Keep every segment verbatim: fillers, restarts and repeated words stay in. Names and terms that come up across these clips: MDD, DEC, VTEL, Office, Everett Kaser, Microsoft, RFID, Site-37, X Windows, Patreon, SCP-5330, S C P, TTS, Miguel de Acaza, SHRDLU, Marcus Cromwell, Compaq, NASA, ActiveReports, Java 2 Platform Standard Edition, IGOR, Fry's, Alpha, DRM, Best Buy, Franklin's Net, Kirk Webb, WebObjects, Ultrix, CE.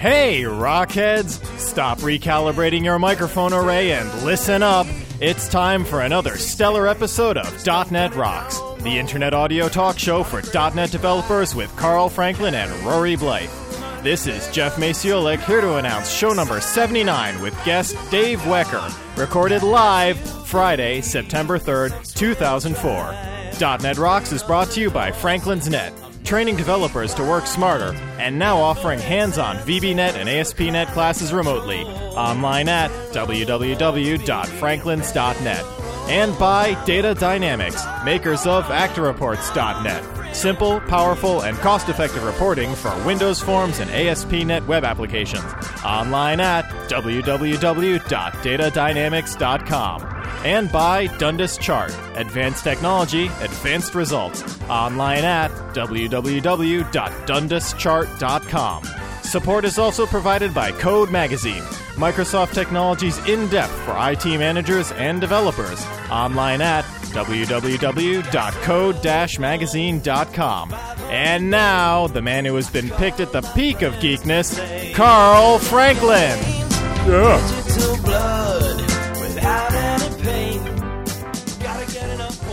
Hey, Rockheads! Stop recalibrating your microphone array and listen up. It's time for another stellar episode of .dot net Rocks, the internet audio talk show for .dot net developers with Carl Franklin and Rory Blythe. This is Jeff Maciulek here to announce show number seventy-nine with guest Dave Wecker, recorded live Friday, September third, two thousand four. .dot net Rocks is brought to you by Franklin's Net, training developers to work smarter, and now offering hands-on V B net and A S P net classes remotely, online at w w w dot franklins dot net. And by Data Dynamics, makers of ActiveReports dot net, simple, powerful, and cost-effective reporting for Windows Forms and A S P net web applications, online at w w w dot data dynamics dot com. And by Dundas Chart, advanced technology, advanced results, online at w w w dot dundas chart dot com. Support is also provided by Code Magazine, Microsoft Technology's in-depth for I T managers and developers, online at w w w dot code dash magazine dot com. And now, the man who has been picked at the peak of geekness, Carl Franklin! Yeah.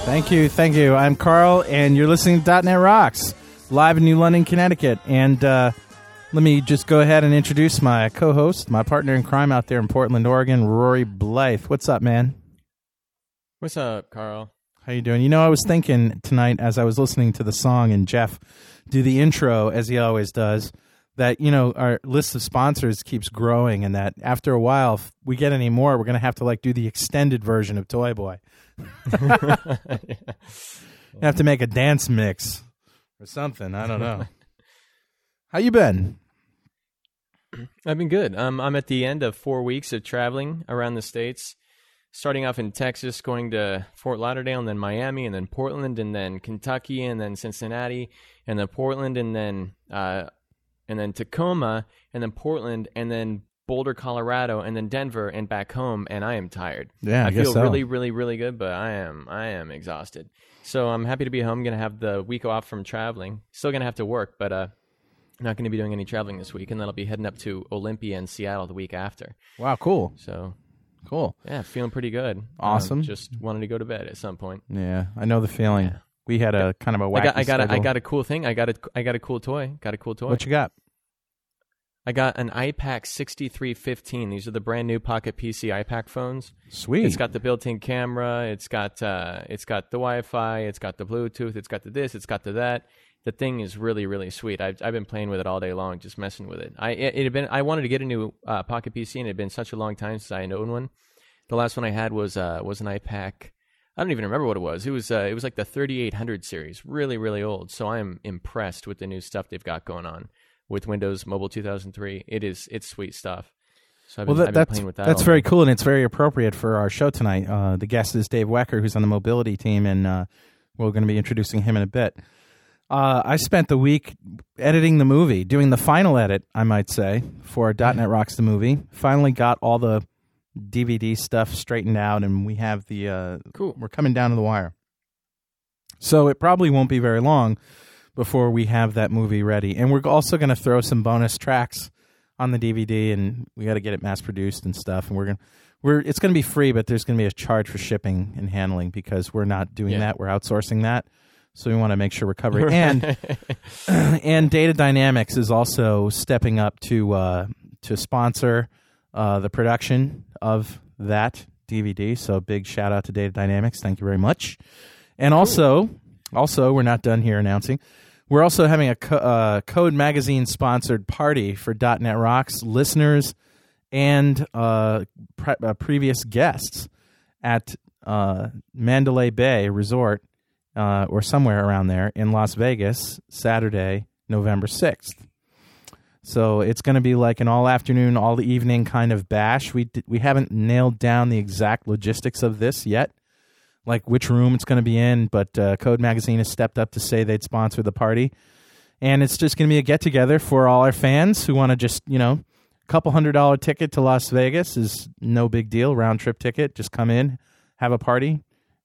Thank you, thank you. I'm Carl, and you're listening to .dot net Rocks, live in New London, Connecticut. And uh, let me just go ahead and introduce my co-host, my partner in crime out there in Portland, Oregon, Rory Blythe. What's up, man? What's up, Carl? How you doing? You know, I was thinking tonight as I was listening to the song and Jeff do the intro, as he always does, that, you know, our list of sponsors keeps growing, and that after a while, if we get any more, we're going to have to, like, do the extended version of Toy Boy. Yeah. You have to make a dance mix or something. I don't know. How you been? I've been good. Um, I'm at the end of four weeks of traveling around the States, starting off in Texas, going to Fort Lauderdale, and then Miami, and then Portland, and then Kentucky, and then Cincinnati, and then Portland, and then uh, and then Tacoma, and then Portland, and then Boulder, Colorado, and then Denver, and back home, and I am tired. Yeah, I, I guess feel so. really, really, really good, but I am, I am exhausted. So I'm happy to be home. Gonna have the week off from traveling. Still gonna have to work, but uh, not gonna be doing any traveling this week, and then I'll be heading up to Olympia and Seattle the week after. Wow, cool. So cool. Yeah, feeling pretty good. Awesome. Um, just wanted to go to bed at some point. Yeah, I know the feeling. Yeah. We had a kind of a wacky I got, I got, a, I got a cool thing. I got a, I got a cool toy. Got a cool toy. What you got? I got an I PAC sixty-three fifteen. These are the brand new Pocket P C I PAC phones. Sweet. It's got the built-in camera. It's got uh, it's got the Wi-Fi. It's got the Bluetooth. It's got the this. It's got the that. The thing is really, really sweet. I've I've been playing with it all day long, just messing with it. I it, it had been I wanted to get a new uh, Pocket P C, and it had been such a long time since I had owned one. The last one I had was uh, was an I PAC. I don't even remember what it was. It was uh, it was like the thirty-eight hundred series, really, really old. So I am impressed with the new stuff they've got going on with Windows Mobile two thousand three. It is it's sweet stuff. So I've been, well, that, I've been that's, playing with that. That's very cool, and it's very appropriate for our show tonight. Uh, the guest is Dave Wecker, who's on the mobility team, and uh, we're going to be introducing him in a bit. Uh, I spent the week editing the movie, doing the final edit, I might say, for .dot net Rocks the movie. Finally got all the D V D stuff straightened out, and we have the uh cool we're coming down to the wire, so it probably won't be very long before we have that movie ready. And we're also going to throw some bonus tracks on the D V D, and we got to get it mass produced and stuff, and we're gonna we're it's going to be free, but there's going to be a charge for shipping and handling because we're not doing yeah. that we're outsourcing that, so we want to make sure we're covering. and and Data Dynamics is also stepping up to uh to sponsor Uh, the production of that D V D. So big shout out to Data Dynamics. Thank you very much. And also, also we're not done here announcing. We're also having a co- uh, Code Magazine sponsored party for .dot net Rocks listeners and uh, pre- uh, previous guests at uh, Mandalay Bay Resort uh, or somewhere around there in Las Vegas, Saturday, November sixth. So it's going to be like an all-afternoon, all-evening kind of bash. We d- we haven't nailed down the exact logistics of this yet, like which room it's going to be in, but uh, Code Magazine has stepped up to say they'd sponsor the party. And it's just going to be a get-together for all our fans who want to just, you know, a couple hundred dollar ticket to Las Vegas is no big deal, round-trip ticket. Just come in, have a party,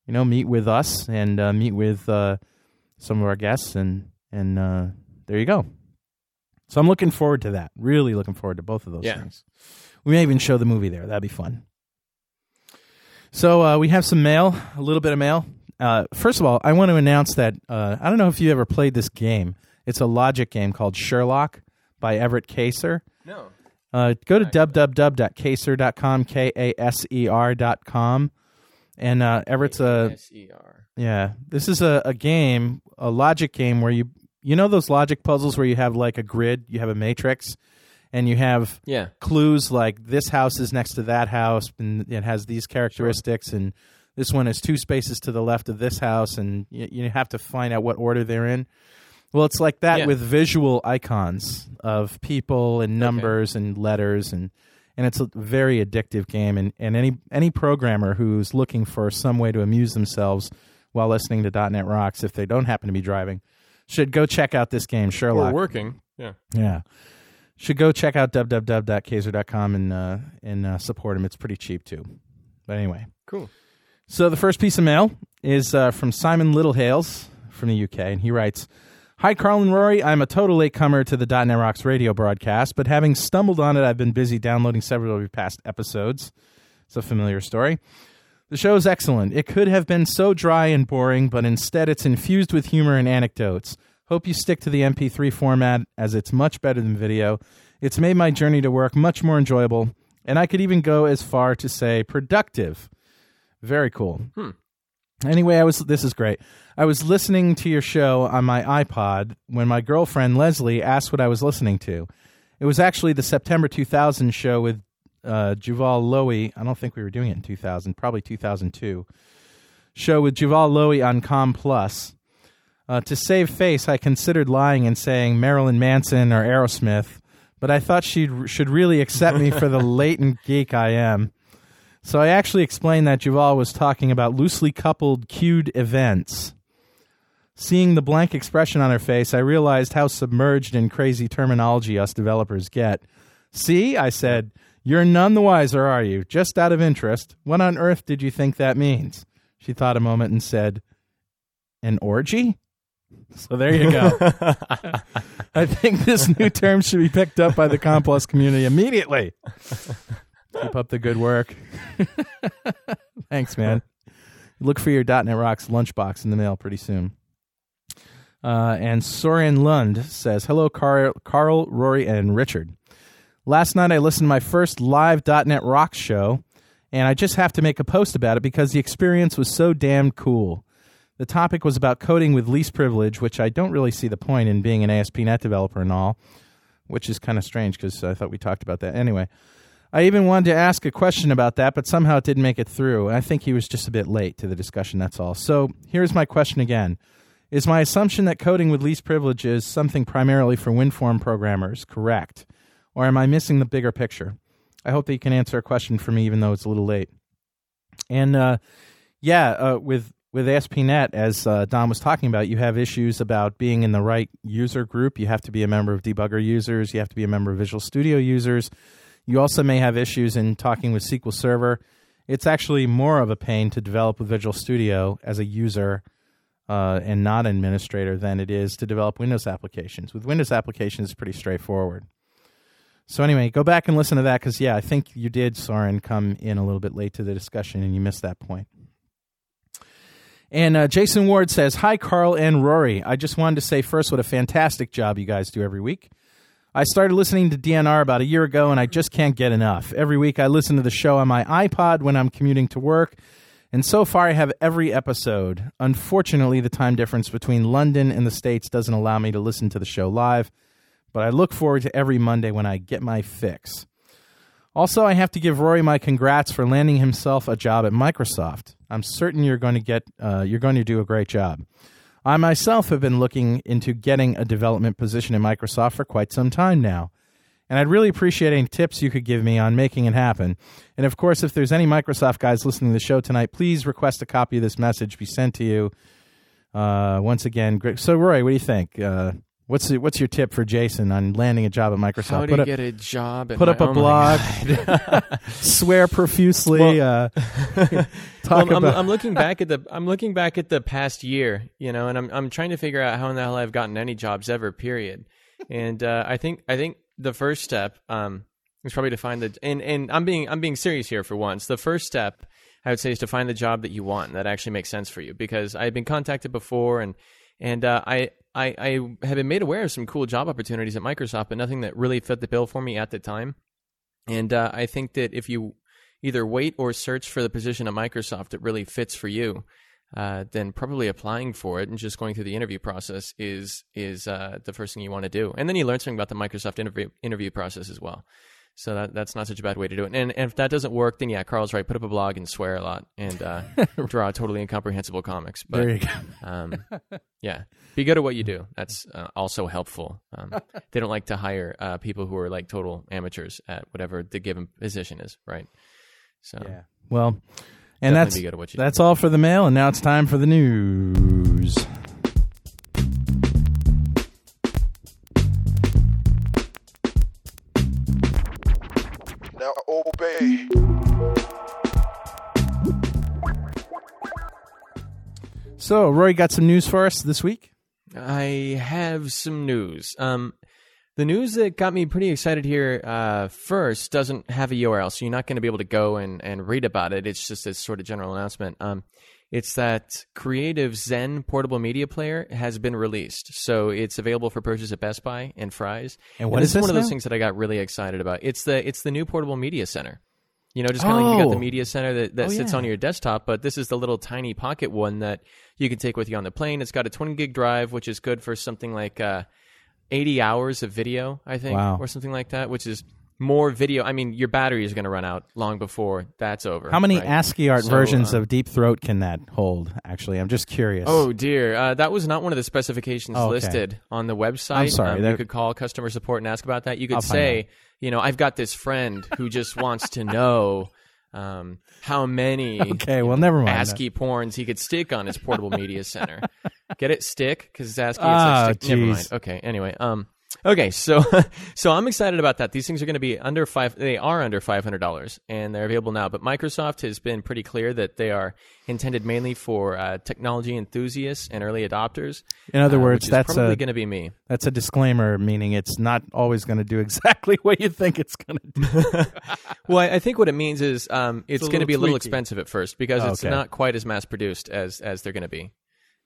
you know, meet with us and uh, meet with uh, some of our guests, and, and uh, there you go. So I'm looking forward to that. Really looking forward to both of those yeah. things. We may even show the movie there. That'd be fun. So uh, we have some mail, a little bit of mail. Uh, first of all, I want to announce that uh, I don't know if you ever played this game. It's a logic game called Sherlock by Everett Kaser. No. Uh, go to w w w dot kaser dot com, K A S E R dot com. And uh, Everett's a... K A S E R. Yeah. This is a, a game, a logic game where you... You know those logic puzzles where you have like a grid, you have a matrix, and you have yeah. clues like this house is next to that house, and it has these characteristics, sure. and this one is two spaces to the left of this house, and you, you have to find out what order they're in. Well, it's like that yeah. with visual icons of people and numbers okay. and letters, and, and it's a very addictive game. And, and any any programmer who's looking for some way to amuse themselves while listening to .dot net Rocks, if they don't happen to be driving, should go check out this game, Sherlock. We're working, yeah. Yeah. Should go check out w w w dot kaser dot com and uh, and uh, support him. It's pretty cheap, too. But anyway. Cool. So the first piece of mail is uh, from Simon Littlehales from the U K, and he writes, "Hi, Carl and Rory. I'm a total latecomer to the .dot net Rocks radio broadcast, but having stumbled on it, I've been busy downloading several of your past episodes." It's a familiar story. "The show is excellent. It could have been so dry and boring, but instead it's infused with humor and anecdotes. Hope you stick to the M P three format, as it's much better than video. It's made my journey to work much more enjoyable, and I could even go as far to say productive." Very cool. Hmm. Anyway, I was this is great. "I was listening to your show on my iPod when my girlfriend Leslie asked what I was listening to. It was actually the September two thousand show with Uh, Juval Loewy. I don't think we were doing it in two thousand, probably two thousand two. Show with Juval Loewy on Com Plus. Uh, to save face, I considered lying and saying Marilyn Manson or Aerosmith, but I thought she should really accept me for the latent geek I am. So I actually explained that Juval was talking about loosely coupled cued events. Seeing the blank expression on her face, I realized how submerged in crazy terminology us developers get. 'See,' I said, 'you're none the wiser, are you? Just out of interest, what on earth did you think that means?' She thought a moment and said, 'An orgy?' So there you go." I think this new term should be picked up by the ComPlus community immediately. Keep up the good work. Thanks, man. Look for your .dot net Rocks lunchbox in the mail pretty soon. Uh, and Soren Lund says, "Hello, Carl, Carl, Rory, and Richard. Last night I listened to my first live .dot net Rocks show, and I just have to make a post about it because the experience was so damn cool. The topic was about coding with least privilege, which I don't really see the point in being an A S P dot net developer and all," which is kind of strange because I thought we talked about that. Anyway, "I even wanted to ask a question about that, but somehow it didn't make it through. I think he was just a bit late to the discussion, that's all. So here's my question again. Is my assumption that coding with least privilege is something primarily for WinForm programmers correct? Or am I missing the bigger picture? I hope that you can answer a question for me, even though it's a little late." And uh, yeah, uh, with with A S P dot net, as uh, Don was talking about, you have issues about being in the right user group. You have to be a member of debugger users. You have to be a member of Visual Studio users. You also may have issues in talking with S Q L Server. It's actually more of a pain to develop with Visual Studio as a user uh, and not administrator than it is to develop Windows applications. With Windows applications, it's pretty straightforward. So anyway, go back and listen to that because, yeah, I think you did, Soren, come in a little bit late to the discussion and you missed that point. And uh, Jason Ward says, "Hi, Carl and Rory. I just wanted to say first what a fantastic job you guys do every week. I started listening to D N R about a year ago and I just can't get enough. Every week I listen to the show on my iPod when I'm commuting to work And so far, I have every episode. Unfortunately, the time difference between London and the States doesn't allow me to listen to the show live, but I look forward to every Monday when I get my fix. Also, I have to give Rory my congrats for landing himself a job at Microsoft. I'm certain you're going to get, uh, you're going to do a great job. I myself have been looking into getting a development position at Microsoft for quite some time now, and I'd really appreciate any tips you could give me on making it happen. And, of course, if there's any Microsoft guys listening to the show tonight, please request a copy of this message be sent to you. Uh, once again, so, Roy, what do you think? Uh, what's the, what's your tip for Jason on landing a job at Microsoft? How do you get a job at Microsoft? Put up a blog, swear profusely. Well, uh, talk well, I'm, about. I'm looking back at the I'm looking back at the past year, you know, and I'm I'm trying to figure out how in the hell I've gotten any jobs ever. Period. And uh, I think I think. The first step um, is probably to find the and, and I'm being I'm being serious here for once. The first step I would say is to find the job that you want that actually makes sense for you, because I've been contacted before and and uh, I, I I have been made aware of some cool job opportunities at Microsoft, but nothing that really fit the bill for me at the time. And uh, I think that if you either wait or search for the position at Microsoft that really fits for you, uh, then probably applying for it and just going through the interview process is is uh, the first thing you want to do. And then you learn something about the Microsoft interview interview process as well. So that that's not such a bad way to do it. And, and if that doesn't work, then yeah, Carl's right. Put up a blog and swear a lot and uh, draw totally incomprehensible comics. But, there you go. um, yeah, be good at what you do. That's uh, also helpful. Um, they don't like to hire uh, people who are like total amateurs at whatever the given position is, right? So yeah. Well... And Definitely that's that's do. all for the mail, and now it's time for the news. Now obey. So, Roy, got some news for us this week? I have some news. Um, the news that got me pretty excited here uh, first doesn't have a U R L, so you're not going to be able to go and, and read about it. It's just a sort of general announcement. Um, it's that Creative Zen Portable Media Player has been released, so it's available for purchase at Best Buy and Fry's. And what and this is this? It's one now? of those things that I got really excited about. It's the it's the new Portable Media Center. You know, just kind of oh. like you got the media center that, that oh, sits yeah. on your desktop, but this is the little tiny pocket one that you can take with you on the plane. It's got a twenty gig drive, which is good for something like... Uh, eighty hours of video, I think, wow. or something like that, which is more video. I mean, your battery is going to run out long before that's over. How many right? ASCII art so, versions uh, of Deep Throat can that hold, actually? I'm just curious. Oh, dear. Uh, that was not one of the specifications oh, okay. listed on the website. I'm sorry. Um, that... You could call customer support and ask about that. You could I'll say, you know, I've got this friend who just wants to know... Um, how many okay, well, never mind ASCII that. porns he could stick on his portable media center? Get it, stick, because ASCII. Oh, it's like stick. Never mind. Okay, anyway. Um, okay, so so I'm excited about that. These things are going to be under five. They are under five hundred dollars, and they're available now. But Microsoft has been pretty clear that they are intended mainly for uh, technology enthusiasts and early adopters. In other uh, words, that's probably going to be me. That's a disclaimer, meaning it's not always going to do exactly what you think it's going to do. Well, I, I think what it means is um, it's, it's going to be a little tweaky. expensive at first because oh, it's okay. not quite as mass-produced as as they're going to be.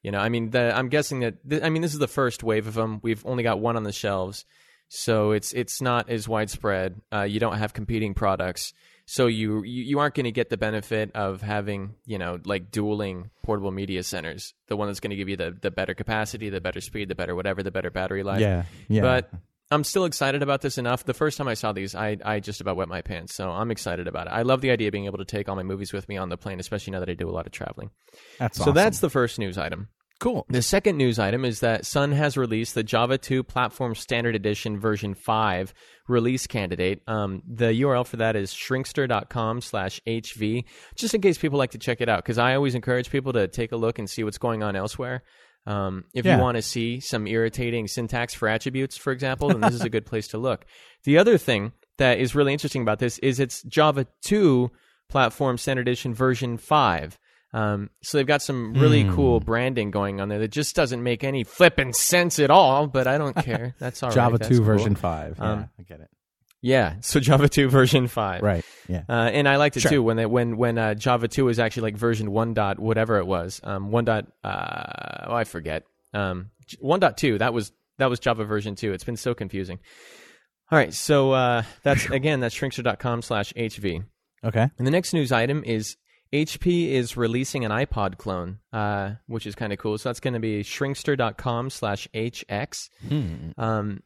You know, I mean, the, I'm guessing that th- I mean this is the first wave of them. We've only got one on the shelves, so it's it's not as widespread. Uh, you don't have competing products. So you, you, you aren't going to get the benefit of having, you know, like dueling portable media centers. The one that's going to give you the, the better capacity, the better speed, the better whatever, the better battery life. Yeah, yeah. But I'm still excited about this enough. The first time I saw these, I, I just about wet my pants. So I'm excited about it. I love the idea of being able to take all my movies with me on the plane, especially now that I do a lot of traveling. That's awesome. So that's the first news item. Cool. The second news item is that Sun has released the Java two Platform Standard Edition version five release candidate. Um, the U R L for that is shrinkster dot com slash H V, just in case people like to check it out, because I always encourage people to take a look and see what's going on elsewhere. Um, if yeah. you want to see some irritating syntax for attributes, for example, then this is a good place to look. The other thing that is really interesting about this is it's Java two Platform Standard Edition version five. Um, so they've got some really mm. cool branding going on there that just doesn't make any flipping sense at all, but I don't care. That's all Java right. Java two cool. version five. Um, yeah, I get it. Yeah, so Java two version five. Right, yeah. Uh, and I liked it, sure. too, when they, when when uh, Java two was actually like version one dot whatever it was. Um, one dot, uh, oh, I forget. Um, one point two, that was that was Java version two. It's been so confusing. All right, so uh, that's, again, that's shrinkster dot com slash H V. Okay. And the next news item is... H P is releasing an iPod clone, uh, which is kind of cool. So that's going to be shrinkster dot com slash H X. Hmm. Um,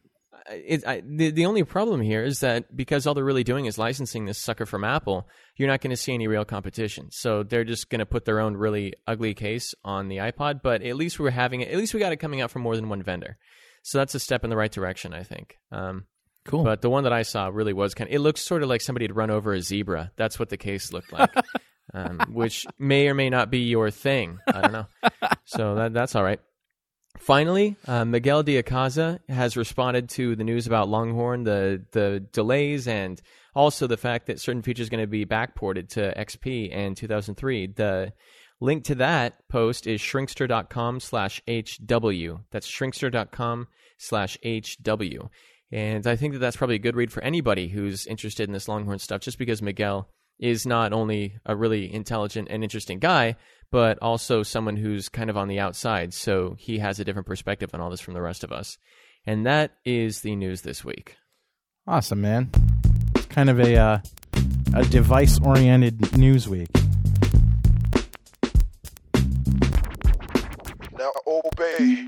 it, I, the, the only problem here is that because all they're really doing is licensing this sucker from Apple, you're not going to see any real competition. So they're just going to put their own really ugly case on the iPod. But at least we're having it. At least we got it coming out from more than one vendor. So that's a step in the right direction, I think. Um, cool. But the one that I saw really was kind of... It looks sort of like somebody had run over a zebra. That's what the case looked like. Um, which may or may not be your thing. I don't know. So that, that's all right. Finally, uh, Miguel de Acaza has responded to the news about Longhorn, the the delays, and also the fact that certain features are going to be backported to X P and two thousand three. The link to that post is shrinkster dot com slash H W. That's shrinkster dot com slash H W. And I think that that's probably a good read for anybody who's interested in this Longhorn stuff, just because Miguel is not only a really intelligent and interesting guy, but also someone who's kind of on the outside. So he has a different perspective on all this from the rest of us. And that is the news this week. Awesome, man. It's kind of a uh, a device-oriented news week. Now obey.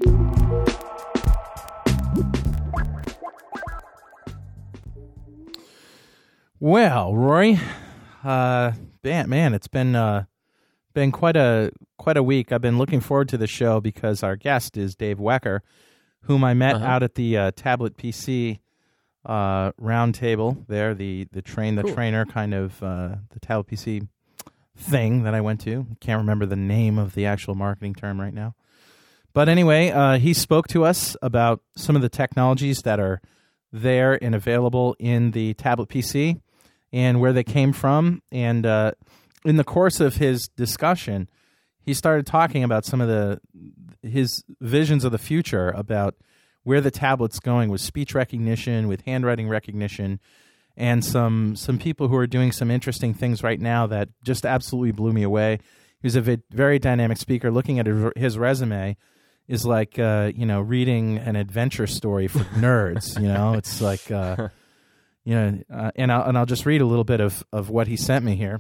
Well, Rory... Uh, man, man, it's been uh, been quite a quite a week. I've been looking forward to the show because our guest is Dave Wecker, whom I met uh-huh. out at the uh, Tablet P C uh, roundtable there, the the train the cool. trainer kind of uh, the Tablet P C thing that I went to. Can't remember the name of the actual marketing term right now, but anyway, uh, he spoke to us about some of the technologies that are there and available in the Tablet P C. And where they came from, and uh, in the course of his discussion, he started talking about some of the his visions of the future about where the tablet's going with speech recognition, with handwriting recognition, and some some people who are doing some interesting things right now that just absolutely blew me away. He was a very dynamic speaker. Looking at his resume, is like uh, you know reading an adventure story for nerds. You know, it's like. Uh, You know, uh, and, I'll, and I'll just read a little bit of, of what he sent me here.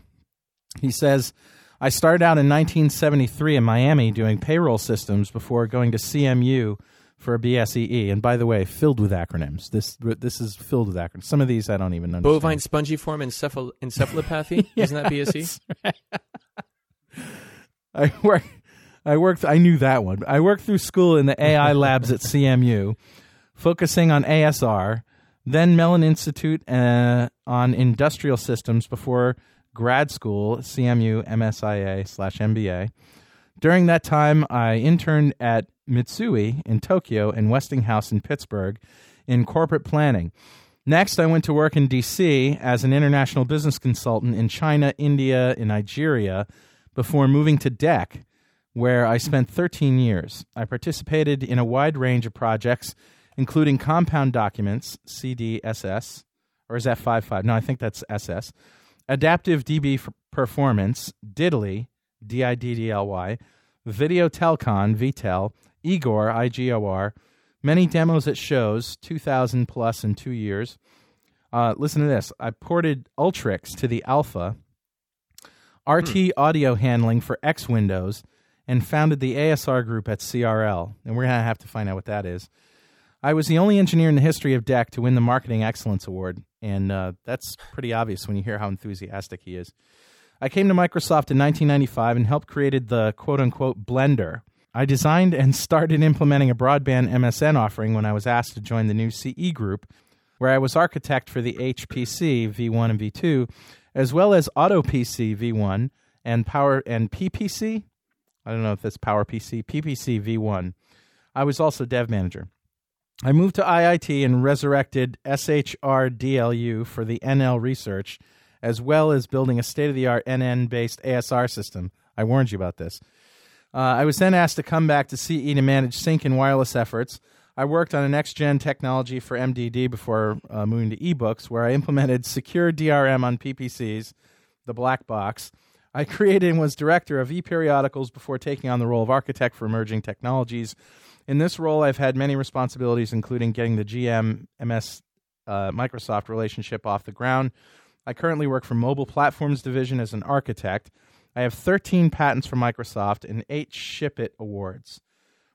He says, I started out in nineteen seventy-three in Miami doing payroll systems before going to C M U for a B S E E. And by the way, filled with acronyms. This this is filled with acronyms. Some of these I don't even understand. Bovine spongiform encephal- encephalopathy? Yes, isn't that B S E? Right. I, work, I, worked, I knew that one. I worked through school in the A I labs at C M U, focusing on A S R. Then Mellon Institute uh, on Industrial Systems before grad school, C M U, M S I A, slash M B A. During that time, I interned at Mitsui in Tokyo and Westinghouse in Pittsburgh in corporate planning. Next, I went to work in D C as an international business consultant in China, India, and Nigeria before moving to D E C, where I spent thirteen years. I participated in a wide range of projects, including compound documents, C D S S, or is that five five? No, I think that's S S. Adaptive D B performance, Diddly, D I D D L Y, Video Telcon, V TEL, Igor, I G O R, many demos at shows, two thousand plus in two years. Uh, listen to this. I ported Ultrix to the Alpha, R T hmm. audio handling for X Windows, and founded the A S R group at C R L. And we're going to have to find out what that is. I was the only engineer in the history of D E C to win the Marketing Excellence Award, and uh, that's pretty obvious when you hear how enthusiastic he is. I came to Microsoft in nineteen ninety-five and helped create the quote-unquote Blender. I designed and started implementing a broadband M S N offering when I was asked to join the new C E group, where I was architect for the H P C V one and V two, as well as AutoPC V one and Power and P P C. I don't know if that's PowerPC, P P C V one. I was also dev manager. I moved to I I T and resurrected S H R D L U for the N L research, as well as building a state-of-the-art N N-based A S R system. I warned you about this. Uh, I was then asked to come back to C E to manage sync and wireless efforts. I worked on a next-gen technology for M D D before uh, moving to eBooks, where I implemented secure D R M on P P Cs, the black box. I created and was director of ePeriodicals before taking on the role of architect for emerging technologies. In this role, I've had many responsibilities, including getting the G M M S uh, Microsoft relationship off the ground. I currently work for Mobile Platforms Division as an architect. I have thirteen patents from Microsoft and eight Ship It awards.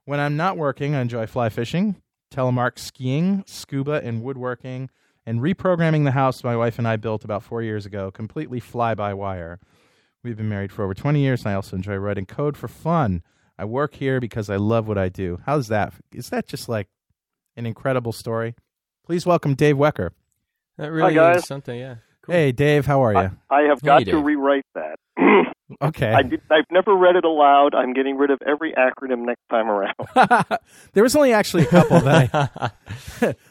When I'm not working, I enjoy fly fishing, telemark skiing, scuba and woodworking, and reprogramming the house my wife and I built about four years ago, completely fly-by-wire. We've been married for over twenty years, and I also enjoy writing code for fun. I work here because I love what I do. How's that? Is that just like an incredible story? Please welcome Dave Wecker. That really Hi, guys. Is something, yeah. Cool. Hey, Dave, how are you? I, I have got hey, to Dave. rewrite that. Okay. I did, I've never read it aloud. I'm getting rid of every acronym next time around. There was only actually a couple that I...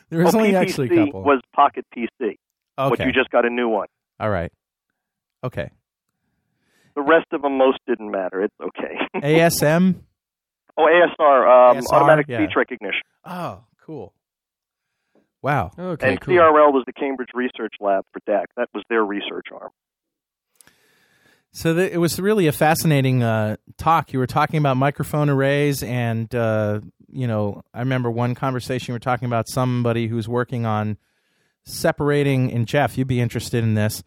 There was well, only P P C actually a couple. Was Pocket P C, okay. But you just got a new one. All right. Okay. The rest of them most didn't matter. It's okay. A S M? Oh, A S R, um, A S R, automatic yeah. speech recognition. Oh, cool. Wow. Okay, and cool. C R L was the Cambridge Research Lab for D E C. That was their research arm. So the, it was really a fascinating uh, talk. You were talking about microphone arrays, and uh, you know, I remember one conversation we were talking about somebody who's working on separating. And Jeff, you'd be interested in this: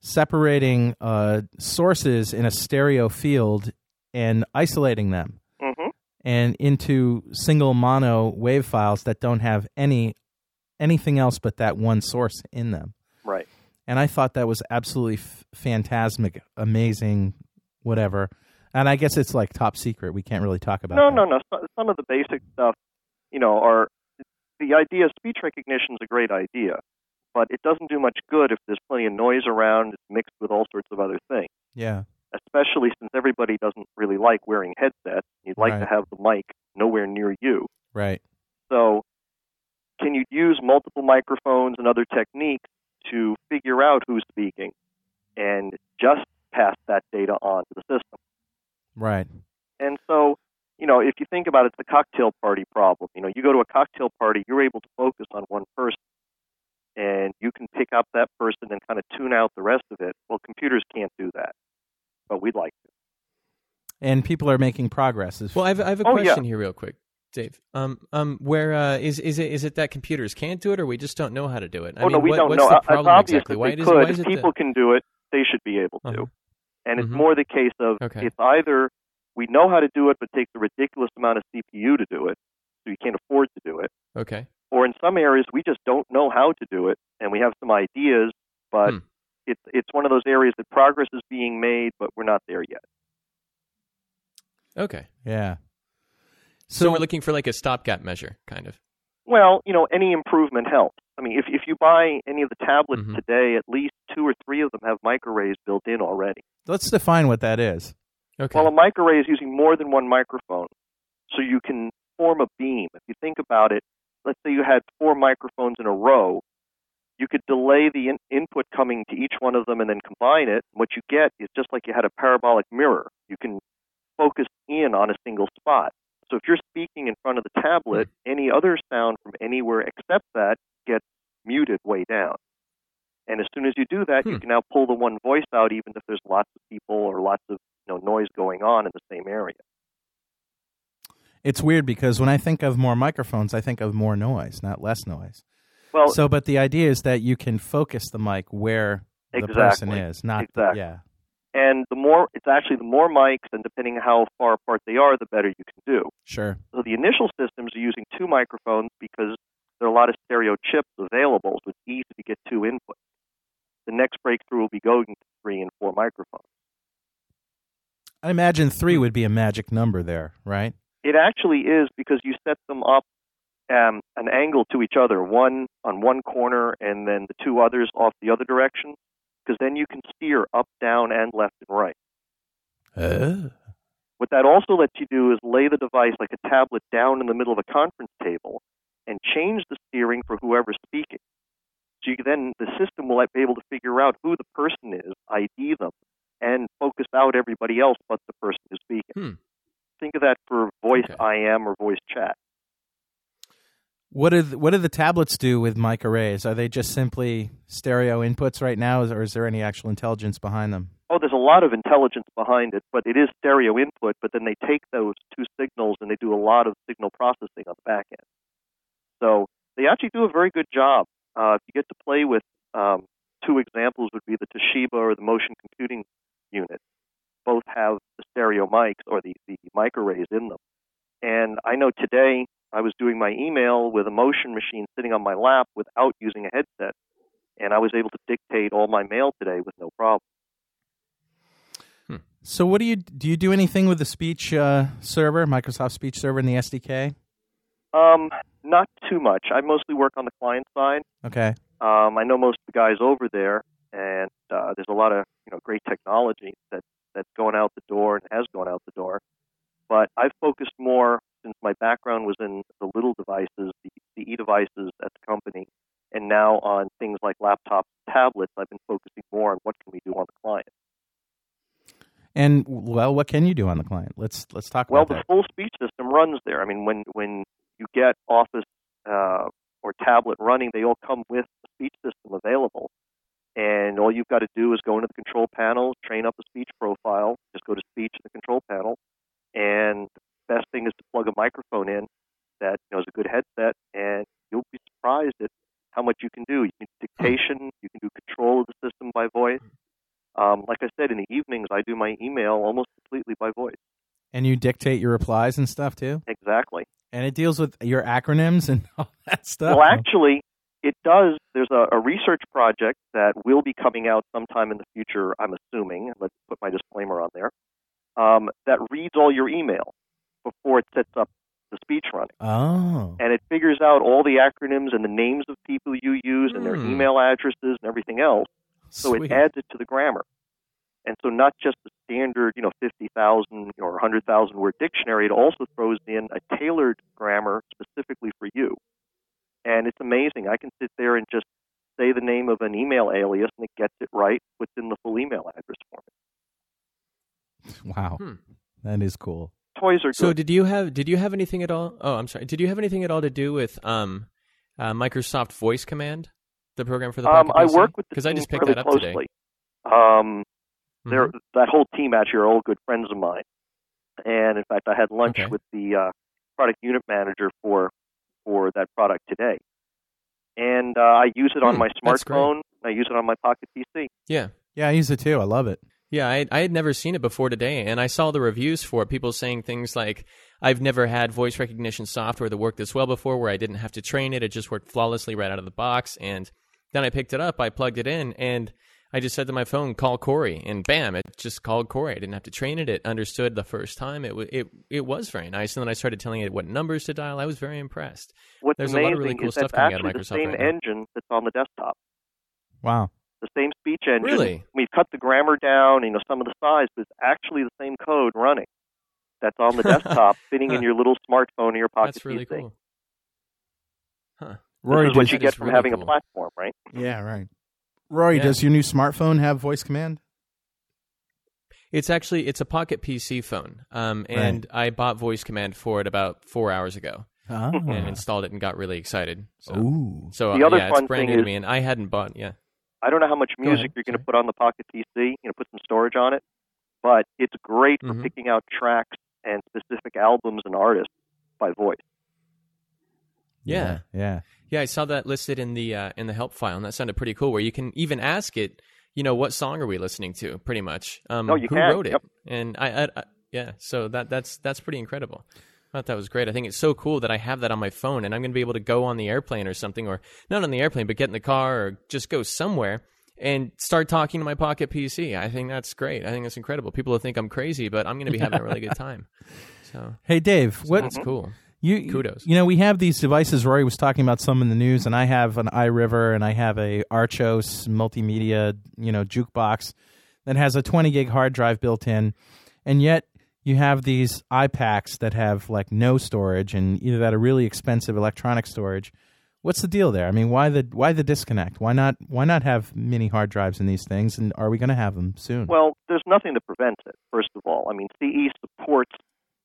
separating uh, sources in a stereo field and isolating them, mm-hmm. and into single mono wave files that don't have any anything else but that one source in them. Right. And I thought that was absolutely f- phantasmic, amazing, whatever. And I guess it's like top secret. We can't really talk about it. No, that. no, no. Some of the basic stuff, you know, are the idea of speech recognition is a great idea, but it doesn't do much good if there's plenty of noise around. It's mixed with all sorts of other things. Yeah. Especially since everybody doesn't really like wearing headsets. You'd like right. to have the mic nowhere near you. Right. So can you use multiple microphones and other techniques to figure out who's speaking and just pass that data on to the system? Right. And so, you know, if you think about it, it's the cocktail party problem. You know, you go to a cocktail party, you're able to focus on one person, and you can pick up that person and kind of tune out the rest of it. Well, computers can't do that, but we'd like to. And people are making progress. Well, I have, I have a oh, question yeah. here real quick. Dave, um, um, where uh, is is it? Is it that computers can't do it, or we just don't know how to do it? I oh mean, no, we what, don't what's know. The problem it's exactly? Why could. Is, why is if it people the... can do it, they should be able uh-huh. to. And mm-hmm. it's more the case of okay. it's either we know how to do it, but takes a ridiculous amount of C P U to do it, so you can't afford to do it. Okay. Or in some areas, we just don't know how to do it, and we have some ideas, but hmm. it's it's one of those areas that progress is being made, but we're not there yet. Okay. Yeah. So, so we're looking for like a stopgap measure, kind of. Well, you know, any improvement helps. I mean, if if you buy any of the tablets mm-hmm. today, at least two or three of them have microarrays built in already. Let's define what that is. Okay. Well, a microarray is using more than one microphone, so you can form a beam. If you think about it, let's say you had four microphones in a row, you could delay the in- input coming to each one of them and then combine it. What you get is just like you had a parabolic mirror. You can focus in on a single spot. So if you're speaking in front of the tablet, any other sound from anywhere except that gets muted way down. And as soon as you do that, hmm. you can now pull the one voice out, even if there's lots of people or lots of you know, noise going on in the same area. It's weird because when I think of more microphones, I think of more noise, not less noise. Well, so, but the idea is that you can focus the mic where exactly, the person is, not exactly. yeah. And the more, it's actually the more mics, and depending on how far apart they are, the better you can do. Sure. So the initial systems are using two microphones because there are a lot of stereo chips available, so it's easy to get two inputs. The next breakthrough will be going to three and four microphones. I imagine three would be a magic number there, right? It actually is because you set them up um, an angle to each other, one on one corner and then the two others off the other direction. Because then you can steer up, down, and left and right. Uh. What that also lets you do is lay the device like a tablet down in the middle of a conference table and change the steering for whoever's speaking. So you can then the system will be able to figure out who the person is, I D them, and focus out everybody else but the person who's speaking. Hmm. Think of that for voice okay. I M or voice chat. What do what do the tablets do with mic arrays? Are they just simply stereo inputs right now, or is there any actual intelligence behind them? Oh, there's a lot of intelligence behind it, but it is stereo input, but then they take those two signals and they do a lot of signal processing on the back end. So they actually do a very good job. Uh, if you get to play with um, two examples would be the Toshiba or the motion computing unit. both have the stereo mics or the, the mic arrays in them. And I know today I was doing my email with a motion machine sitting on my lap without using a headset, and I was able to dictate all my mail today with no problem. Hmm. So what do you do? You do anything with the speech uh, server, Microsoft speech server in the S D K? Um, not too much. I mostly work on the client side. Okay. Um, I know most of the guys over there, and uh, there's a lot of you know great technology that that's going out the door and has gone out the door. But I've focused more, since my background was in the little devices, the C E devices at the company, and now on things like laptops, tablets. I've been focusing more on what can we do on the client. And, well, what can you do on the client? Let's let's talk well, about that. Well, the full speech system runs there. I mean, when, when you get Office uh, or tablet running, they all come with the speech system available. And all you've got to do is go into the control panel, train up a speech profile, just go to speech in the control panel, and the best thing is to plug a microphone in that you know, is a good headset, and you'll be surprised at how much you can do. You can do dictation, you can do control of the system by voice. Um, like I said, in the evenings, I do my email almost completely by voice. And you dictate your replies and stuff, too? Exactly. And it deals with your acronyms and all that stuff? Well, actually, it does. There's a, a research project that will be coming out sometime in the future, I'm assuming. Let's put my disclaimer on there. Um, that reads all your email before it sets up the speech running. Oh. And it figures out all the acronyms and the names of people you use mm. and their email addresses and everything else. So Sweet. It adds it to the grammar. And so not just the standard, you know, fifty thousand or one hundred thousand word dictionary, it also throws in a tailored grammar specifically for you. And it's amazing. I can sit there and just say the name of an email alias and it gets it right within the full email address for me. Wow. Hmm. That is cool. Toys are good. So did you have did you have anything at all? Oh, I'm sorry. Did you have anything at all to do with um, uh, Microsoft Voice Command? The program for the Pocket um, I P C? Work with the team I just picked that up closely. Today. Um, mm-hmm. That whole team actually are all good friends of mine. And in fact, I had lunch okay. with the uh, product unit manager for for that product today. And uh, I use it on mm, my smartphone. I use it on my Pocket P C. Yeah, yeah, I use it too. I love it. Yeah, I, I had never seen it before today, and I saw the reviews for it, people saying things like, I've never had voice recognition software that worked this well before where I didn't have to train it. It just worked flawlessly right out of the box. And then I picked it up, I plugged it in, and I just said to my phone, call Corey, and bam, it just called Corey. I didn't have to train it. It understood the first time. It, w- it, it was very nice, and then I started telling it what numbers to dial. I was very impressed. What's There's amazing a lot of really cool is stuff coming out of Microsoft the same right engine now. That's on the desktop. Wow. The same speech engine. Really? We've cut the grammar down, you know, some of the size, but it's actually the same code running that's on the desktop, fitting in your little smartphone or your Pocket P C. That's really P C. Cool. Huh. Rory, this is what you get from really having cool. a platform, right? Yeah, right. Rory, yeah. Does your new smartphone have voice command? It's actually, it's a Pocket P C phone, um, and right. I bought voice command for it about four hours ago. Ah. And installed it and got really excited. So, Ooh. so the uh, other yeah, fun it's brand new to me, and I hadn't bought yeah. I don't know how much music Go you're going to put on the Pocket P C, you know, put some storage on it, but it's great mm-hmm. for picking out tracks and specific albums and artists by voice. Yeah, yeah, yeah. I saw that listed in the uh, in the help file, and that sounded pretty cool. Where you can even ask it, you know, what song are we listening to? Pretty much. Um, oh, you who can. wrote it? Yep. And I, I, I, yeah. So that that's that's pretty incredible. I thought that was great. I think it's so cool that I have that on my phone, and I'm going to be able to go on the airplane or something, or not on the airplane, but get in the car or just go somewhere and start talking to my Pocket P C. I think that's great. I think that's incredible. People will think I'm crazy, but I'm going to be having a really good time. So, hey, Dave, so what, that's cool. You, Kudos. You know, we have these devices. Rory was talking about some in the news, and I have an iRiver, and I have a Archos multimedia, you know, jukebox that has a twenty gig hard drive built in, and yet you have these I PACs that have, like, no storage and either that or really expensive electronic storage. What's the deal there? I mean, why the why the disconnect? Why not why not have mini hard drives in these things, and are we going to have them soon? Well, there's nothing that prevents it, first of all. I mean, C E supports,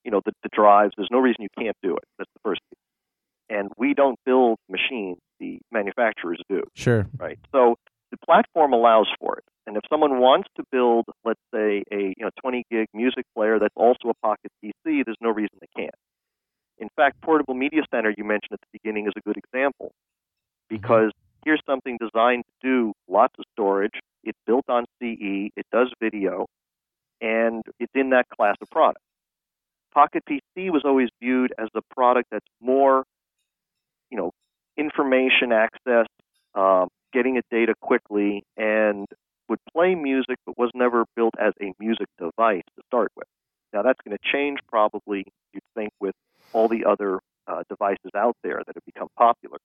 you know, the, the drives. There's no reason you can't do it. That's the first thing. And we don't build machines. The manufacturers do. Sure. Right? So the platform allows for it. And if someone wants to build, let's say, a you know twenty gig music player that's also a Pocket P C, there's no reason they can't. In fact, Portable Media Center, you mentioned at the beginning, is a good example because here's something designed to do lots of storage. It's built on C E. It does video. And class of product. Pocket P C was always viewed as the product that's more, you know, information access, um, getting at data quickly, and would play music, but was never built as a music device to start with. Now, that's going to change probably, you'd think, with all the other uh, devices out there that have become popular.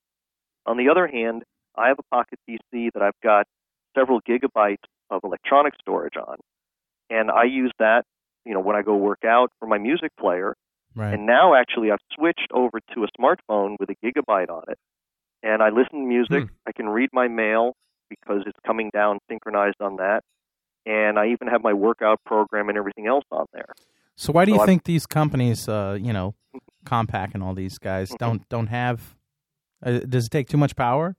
On the other hand, I have a Pocket P C that I've got several gigabytes of electronic storage on, and I use that, you know, when I go work out for my music player. Right. And now, actually, I've switched over to a smartphone with a gigabyte on it, and I listen to music. Hmm. I can read my mail because it's coming down synchronized on that, and I even have my workout program and everything else on there. So why do so you I'm, think these companies, uh, you know, Compaq and all these guys mm-hmm. don't don't have? Uh, does it take too much power?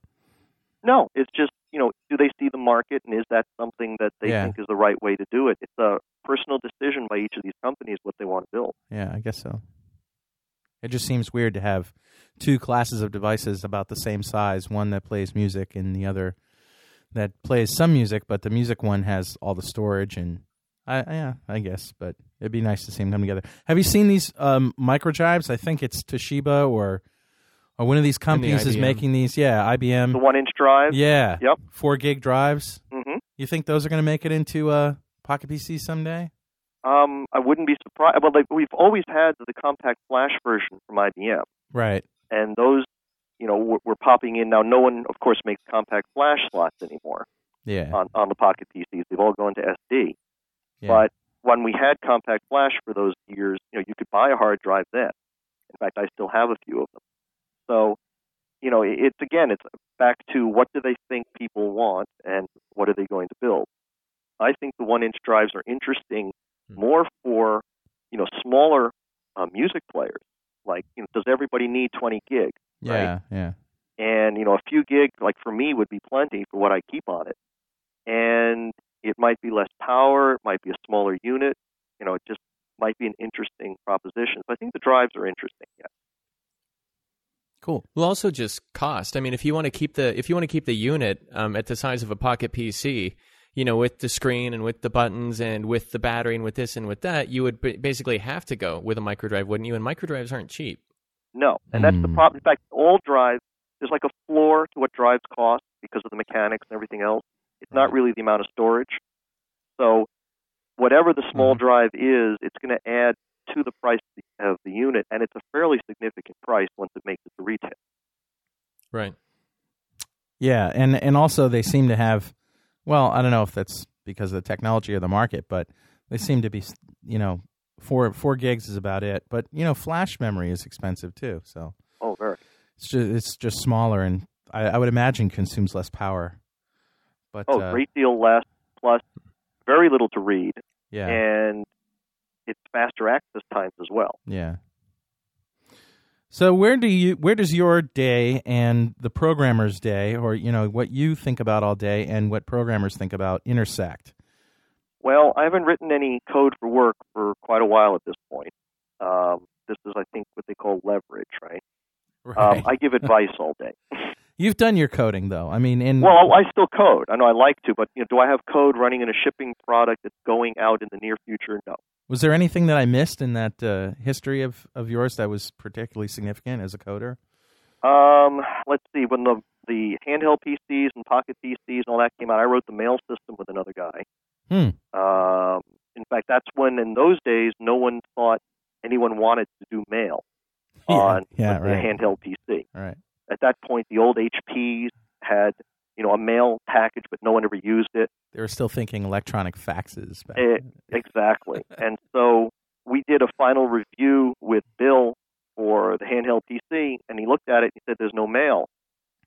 No, it's just, you know, do they see the market, and is that something that they yeah. think is the right way to do it? It's a personal decision by each of these companies what they want to build. Yeah, I guess so. It just seems weird to have two classes of devices about the same size, one that plays music and the other that plays some music, but the music one has all the storage, and I, yeah, I guess, but it'd be nice to see them come together. Have you seen these um, microchips? I think it's Toshiba or... Or one of these companies the is making these, yeah, I B M. The one-inch drive? Yeah. Yep. four gig drives. Mm-hmm. You think those are going to make it into uh, Pocket P C someday? Um, I wouldn't be surprised. Well, like, we've always had the compact flash version from I B M. Right. And those, you know, were, were popping in. Now, no one, of course, makes compact flash slots anymore yeah. on, on the Pocket P Cs. They've all gone to S D. Yeah. But when we had compact flash for those years, you know, you could buy a hard drive then. In fact, I still have a few of them. So, you know, it's, again, it's back to what do they think people want and what are they going to build? I think the one-inch drives are interesting more for, you know, smaller uh, music players. Like, you know, does everybody need twenty gig? Yeah, right? yeah. And, you know, a few gig, like for me, would be plenty for what I keep on it. And it might be less power. It might be a smaller unit. You know, it just might be an interesting proposition. So I think the drives are interesting, yeah. Cool. Well, also just cost. I mean, if you want to keep the if you want to keep the unit um, at the size of a Pocket P C, you know, with the screen and with the buttons and with the battery and with this and with that, you would b- basically have to go with a microdrive, wouldn't you? And microdrives aren't cheap. No, and that's mm. the problem. In fact, all drives, there's like a floor to what drives cost because of the mechanics and everything else. It's not really the amount of storage. So whatever the small mm. drive is, it's going to add to the price of the unit, and it's a fairly significant price once it makes it to retail. Right. Yeah, and, and also they seem to have, well, I don't know if that's because of the technology or the market, but they seem to be, you know, four four gigs is about it. But, you know, flash memory is expensive too, so. Oh, very. It's just, it's just smaller, and I, I would imagine consumes less power. But Oh, a uh, great deal less, plus very little to read. Yeah. And it's faster access times as well. Yeah. So where do you where does your day and the programmer's day, or you know what you think about all day and what programmers think about, intersect? Well, I haven't written any code for work for quite a while at this point. Um, this is, I think, what they call leverage, right? Right. Um, I give advice all day. You've done your coding, though. I mean, in well, I still code. I know I like to, but you know, do I have code running in a shipping product that's going out in the near future? No. Was there anything that I missed in that uh, history of, of yours that was particularly significant as a coder? Um, let's see. When the the handheld P Cs and Pocket P Cs and all that came out, I wrote the mail system with another guy. Hmm. Um, in fact, that's when, in those days, no one thought anyone wanted to do mail yeah. on yeah, right. the handheld P C. Right. At that point, the old H Ps had... you know, a mail package, but no one ever used it. They were still thinking electronic faxes. Back it, exactly. And so we did a final review with Bill for the handheld P C, and he looked at it and he said, there's no mail.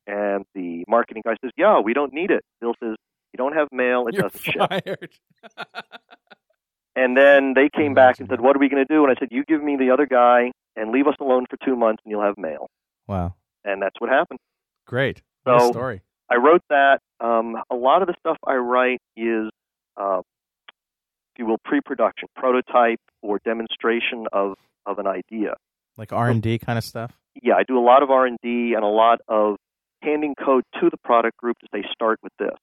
And the marketing guy says, yeah, we don't need it. Bill says, you don't have mail, it You're doesn't fired. Ship. And then they came back and said, what are we going to do? And I said, you give me the other guy and leave us alone for two months and you'll have mail. Wow. And that's what happened. Great. What so, a story. I wrote that. Um, a lot of the stuff I write is, uh, if you will, pre-production, prototype or demonstration of, of an idea. Like R and D kind of stuff? Yeah, I do a lot of R and D and a lot of handing code to the product group to say, start with this.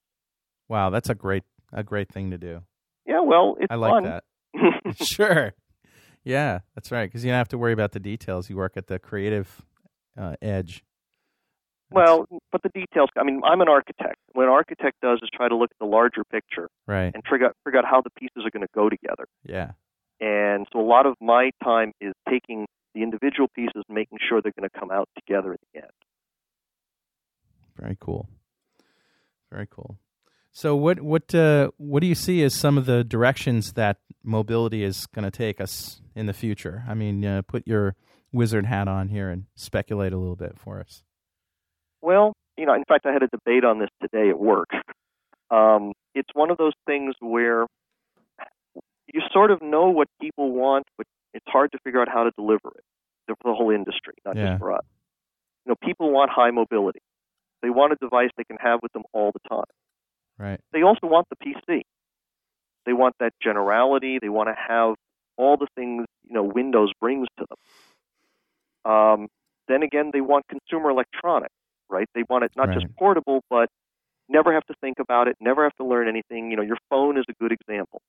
Wow, that's a great a great thing to do. Yeah, well, it's fun. I like fun. that. Sure. Yeah, that's right, because you don't have to worry about the details. You work at the creative uh, edge. Well, but the details, I mean, I'm an architect. What an architect does is try to look at the larger picture right. and figure out, figure out how the pieces are going to go together. Yeah. And so a lot of my time is taking the individual pieces and making sure they're going to come out together at the end. Very cool. Very cool. So what what uh, what do you see as some of the directions that mobility is going to take us in the future? I mean, uh, put your wizard hat on here and speculate a little bit for us. Well, you know, in fact, I had a debate on this today at work. Um, it's one of those things where you sort of know what people want, but it's hard to figure out how to deliver it for the whole industry, not yeah. just for us. You know, people want high mobility. They want a device they can have with them all the time. Right. They also want the P C. They want that generality. They want to have all the things, you know, Windows brings to them. Um, then again, they want consumer electronics. Right? They want it not right. just portable, but never have to think about it, never have to learn anything. You know, your phone is a good example.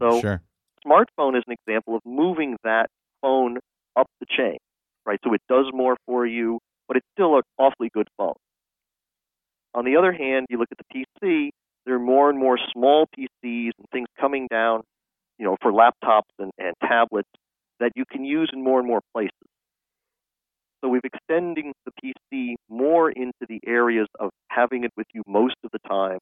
So sure. smartphone is an example of moving that phone up the chain, right? So it does more for you, but it's still an awfully good phone. On the other hand, you look at the P C, there are more and more small P Cs and things coming down, you know, for laptops and, and tablets that you can use in more and more places. So we've extending the P C more into the areas of having it with you most of the time,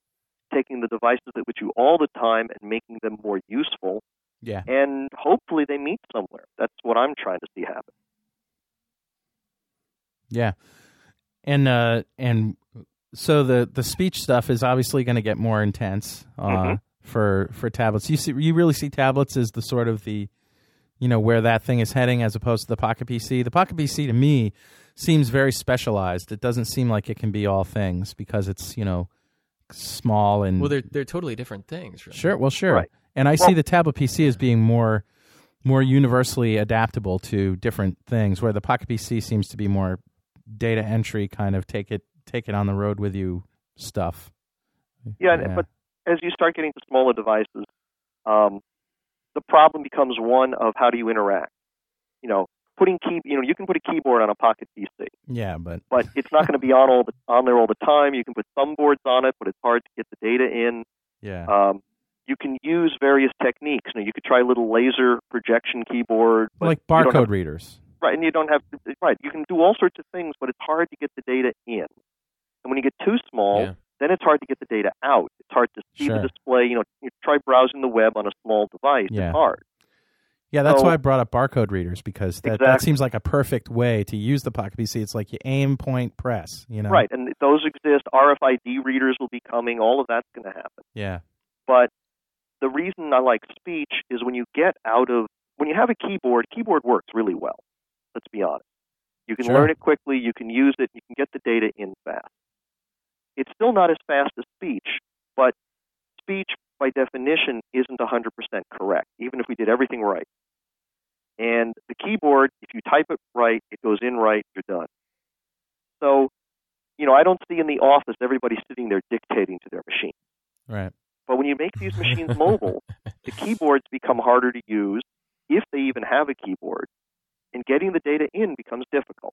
taking the devices that with you all the time and making them more useful. Yeah. And hopefully they meet somewhere. That's what I'm trying to see happen. Yeah. And uh, and so the, the speech stuff is obviously going to get more intense uh, mm-hmm. for for tablets. You see, you really see tablets as the sort of the you know, where that thing is heading as opposed to the Pocket P C. The Pocket P C, to me, seems very specialized. It doesn't seem like it can be all things because it's, you know, small and... Well, they're they're totally different things. Really. Sure, well, sure. Right. And I well, see the tablet P C as being more more universally adaptable to different things, where the Pocket P C seems to be more data entry kind of take it take it on the road with you stuff. Yeah, yeah. But as you start getting to smaller devices... Um, the problem becomes one of how do you interact? You know, putting key, you know, you can put a keyboard on a Pocket P C. Yeah, but but it's not going to be on all the, on there all the time. You can put thumbboards on it, but it's hard to get the data in. Yeah. Um, you can use various techniques. You know, you could try little laser projection keyboard, but like barcode have, readers, right? And you don't have right. You can do all sorts of things, but it's hard to get the data in. And when you get too small. Yeah. Then it's hard to get the data out. It's hard to see sure. the display. You know, you try browsing the web on a small device. Yeah. It's hard. Yeah, that's so, why I brought up barcode readers, because that, exactly. that seems like a perfect way to use the Pocket P C. It's like you aim, point, press. You know, right? And those exist. R F I D readers will be coming. All of that's going to happen. Yeah. But the reason I like speech is when you get out of when you have a keyboard. Keyboard works really well. Let's be honest. You can sure. learn it quickly. You can use it. You can get the data in fast. It's still not as fast as speech, but speech, by definition, isn't one hundred percent correct, even if we did everything right. And the keyboard, if you type it right, it goes in right, you're done. So, you know, I don't see in the office everybody sitting there dictating to their machine. Right. But when you make these machines mobile, the keyboards become harder to use, if they even have a keyboard, and getting the data in becomes difficult.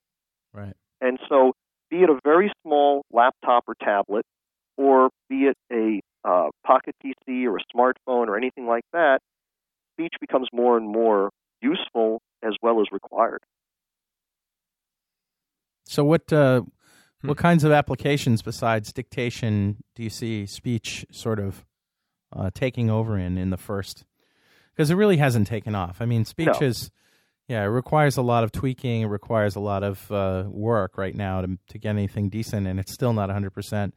Right. And so... be it a very small laptop or tablet, or be it a uh, Pocket P C or a smartphone or anything like that, speech becomes more and more useful as well as required. So what uh, hmm. what kinds of applications besides dictation do you see speech sort of uh, taking over in in the first? Because it really hasn't taken off. I mean, speech no. is... Yeah, it requires a lot of tweaking. It requires a lot of uh, work right now to to get anything decent, and it's still not one hundred percent.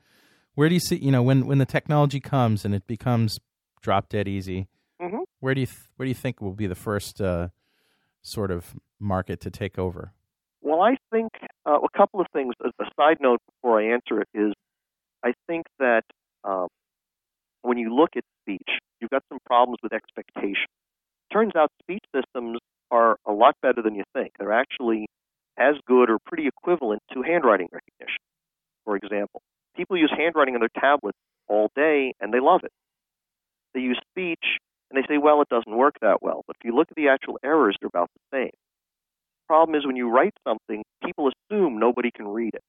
Where do you see, you know, when, when the technology comes and it becomes drop dead easy, mm-hmm. where do you th- where do you think will be the first uh, sort of market to take over? Well, I think uh, a couple of things. As a side note before I answer it is, I think that um, when you look at speech, you've got some problems with expectation. Turns out speech systems are a lot better than you think. They're actually as good or pretty equivalent to handwriting recognition, for example. People use handwriting on their tablets all day, and they love it. They use speech, And they say, well, it doesn't work that well. But if you look at the actual errors, they're about the same. The problem is when you write something, people assume nobody can read it.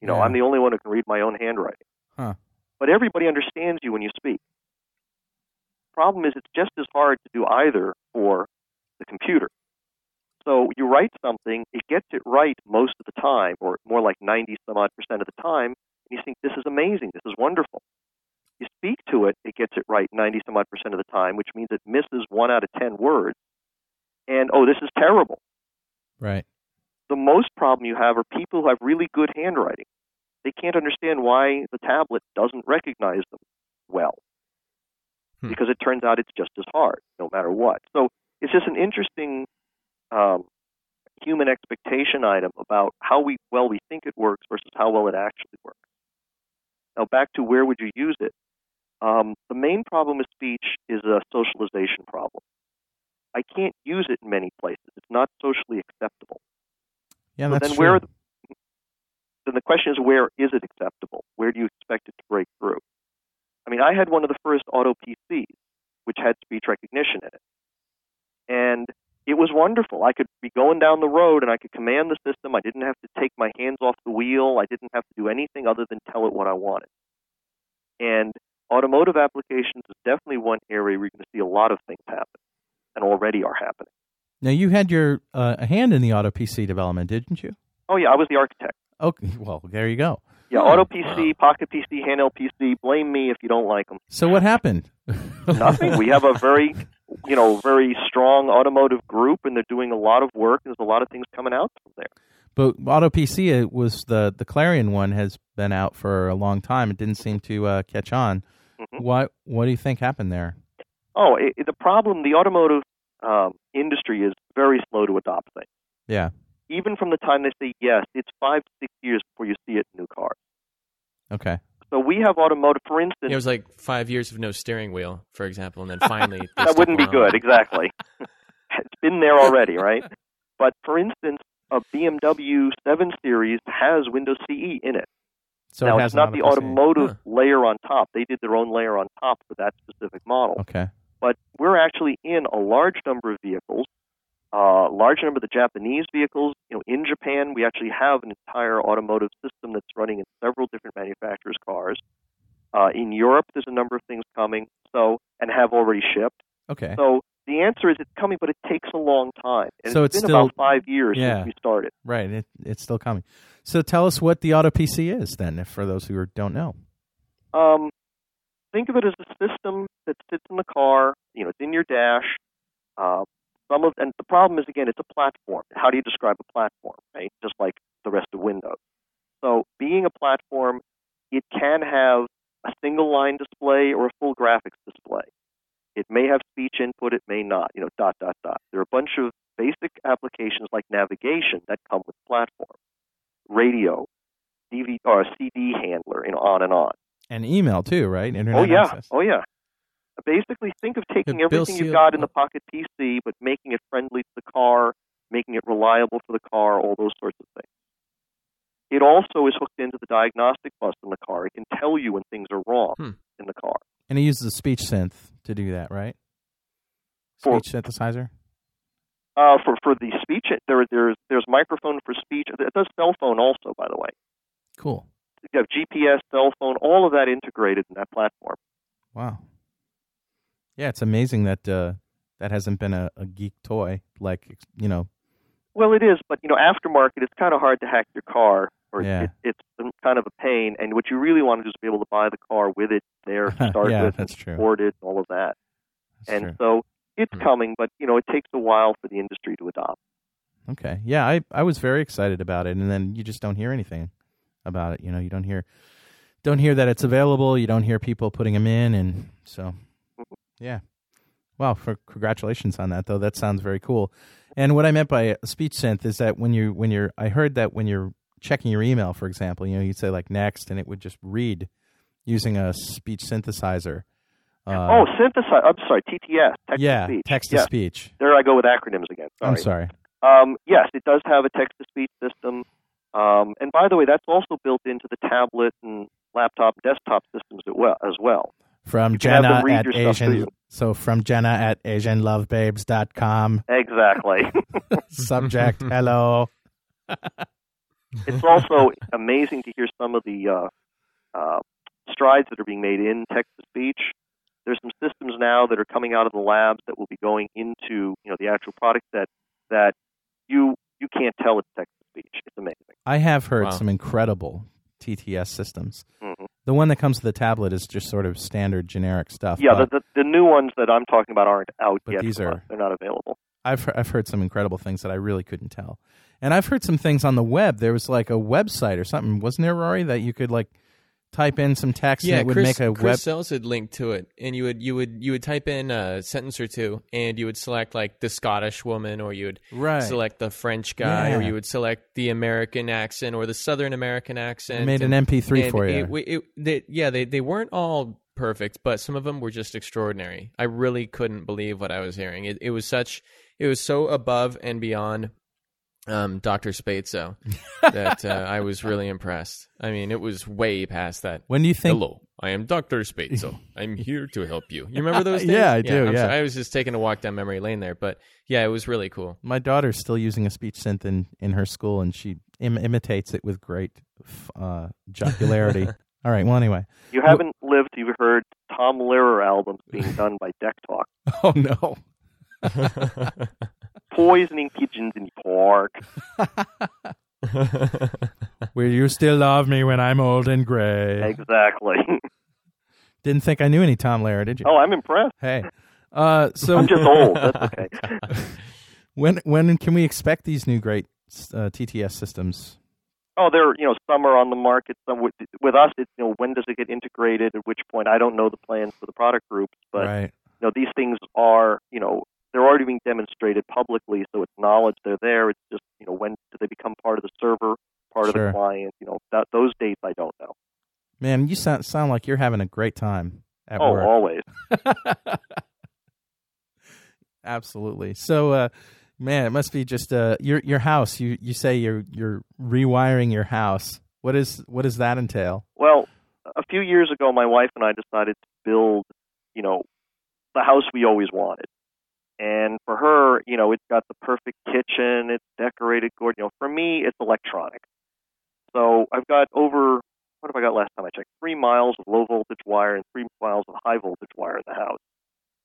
You know, yeah. I'm the only one who can read my own handwriting. Huh. But everybody understands you when you speak. The problem is it's just as hard to do either for the computer. So you write something, it gets it right most of the time, or more like ninety some odd percent of the time, and you think, this is amazing, this is wonderful. You speak to it, it gets it right ninety some odd percent of the time, which means it misses one out of ten words, and, oh, this is terrible. Right. The most problem you have are people who have really good handwriting. They can't understand why the tablet doesn't recognize them well, hmm. because it turns out it's just as hard, no matter what. So it's just an interesting um, human expectation item about how we well we think it works versus how well it actually works. Now, back to where would you use it? Um, the main problem with speech is a socialization problem. I can't use it in many places. It's not socially acceptable. Yeah, so that's then true. Where, then the question is, where is it acceptable? Where do you expect it to break through? I mean, I had one of the first auto P Cs, which had speech recognition in it. And it was wonderful. I could be going down the road and I could command the system. I didn't have to take my hands off the wheel. I didn't have to do anything other than tell it what I wanted. And automotive applications is definitely one area where you're going to see a lot of things happen and already are happening. Now, you had your uh, hand in the auto P C development, didn't you? Oh, yeah. I was the architect. Okay. Well, there you go. Yeah, auto P C, pocket P C, handheld P C. Blame me if you don't like them. So what happened? Nothing. We have a very, you know, very strong automotive group, and they're doing a lot of work. There's a lot of things coming out from there. But auto P C, it was the the Clarion one has been out for a long time. It didn't seem to uh, catch on. Mm-hmm. What What do you think happened there? Oh, it, it, the problem. The automotive um, industry is very slow to adopt things. Yeah. Even from the time they say yes, it's five, six years before you see it in new cars. Okay. So we have automotive, for instance... Yeah, it was like five years of no steering wheel, for example, and then finally... That wouldn't be good, exactly. It's been there already, right? But for instance, a B M W seven series has Windows C E in it. So now, it it's not the automotive huh. layer on top. They did their own layer on top for that specific model. Okay. But we're actually in a large number of vehicles, Uh, large number of the Japanese vehicles. You know, in Japan, we actually have an entire automotive system that's running in several different manufacturers' cars. Uh, in Europe, there's a number of things coming, so and have already shipped. Okay. So the answer is it's coming, but it takes a long time. And so it's, it's been still, about five years yeah, since we started. Right. It, it's still coming. So tell us what the auto P C is, then, for those who don't know. Um, think of it as a system that sits in the car. You know, it's in your dash. Uh, Some of, and the problem is, again, it's a platform. How do you describe a platform, right? Just like the rest of Windows. So being a platform, it can have a single-line display or a full graphics display. It may have speech input. It may not, you know, dot, dot, dot. There are a bunch of basic applications like navigation that come with the platform, radio, D V D, or a C D handler, you know, on and on. And email, too, right? Internet oh, yeah. access. Oh, yeah. Basically, think of taking yeah, everything you've got in the Pocket P C, but making it friendly to the car, making it reliable for the car, all those sorts of things. It also is hooked into the diagnostic bus in the car. It can tell you when things are wrong hmm. in the car. And it uses a speech synth to do that, right? Speech for, synthesizer? Uh, for for the speech, there there's there's microphone for speech. It does cell phone also, by the way. Cool. You have G P S, cell phone, all of that integrated in that platform. Wow. Yeah, it's amazing that uh, that hasn't been a, a geek toy, like, you know. Well, it is, but, you know, aftermarket, it's kind of hard to hack your car, or yeah. it, it's kind of a pain, and what you really want to do is be able to buy the car with it there, start yeah, with, and support it, and all of that. That's and true. So it's coming, but, you know, it takes a while for the industry to adopt. Okay. Yeah, I, I was very excited about it, and then you just don't hear anything about it. You know, you don't hear, don't hear that it's available. You don't hear people putting them in, and so... Yeah. Wow. For, congratulations on that, though. That sounds very cool. And what I meant by speech synth is that when you when you're, I heard that when you're checking your email, for example, you know, you'd say like next, and it would just read using a speech synthesizer. Uh, oh, synthesizer. I'm sorry, T T S. Text yeah, to speech. text to yes. speech. There I go with acronyms again. Sorry. I'm sorry. Um, yes, it does have a text to speech system. Um, and by the way, that's also built into the tablet and laptop, desktop systems as well. From Jenna at Asian So from Jenna at Asian Love Babes dot com. Exactly. Subject, hello. It's also amazing to hear some of the uh, uh, strides that are being made in text-to-speech. There's some systems now that are coming out of the labs that will be going into, you know, the actual product that that you you can't tell it's text-to-speech. It's amazing. I have heard wow. some incredible T T S systems. Mm-hmm. The one that comes to the tablet is just sort of standard generic stuff. Yeah, but the, the the new ones that I'm talking about aren't out but yet. These are, they're not available. I've I've heard some incredible things that I really couldn't tell. And I've heard some things on the web. There was like a website or something, wasn't there, Rory, that you could like type in some text yeah, and it would Chris, make a Chris web... Yeah, Sells had linked to it, and you would you would, you would type in a sentence or two, and you would select like the Scottish woman, or you would right. select the French guy, yeah. or you would select the American accent or the Southern American accent. It made and, an M P three for you. It, it, it, they, yeah, they, they weren't all perfect, but some of them were just extraordinary. I really couldn't believe what I was hearing. It, it was such... It was so above and beyond... Um, Doctor Spatzo, that uh, I was really impressed. I mean, it was way past that. When do you think? Hello, I am Doctor Spatzo. I'm here to help you. You remember those things? Yeah, I do. Yeah, yeah. Sorry, I was just taking a walk down memory lane there, but yeah, it was really cool. My daughter's still using a speech synth in, in her school, and she im- imitates it with great uh, jocularity. All right. Well, anyway, you haven't well, lived. You've heard Tom Lehrer albums being done by Deck Talk. Oh no. Poisoning pigeons in the park. Will you still love me when I'm old and gray? Exactly. Didn't think I knew any Tom Lehrer, did you? Oh, I'm impressed. Hey, uh, so I'm just old. That's okay. when when can we expect these new great uh, T T S systems? Oh, they're you know some are on the market. Some with, with us, it's you know when does it get integrated? At which point, I don't know the plans for the product groups, but right. you know these things are you know. They're already being demonstrated publicly, so it's knowledge they're there. It's just, you know, when do they become part of the server, part sure. of the client? You know, that, those dates I don't know. Man, you sound sound like you're having a great time at oh, work. Oh, always. Absolutely. So, uh, man, it must be just uh, your your house. You you say you're you're rewiring your house. What is what does that entail? Well, a few years ago, my wife and I decided to build, you know, the house we always wanted. And for her, you know, it's got the perfect kitchen. It's decorated, gorgeous. You know, for me, it's electronic. So I've got over, what have I got last time I checked? Three miles of low voltage wire and three miles of high voltage wire in the house.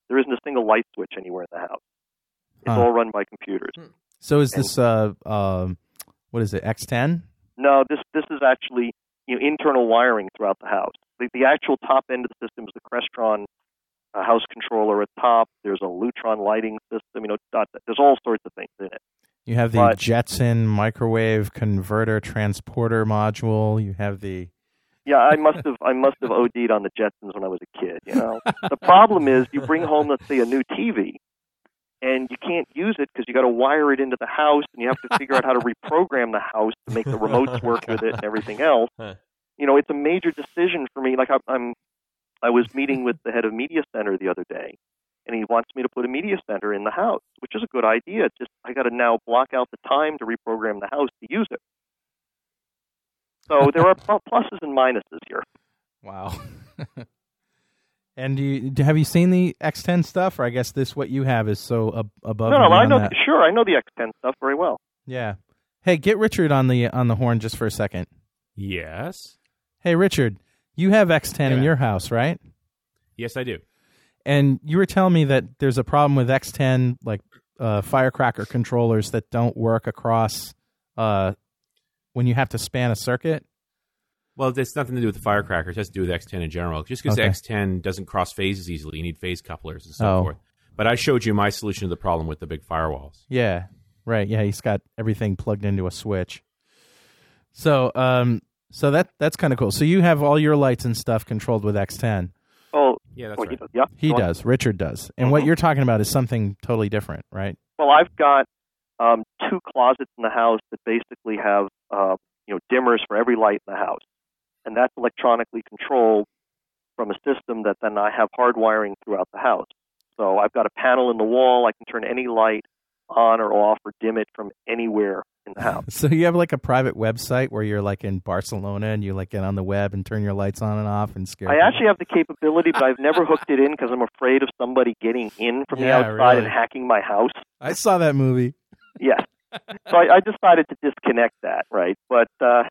There isn't a single light switch anywhere in the house. It's huh. all run by computers. So is and, this, uh, uh, what is it, X ten? No, this this is actually you know, internal wiring throughout the house. The, the actual top end of the system is the Crestron a house controller at top. There's a Lutron lighting system. You know, there's all sorts of things in it. You have the but, Jetson microwave converter transporter module. You have the yeah. I must have I must have OD'd on the Jetsons when I was a kid. You know, the problem is you bring home, let's say, a new T V, and you can't use it because you got to wire it into the house, and you have to figure out how to reprogram the house to make the remotes work with it and everything else. You know, it's a major decision for me. Like I, I'm. I was meeting with the head of Media Center the other day, and he wants me to put a Media Center in the house, which is a good idea. It's just I got to now block out the time to reprogram the house to use it. So there are pluses and minuses here. Wow. And do you, have you seen the X ten stuff? Or I guess this what you have is so ab- above. No, no, I know. That. Sure, I know the X ten stuff very well. Yeah. Hey, get Richard on the on the horn just for a second. Yes. Hey, Richard. You have X ten yeah, in your house, right? Yes, I do. And you were telling me that there's a problem with X ten, like uh, firecracker controllers that don't work across uh, when you have to span a circuit? Well, it's nothing to do with the firecrackers. It has to do with X ten in general. Just because okay. X ten doesn't cross phases easily. You need phase couplers and so oh. forth. But I showed you my solution to the problem with the big firewalls. Yeah, right. Yeah, he's got everything plugged into a switch. So... um So that that's kind of cool. So you have all your lights and stuff controlled with X ten. Oh, yeah, that's well, right. He does. Yeah. He does. Richard does. And mm-hmm. what you're talking about is something totally different, right? Well, I've got um, two closets in the house that basically have uh, you know dimmers for every light in the house, and that's electronically controlled from a system that then I have hardwiring throughout the house. So I've got a panel in the wall. I can turn any light on or off or dim it from anywhere in the house. So you have like a private website where you're like in Barcelona and you like get on the web and turn your lights on and off and scare I people. Actually have the capability, but I've never hooked it in because I'm afraid of somebody getting in from yeah, the outside really. and hacking my house. I saw that movie. Yes. So I, I decided to disconnect that, right? But uh,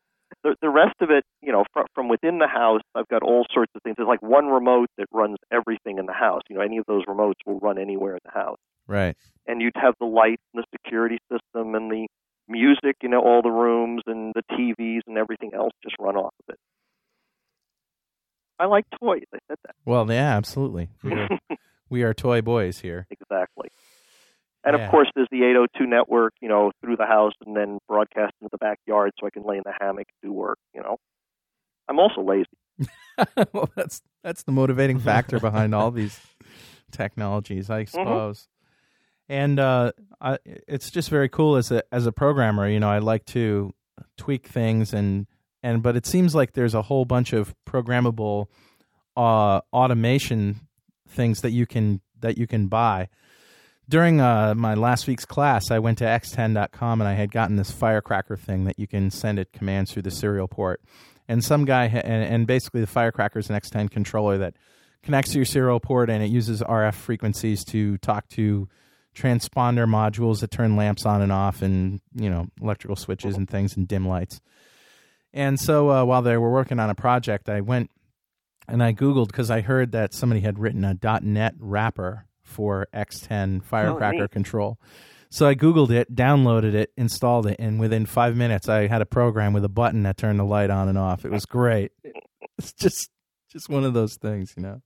the, the rest of it, you know, fr- from within the house, I've got all sorts of things. There's like one remote that runs everything in the house. You know, any of those remotes will run anywhere in the house. Right. And you'd have the lights and the security system and the music, you know, all the rooms and the T Vs and everything else just run off of it. I like toys. I said that. Well, yeah, absolutely. We are, we are toy boys here. Exactly. And, yeah. of course, there's the eight oh two network, you know, through the house and then broadcast into the backyard so I can lay in the hammock and do work, you know. I'm also lazy. Well, that's that's the motivating factor behind all these technologies, I suppose. Mm-hmm. And uh, I, it's just very cool as a as a programmer. You know, I like to tweak things, and and but it seems like there's a whole bunch of programmable uh, automation things that you can that you can buy. During uh, my last week's class, I went to x ten dot com and I had gotten this firecracker thing that you can send it commands through the serial port. And some guy ha- and, and basically the firecracker is an X ten controller that connects to your serial port, and it uses R F frequencies to talk to transponder modules that turn lamps on and off, and you know, electrical switches and things, and dim lights. And so uh, while they were working on a project, I went and I Googled, because I heard that somebody had written a dot net wrapper for X ten firecracker oh, nice. control. So I Googled it, downloaded it, installed it, and within five minutes I had a program with a button that turned the light on and off. It was great. It's just just one of those things, you know.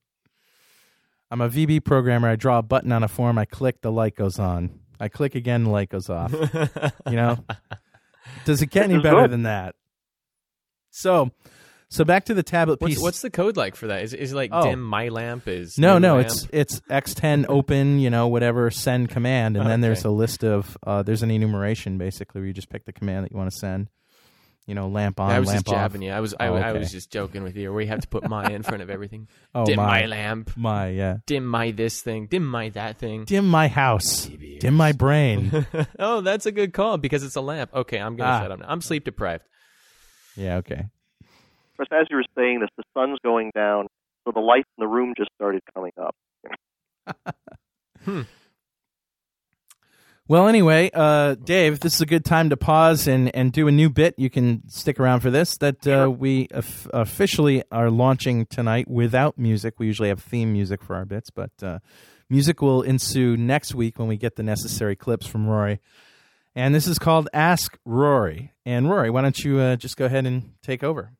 I'm a V B programmer. I draw a button on a form. I click, the light goes on. I click again, the light goes off. You know? Does it get any better than that? So so back to the tablet piece. What's, what's the code like for that? Is, is it like oh. dim my lamp? Is No, no. Lamp? It's it's X ten open, you know, whatever, send command. And oh, then okay. there's a list of, uh, there's an enumeration basically where you just pick the command that you want to send. You know, lamp on, lamp off. I was just jabbing you. I was, I, oh, okay. I was just joking with you. We have to put my in front of everything. Oh, dim my, my lamp. My, yeah. Dim my this thing. Dim my that thing. Dim my house. T Vs. Dim my brain. Oh, that's a good call because it's a lamp. Okay, I'm going to ah. shut up now. I'm sleep deprived. Yeah, okay. But as you were saying this, the sun's going down, so the lights in the room just started coming up. hmm. Well, anyway, uh, Dave, this is a good time to pause and, and do a new bit. You can stick around for this, that uh, we of- officially are launching tonight without music. We usually have theme music for our bits, but uh, music will ensue next week when we get the necessary clips from Rory. And this is called Ask Rory. And Rory, why don't you uh, just go ahead and take over?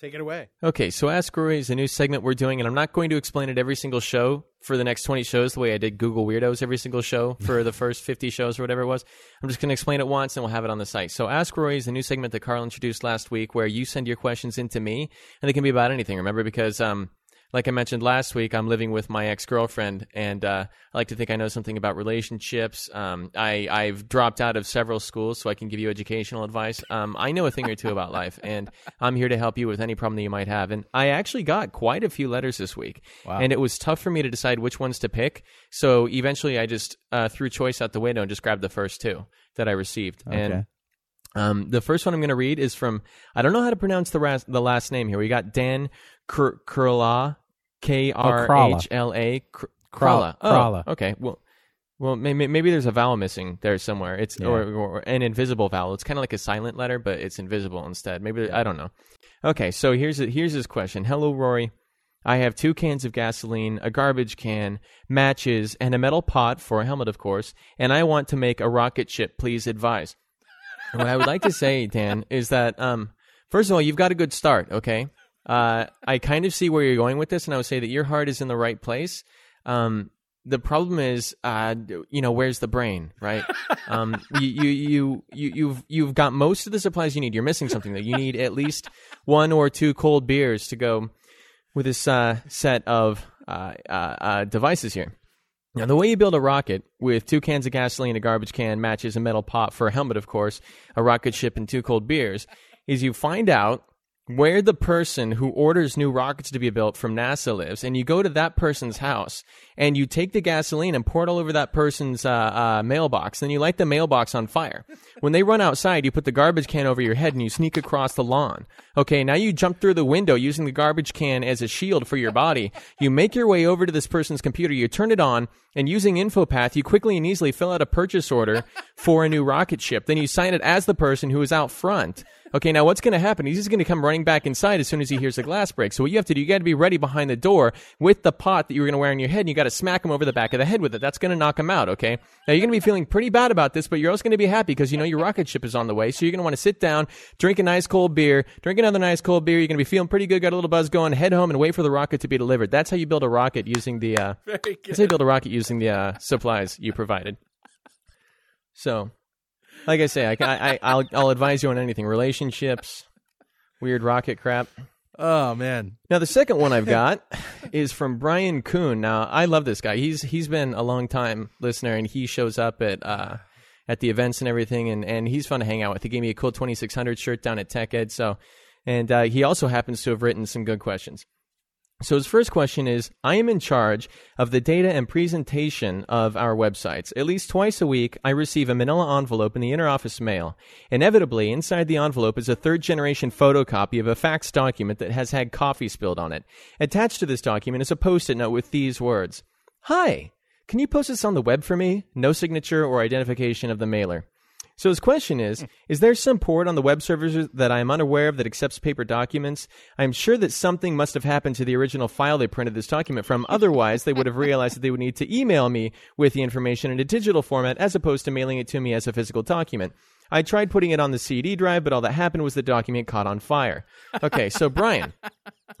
Take it away. Okay, so Ask Rory is a new segment we're doing, and I'm not going to explain it every single show for the next twenty shows the way I did Google Weirdos every single show for the first fifty shows or whatever it was. I'm just going to explain it once, and we'll have it on the site. So Ask Rory is a new segment that Carl introduced last week where you send your questions in to me, and they can be about anything, remember? Because, um, like I mentioned last week, I'm living with my ex-girlfriend, and uh, I like to think I know something about relationships. Um, I, I've dropped out of several schools, so I can give you educational advice. Um, I know a thing or two about life, and I'm here to help you with any problem that you might have. And I actually got quite a few letters this week, wow. and it was tough for me to decide which ones to pick. So eventually I just uh, threw choice out the window and just grabbed the first two that I received. Okay. And um, the first one I'm going to read is from, I don't know how to pronounce the, ras- the last name here. We got Dan Kr- Krla, K R H L A, Kr- Krala. Oh, Krala. Okay. Well, well, maybe, maybe there's a vowel missing there somewhere. It's yeah. or, or an invisible vowel. It's kind of like a silent letter, but it's invisible instead. Maybe I don't know. Okay, so here's a, here's his question. Hello, Rory. I have two cans of gasoline, a garbage can, matches, and a metal pot for a helmet, of course. And I want to make a rocket ship. Please advise. What I would like to say, Dan, is that um, first of all, you've got a good start. Okay. Uh, I kind of see where you're going with this, and I would say that your heart is in the right place. Um, the problem is, uh, you know, where's the brain, right? Um, you, you, you, you, you've, you've got most of the supplies you need. You're missing something, though. You need at least one or two cold beers to go with this uh, set of uh, uh, uh, devices here. Now, the way you build a rocket with two cans of gasoline, a garbage can, matches, a metal pot for a helmet, of course, a rocket ship, and two cold beers, is you find out where the person who orders new rockets to be built from NASA lives, and you go to that person's house, and you take the gasoline and pour it all over that person's uh, uh, mailbox, then you light the mailbox on fire. When they run outside, you put the garbage can over your head, and you sneak across the lawn. Okay, now you jump through the window using the garbage can as a shield for your body. You make your way over to this person's computer, you turn it on, and using InfoPath, you quickly and easily fill out a purchase order for a new rocket ship. Then you sign it as the person who is out front. Okay, now what's going to happen? He's just going to come running back inside as soon as he hears the glass break. So what you have to do, you got to be ready behind the door with the pot that you were going to wear on your head, and you got to smack him over the back of the head with it. That's going to knock him out, okay? Now, you're going to be feeling pretty bad about this, but you're also going to be happy because you know your rocket ship is on the way. So you're going to want to sit down, drink a nice cold beer, drink another nice cold beer. You're going to be feeling pretty good, got a little buzz going, head home and wait for the rocket to be delivered. That's how you build a rocket using the uh, Very good. That's how you build a rocket using the uh, supplies you provided. So... Like I say, I, I, I'll, I'll advise you on anything. Relationships, weird rocket crap. Oh, man. Now, the second one I've got is from Brian Kuhn. Now, I love this guy. He's He's been a long-time listener, and he shows up at uh, at the events and everything, and, and he's fun to hang out with. He gave me a cool twenty-six hundred shirt down at Tech Ed, so, and uh, he also happens to have written some good questions. So his first question is, I am in charge of the data and presentation of our websites. At least twice a week, I receive a manila envelope in the interoffice mail. Inevitably, inside the envelope is a third-generation photocopy of a fax document that has had coffee spilled on it. Attached to this document is a post-it note with these words. Hi, can you post this on the web for me? No signature or identification of the mailer. So his question is, is there some port on the web servers that I am unaware of that accepts paper documents? I am sure that something must have happened to the original file they printed this document from. Otherwise, they would have realized that they would need to email me with the information in a digital format as opposed to mailing it to me as a physical document. I tried putting it on the C D drive, but all that happened was the document caught on fire. Okay, so Brian,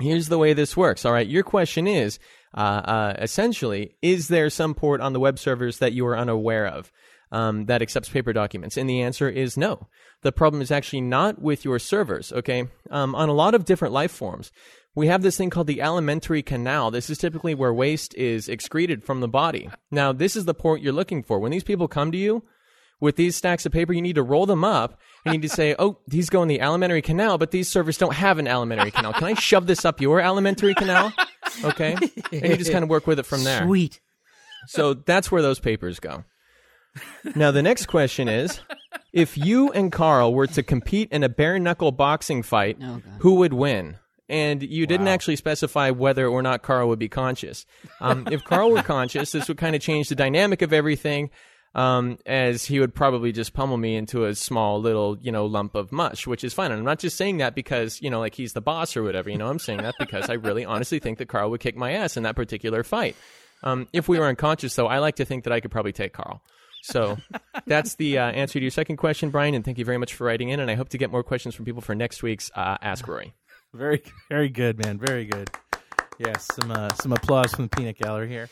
here's the way this works. All right, your question is, uh, uh, essentially, is there some port on the web servers that you are unaware of? Um, that accepts paper documents? And the answer is no. The problem is actually not with your servers, okay? Um, on a lot of different life forms, we have this thing called the alimentary canal. This is typically where waste is excreted from the body. Now, this is the port you're looking for. When these people come to you with these stacks of paper, you need to roll them up and you need to say, oh, these go in the alimentary canal, but these servers don't have an alimentary canal. Can I shove this up your alimentary canal? Okay? And you just kind of work with it from there. Sweet. So that's where those papers go. Now, the next question is, if you and Carl were to compete in a bare-knuckle boxing fight, oh, who would win? And you didn't wow. actually specify whether or not Carl would be conscious. Um, if Carl were conscious, this would kind of change the dynamic of everything, um, as he would probably just pummel me into a small little, you know, lump of mush, which is fine. And I'm not just saying that because, you know, like he's the boss or whatever. You know, I'm saying that because I really honestly think that Carl would kick my ass in that particular fight. Um, if we were unconscious, though, I like to think that I could probably take Carl. So that's the uh, answer to your second question, Brian, and thank you very much for writing in, and I hope to get more questions from people for next week's uh, Ask Rory. Very, very good, man. Very good. Yes, some uh, some applause from the peanut gallery here.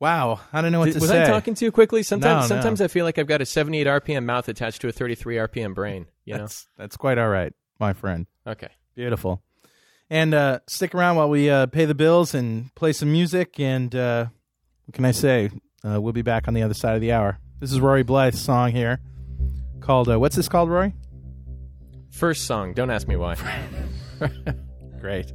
Wow, I don't know what Did, to was say. Was I talking too quickly? Sometimes, no, sometimes no. I feel like I've got a seventy-eight R P M mouth attached to a thirty-three R P M brain. You that's, know, that's quite all right, my friend. Okay, beautiful. And uh, stick around while we uh, pay the bills and play some music. And uh, what can I say? Uh, we'll be back on the other side of the hour. This is Rory Blythe's song here called, uh, what's this called, Rory? First song. Don't ask me why. Great.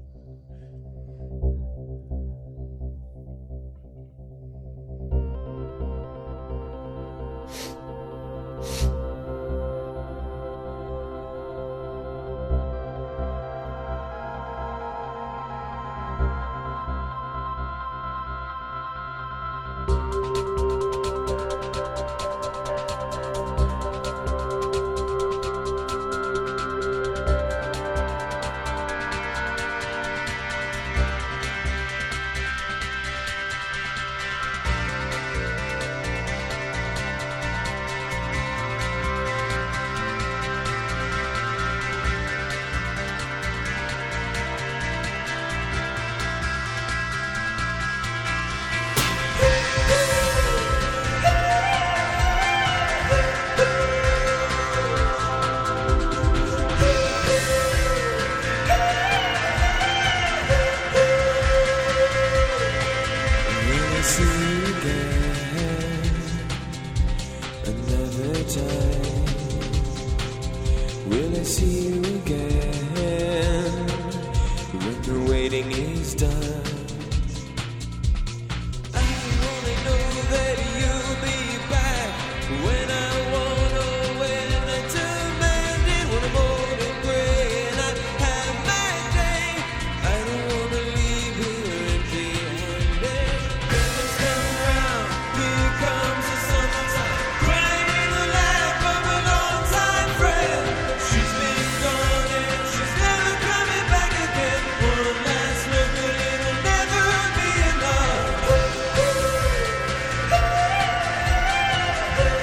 waiting is done. I only know that you'll be back when I want or when I demand it. When I'm old and gray and I have my day, I don't want to leave here empty-handed. Heaven's come round, here comes the summertime, crying in the life of a long-time friend. She's been gone and she's never coming back again. One last look but it'll never be enough. I was there when you arrived but I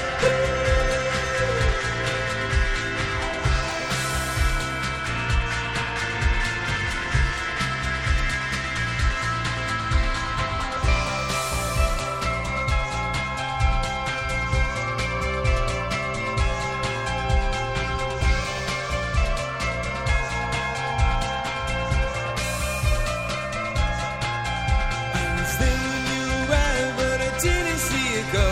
didn't see you go.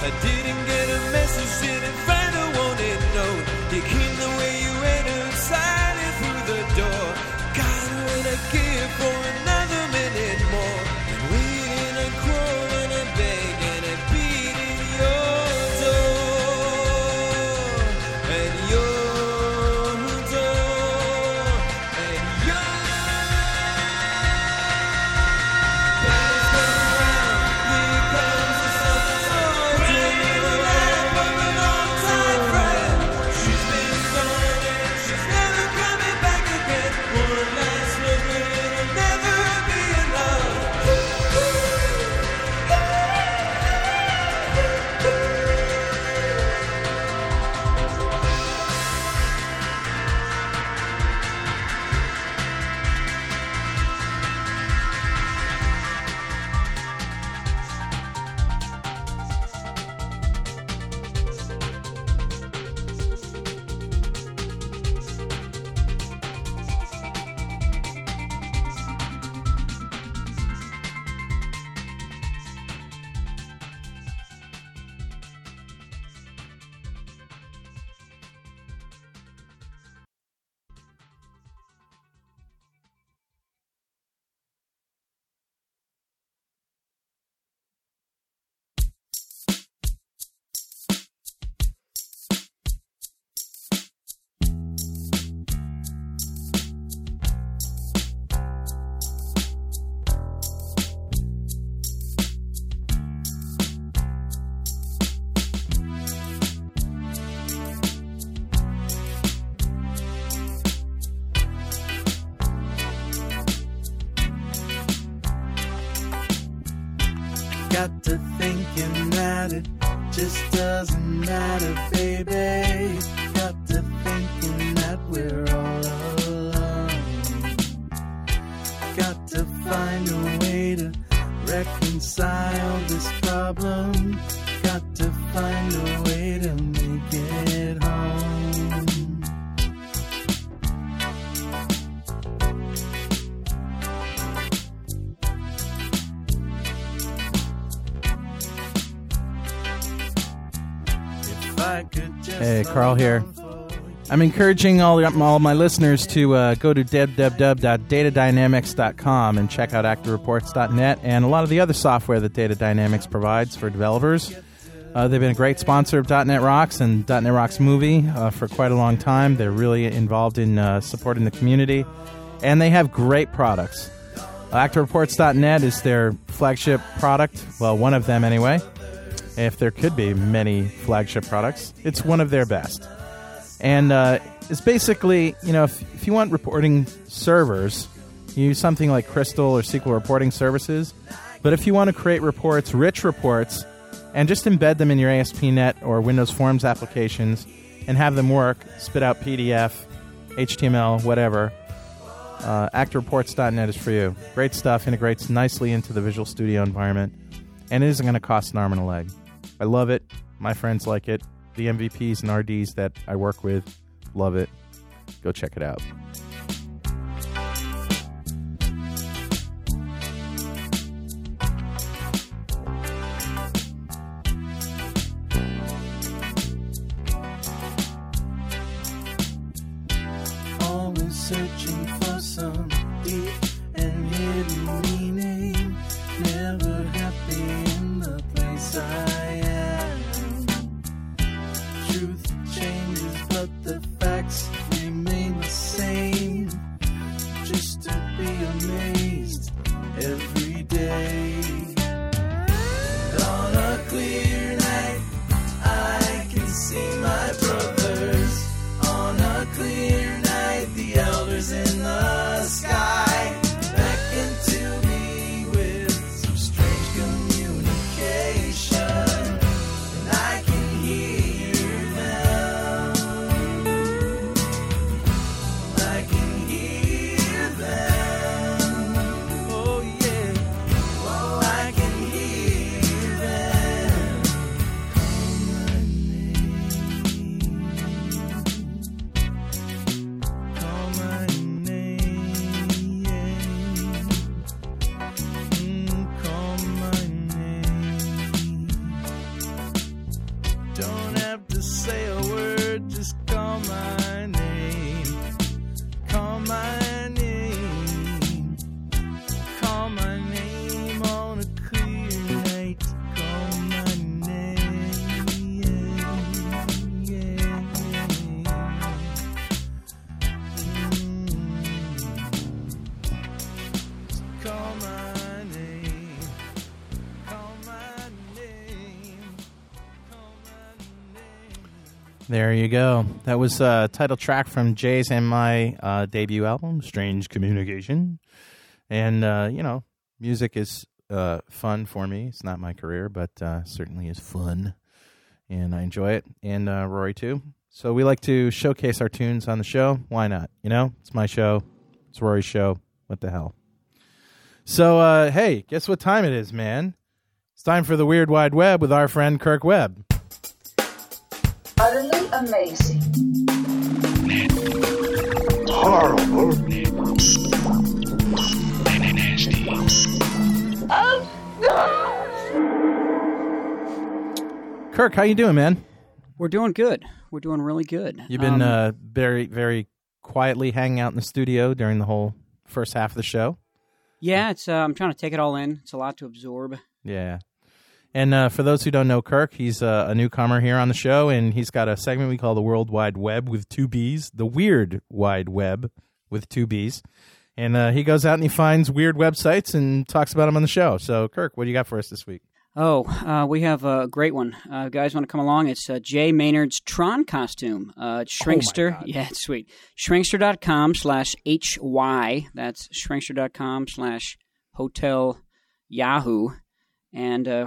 I didn't get a message, didn't find a wanted note. You came the way you entered, silent through the door. God, what I give for another minute more. And wait and I crawl and I beg and I beat in your door. And your door. And your door. Got to thinking that it just doesn't matter, baby. Got to thinking that we're all alone. Got to find a way to reconcile this problem. Got to find a way to make it home. Hey, Carl here. I'm encouraging all, all my listeners to uh, go to w w w dot data dynamics dot com and check out actor reports dot net and a lot of the other software that Data Dynamics provides for developers. Uh, they've been a great sponsor of .dot net Rocks and .dot net Rocks Movie uh, for quite a long time. They're really involved in uh, supporting the community, and they have great products. Uh, actor reports dot net is their flagship product, well, one of them anyway. If there could be many flagship products, it's one of their best. And uh, it's basically, you know, if, if you want reporting servers, you use something like Crystal or S Q L reporting services. But if you want to create reports, rich reports, and just embed them in your A S P dot net or Windows Forms applications and have them work, spit out P D F, H T M L, whatever, uh, actor reports dot net is for you. Great stuff, integrates nicely into the Visual Studio environment, and it isn't going to cost an arm and a leg. I love it. My friends like it. The M V Ps and R Ds that I work with love it. Go check it out. Always searching for some deep and amazed every day. And on a clear night, I can see my brothers. On a clear night, the elders in the sky beckon to me with some strange communication, and I can hear them. I can hear them. Oh yeah. Oh, I can hear them. Call my name. Call my name. Mm, call my name. Don't have to say a word, just call my name. Call my name. Call my name on a clear night. Call my name. Yeah. Mm. Call my name. Call my name. Call my name. There you go. That was a title track from Jay's and my uh, debut album, Strange Communication. And, uh, you know, music is uh, fun for me. It's not my career, but uh, certainly is fun. And I enjoy it. And uh, Rory, too. So we like to showcase our tunes on the show. Why not? You know, it's my show. It's Rory's show. What the hell? So, uh, hey, guess what time it is, man? It's time for the Weird Wide Web with our friend Kirk Webb. Utterly amazing. Horrible. Oh, Kirk, how you doing, man? We're doing good. We're doing really good. You've been Um, uh, very, very quietly hanging out in the studio during the whole first half of the show. yeah, it's. Uh, I'm trying to take it all in. It's a lot to absorb. Yeah. And uh, for those who don't know Kirk, he's uh, a newcomer here on the show, and he's got a segment we call the World Wide Web with two B's, the Weird Wide Web with two B's. And uh, he goes out and he finds weird websites and talks about them on the show. So, Kirk, what do you got for us this week? Oh, uh, we have a great one. Uh, guys, want to come along? It's uh, Jay Maynard's Tron costume. Uh, it's Shrinkster. God. Yeah, it's sweet. Shrinkster.com slash HY. That's Shrinkster.com slash Hotel Yahoo. And uh,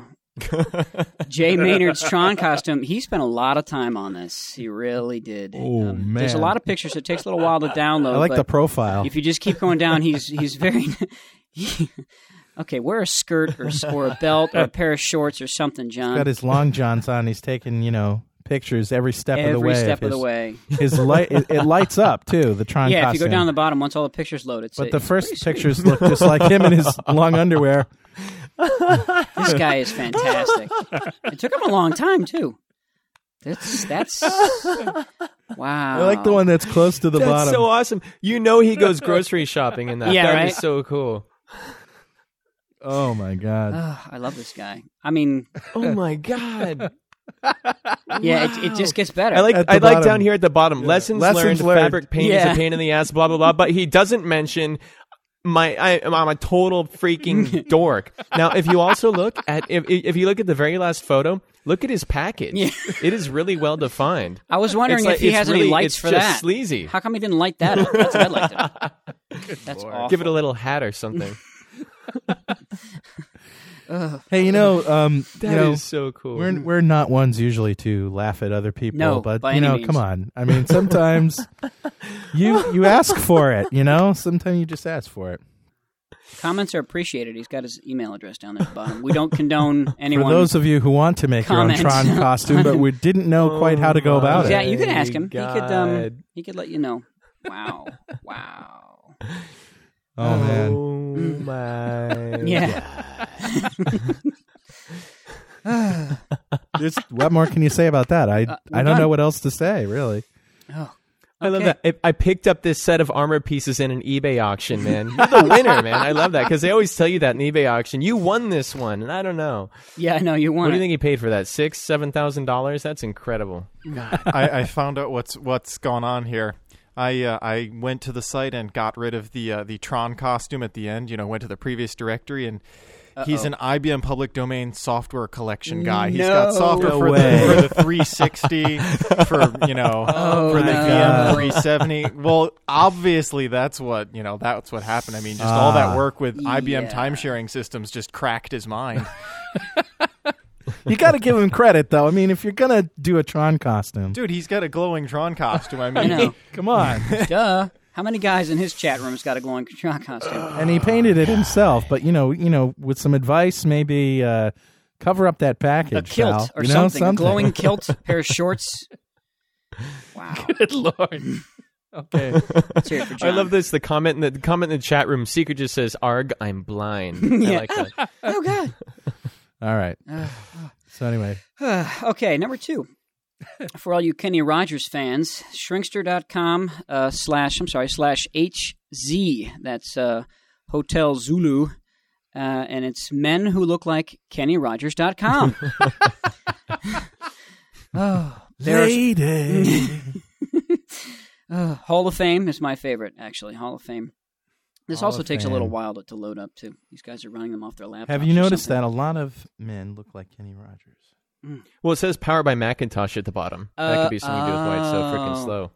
Jay Maynard's Tron costume, he spent a lot of time on this. He really did. Oh, man. There's a lot of pictures. So it takes a little while to download. I like but the profile. If you just keep going down, he's he's very... he, okay, wear a skirt or, or a belt or a pair of shorts or something, John. He's got his long johns on. He's taking, you know, pictures every step every of the way. Every step of, his, of the way. His light, it, it lights up, too, the Tron yeah, costume. Yeah, if you go down the bottom, once all the pictures load, it's But a, the it's first pictures sweet. Look just like him in his long underwear. This guy is fantastic. It took him a long time, too. That's that's wow. I like the one that's close to the that's bottom. That's so awesome. You know he goes grocery shopping in that. Yeah, that right? is so cool. Oh, my God. Oh, I love this guy. I mean... Oh, my God. Yeah, wow. it, it just gets better. I like I like down here at the bottom. Yeah. Lessons, Lessons learned, learned. Fabric paint yeah. is a pain in the ass, blah, blah, blah. But he doesn't mention... My, I, I'm a total freaking dork. Now, if you also look at if if you look at the very last photo, look at his package. Yeah. It is really well defined. I was wondering it's if like, he has really, any lights it's for just that. Sleazy. How come he didn't light that up? That's what I liked it up. That's awful. Give it a little hat or something. Hey, you know, um, that you know, is so cool. We're we're not ones usually to laugh at other people, no, but you know, means. Come on. I mean, sometimes you you ask for it. You know, sometimes you just ask for it. Comments are appreciated. He's got his email address down there at the bottom. We don't condone anyone. For those of you who want to make comments. Your own Tron costume, but we didn't know quite how to go about exactly. it. Yeah, you can ask him. God. He could um, he could let you know. Wow, wow. Oh, man. Oh, my yeah. God. What more can you say about that? I, uh, I don't done. know what else to say, really. Oh, okay. I love that. I, I picked up this set of armor pieces in an eBay auction, man. You're the winner, man. I love that because they always tell you that in eBay auction. You won this one, and I don't know. Yeah, I know you won. What do you think he paid for that? Six, seven thousand dollars? That's incredible. God. I, I found out what's what's going on here. I uh, I went to the site and got rid of the uh, the Tron costume at the end. You know, went to the previous directory, and Uh-oh. he's an I B M public domain software collection guy. No he's got software for the, for the three sixty, for you know, oh, for the V M three seventy. Well, obviously that's what you know. That's what happened. I mean, just uh, all that work with yeah. I B M time sharing systems just cracked his mind. You got to give him credit, though. I mean, if you're going to do a Tron costume. Dude, he's got a glowing Tron costume. I mean, I come on. Duh. How many guys in his chat room has got a glowing Tron costume? And he painted it himself. But, you know, you know, with some advice, maybe uh, cover up that package. A kilt pal. or you know, something. something. A glowing kilt, pair of shorts. Wow. Good Lord. Okay. Let's hear it for John. I love this. The comment in the, the comment in the chat room, Seeker just says, "Arg, I'm blind." Yeah. I like that. Oh, God. All right. Uh, so anyway. Uh, okay, number two. For all you Kenny Rogers fans, shrinkster dot com uh, slash, I'm sorry, slash H Z. That's uh, Hotel Zulu. Uh, and it's men who look like Kenny Rogers dot com. Oh, lady. uh, Hall of Fame is my favorite, actually. Hall of Fame. This Hall also takes fame. a little while to, to load up, too. These guys are running them off their laptops. Have you noticed that a lot of men look like Kenny Rogers? Mm. Well, it says powered by Macintosh at the bottom. Uh, that could be something to do with why it's so freaking slow.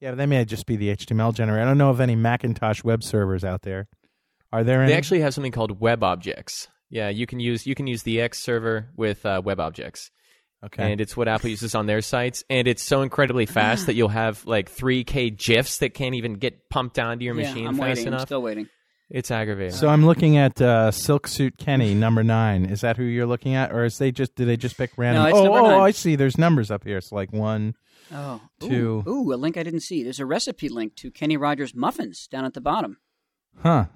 Yeah, but that may just be the H T M L generator. I don't know of any Macintosh web servers out there. Are there any? They actually have something called web objects. Yeah, you can use you can use the X server with uh, web objects. Okay. And it's what Apple uses on their sites, and it's so incredibly fast that you'll have like three K GIFs that can't even get pumped onto your yeah, machine I'm fast waiting. enough. I'm still waiting. It's aggravating. So I'm looking at uh, Silk Suit Kenny, number nine. Is that who you're looking at, or is they just did they just pick random? No, it's oh, number nine. oh, I see. There's numbers up here. It's so like one, oh. two. Ooh, ooh, a link I didn't see. There's a recipe link to Kenny Rogers muffins down at the bottom. Huh.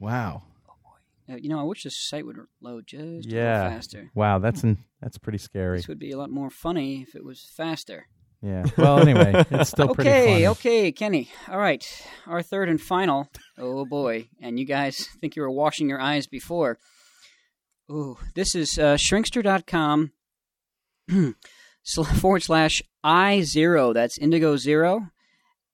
Wow. You know, I wish this site would load just yeah. a little faster. Wow, that's an, that's pretty scary. This would be a lot more funny if it was faster. Yeah. Well, anyway, it's still okay, pretty funny. Okay, okay, Kenny. All right, our third and final. Oh, boy. And you guys think you were washing your eyes before. Ooh, this is uh, shrinkster dot com forward slash I zero. That's Indigo Zero.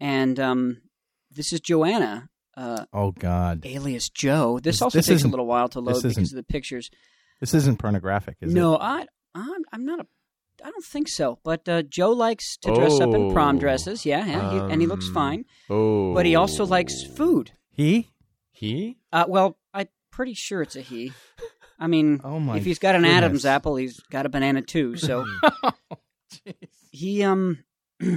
And um, this is Joanna. Uh, oh, God. Alias Joe. This, this also this takes a little while to load because of the pictures. This isn't pornographic, is no, it? No, I, I'm, I'm not a... I don't think so. But uh, Joe likes to dress oh, up in prom dresses. Yeah, yeah um, he, and he looks fine. Oh. But he also likes food. He? He? Uh, well, I'm pretty sure it's a he. I mean, oh my if he's got an goodness. Adam's apple, he's got a banana too. So oh, he, um... oh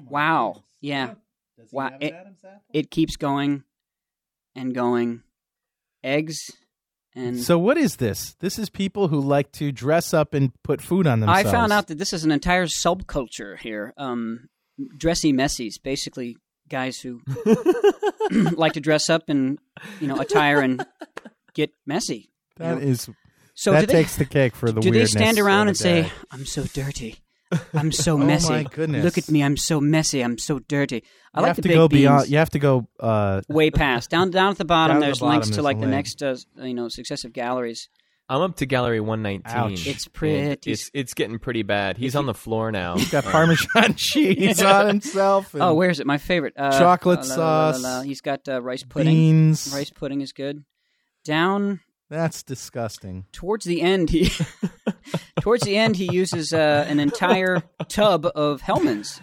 my wow. Goodness. Yeah. Does he wow. have an it, Adam's apple? It keeps going and going. Eggs and so what is this? This is people who like to dress up and put food on themselves. I found out that this is an entire subculture here. Um, dressy messies, basically guys who like to dress up and you know attire and get messy. That you know? is so that takes they, the cake for the weirdness. Do they stand around and day. say, "I'm so dirty"? I'm so messy. Oh my goodness. Look at me. I'm so messy. I'm so dirty. I you like the big go beans. Beyond, you have to go uh, way past. Down down at the bottom, there's the bottom, links there's to like the link. next, uh, you know, successive galleries. I'm up to gallery one nineteen. Ouch. It's pretty. It's, it's getting pretty bad. He's on the floor now. He's got Parmesan cheese on himself. And oh, where is it? My favorite. Uh, chocolate uh, sauce. La, la, la, la. He's got uh, rice pudding. Beans. Rice pudding is good. Down. That's disgusting. Towards the end, he towards the end he uses uh, an entire tub of Hellman's,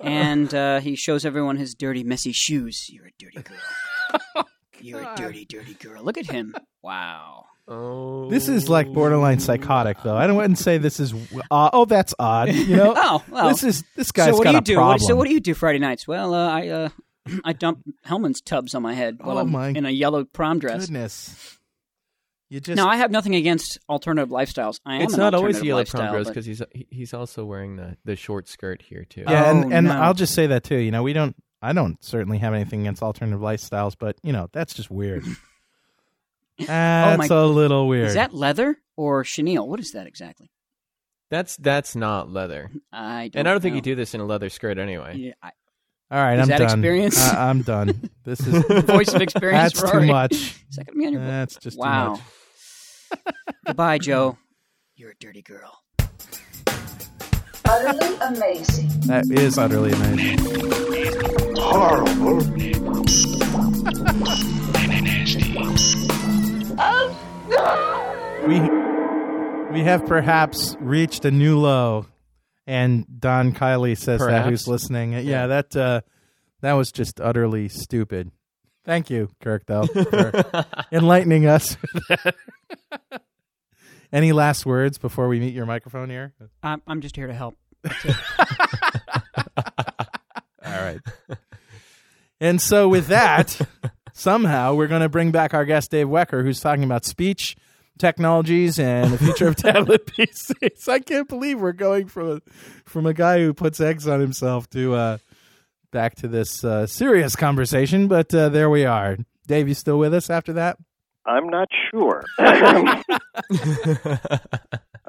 and uh, he shows everyone his dirty, messy shoes. You're a dirty girl. Oh, You're a dirty, dirty girl. Look at him. Wow. Oh. This is like borderline psychotic, though. I wouldn't say this is. Uh, oh, that's odd. You know. oh, well. This is this guy's so got a do? problem. What, so what do you do Friday nights? Well, uh, I uh, I dump Hellman's tubs on my head while oh, I'm my in a yellow prom dress. Goodness. You just, no, I have nothing against alternative lifestyles. I am it's an not always the yellow prom dress because he's he's also wearing the, the short skirt here too. Yeah, oh, and, and no. I'll just say that too. You know, we don't. I don't certainly have anything against alternative lifestyles, but you know, that's just weird. That's oh a little weird. Is that leather or chenille? What is that exactly? That's that's not leather. I don't and I don't know. think you do this in a leather skirt anyway. Yeah. I, All right, is I'm that done. Experience? Uh, I'm done. This is the voice of experience. That's Rory. too much. Is that going to be on your book? That's just wow. too much. Goodbye, Joe. You're a dirty girl. Utterly amazing. That is utterly amazing. Horrible. we, we have perhaps reached a new low. And Don Kiley says perhaps. That who's listening. Yeah, that uh, that was just utterly stupid. Thank you, Kirk, though, for enlightening us. Any last words before we meet your microphone here? I'm, I'm just here to help. That's it. All right. And so with that, somehow we're going to bring back our guest, Dave Wecker, who's talking about speech technologies and the future of tablet P Cs. I can't believe we're going from a, from a guy who puts eggs on himself to uh, back to this uh, serious conversation, but uh, there we are. Dave, you still with us after that? I'm not sure. I'm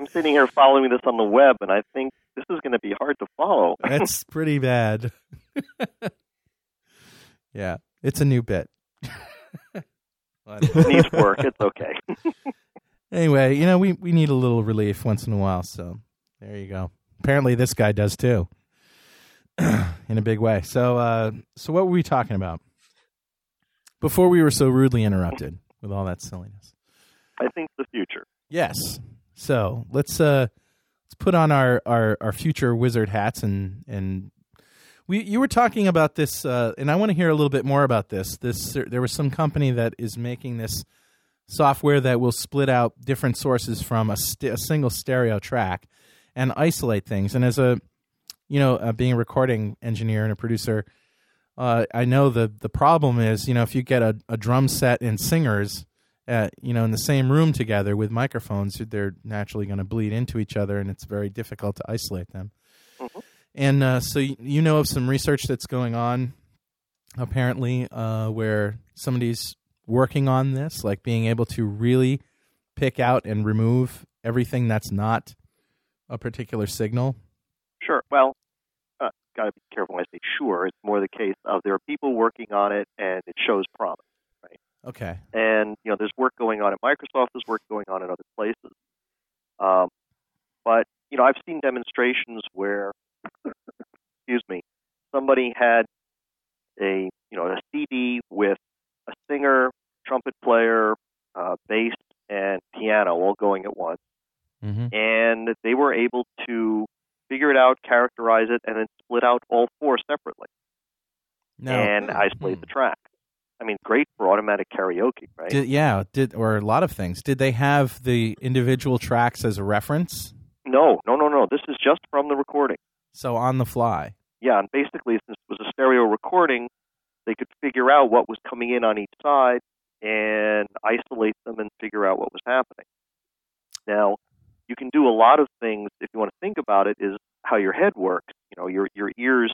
sitting here following this on the web, and I think this is going to be hard to follow. That's pretty bad. Yeah, it's a new bit. It needs work. It's okay. Anyway, you know, we, we need a little relief once in a while, so there you go. Apparently this guy does too, in a big way. So, uh, so what were we talking about before we were so rudely interrupted with all that silliness? I think the future. Yes. So let's uh, let's put on our, our, our future wizard hats, and and we you were talking about this, uh, and I want to hear a little bit more about this. This there was some company that is making this software that will split out different sources from a, st- a single stereo track and isolate things. And as a you know, uh, being a recording engineer and a producer, uh, I know the the problem is, you know, if you get a, a drum set and singers, uh, you know, in the same room together with microphones, they're naturally going to bleed into each other, and it's very difficult to isolate them. Mm-hmm. And uh, so you, you know of some research that's going on, apparently, uh, where somebody's working on this, like being able to really pick out and remove everything that's not a particular signal. Sure. Well, uh, got to be careful when I say sure. It's more the case of there are people working on it, and it shows promise, right? Okay. And, you know, there's work going on at Microsoft. There's work going on at other places. Um, but, you know, I've seen demonstrations where, excuse me, somebody had a, you know, a C D with a singer, trumpet player, uh, bass, and piano all going at once. Mm-hmm. And they were able to figure it out, characterize it, and then split out all four separately. No. And isolate mm. the track. I mean, great for automatic karaoke, right? Did, yeah, did or a lot of things. Did they have the individual tracks as a reference? No, no, no, no. This is just from the recording. So on the fly. Yeah, and basically, since it was a stereo recording, they could figure out what was coming in on each side and isolate them and figure out what was happening. Now, you can do a lot of things, if you want to think about it, is how your head works. You know, your your ears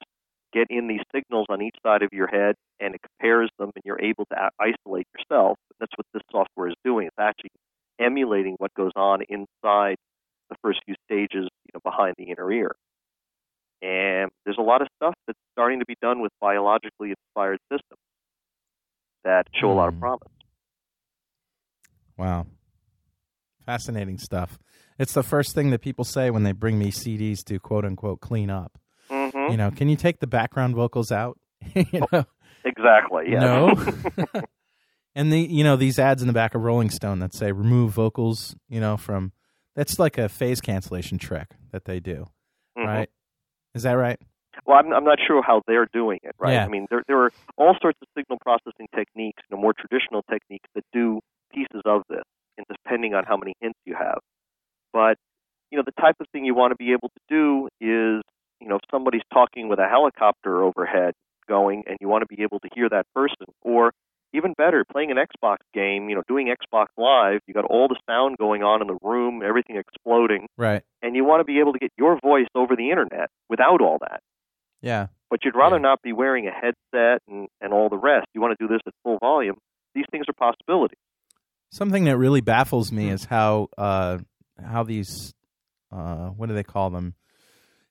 get in these signals on each side of your head, and it compares them, and you're able to isolate yourself. That's what this software is doing. It's actually emulating what goes on inside the first few stages, you know, behind the inner ear. And there's a lot of stuff that's starting to be done with biologically inspired systems that show a lot of promise. Wow. Fascinating stuff. It's the first thing that people say when they bring me C Ds to quote-unquote clean up. Mm-hmm. You know, can you take the background vocals out? you know? Oh, exactly, yeah. No. And, the you know, these ads in the back of Rolling Stone that say remove vocals, you know, from... That's like a phase cancellation trick that they do, mm-hmm. right? Is that right? Well, I'm, I'm not sure how they're doing it, right? Yeah. I mean, there there are all sorts of signal processing techniques, you know, more traditional techniques that do pieces of this, and depending on how many hints you have. But, you know, the type of thing you want to be able to do is, you know, if somebody's talking with a helicopter overhead going and you want to be able to hear that person, or even better, playing an Xbox game, you know, doing Xbox Live, you got all the sound going on in the room, everything exploding. Right. And you want to be able to get your voice over the internet without all that. Yeah. But you'd rather yeah. not be wearing a headset and, and all the rest. You want to do this at full volume. These things are possibilities. Something that really baffles me mm-hmm. is how... Uh, how these, uh, what do they call them?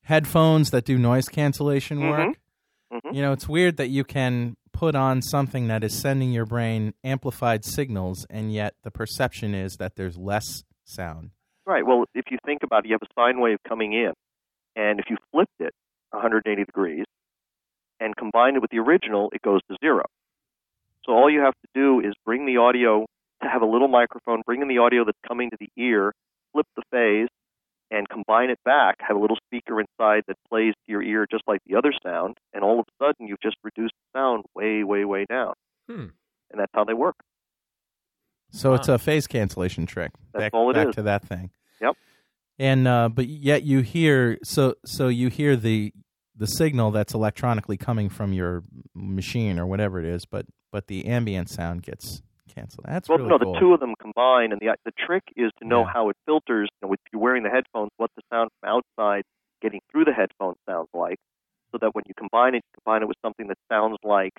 Headphones that do noise cancellation work. Mm-hmm. Mm-hmm. You know, it's weird that you can put on something that is sending your brain amplified signals, and yet the perception is that there's less sound. Right. Well, if you think about it, you have a sine wave coming in, And if you flipped it one hundred eighty degrees and combined it with the original, it goes to zero. So all you have to do is bring the audio, to have a little microphone, bring in the audio that's coming to the ear, flip the phase, and combine it back, have a little speaker inside that plays to your ear just like the other sound, and all of a sudden you've just reduced the sound way, way, way down. Hmm. And that's how they work. So wow. It's a phase cancellation trick. That's back, all it back is. Back to that thing. Yep. And uh, but yet you hear so so you hear the the signal that's electronically coming from your machine or whatever it is, but but the ambient sound gets canceled. That's well, really no, cool. The two of them combine, and the the trick is to know yeah. how it filters. You know, if you're wearing the headphones, what the sound from outside getting through the headphones sounds like, so that when you combine it, you combine it with something that sounds like,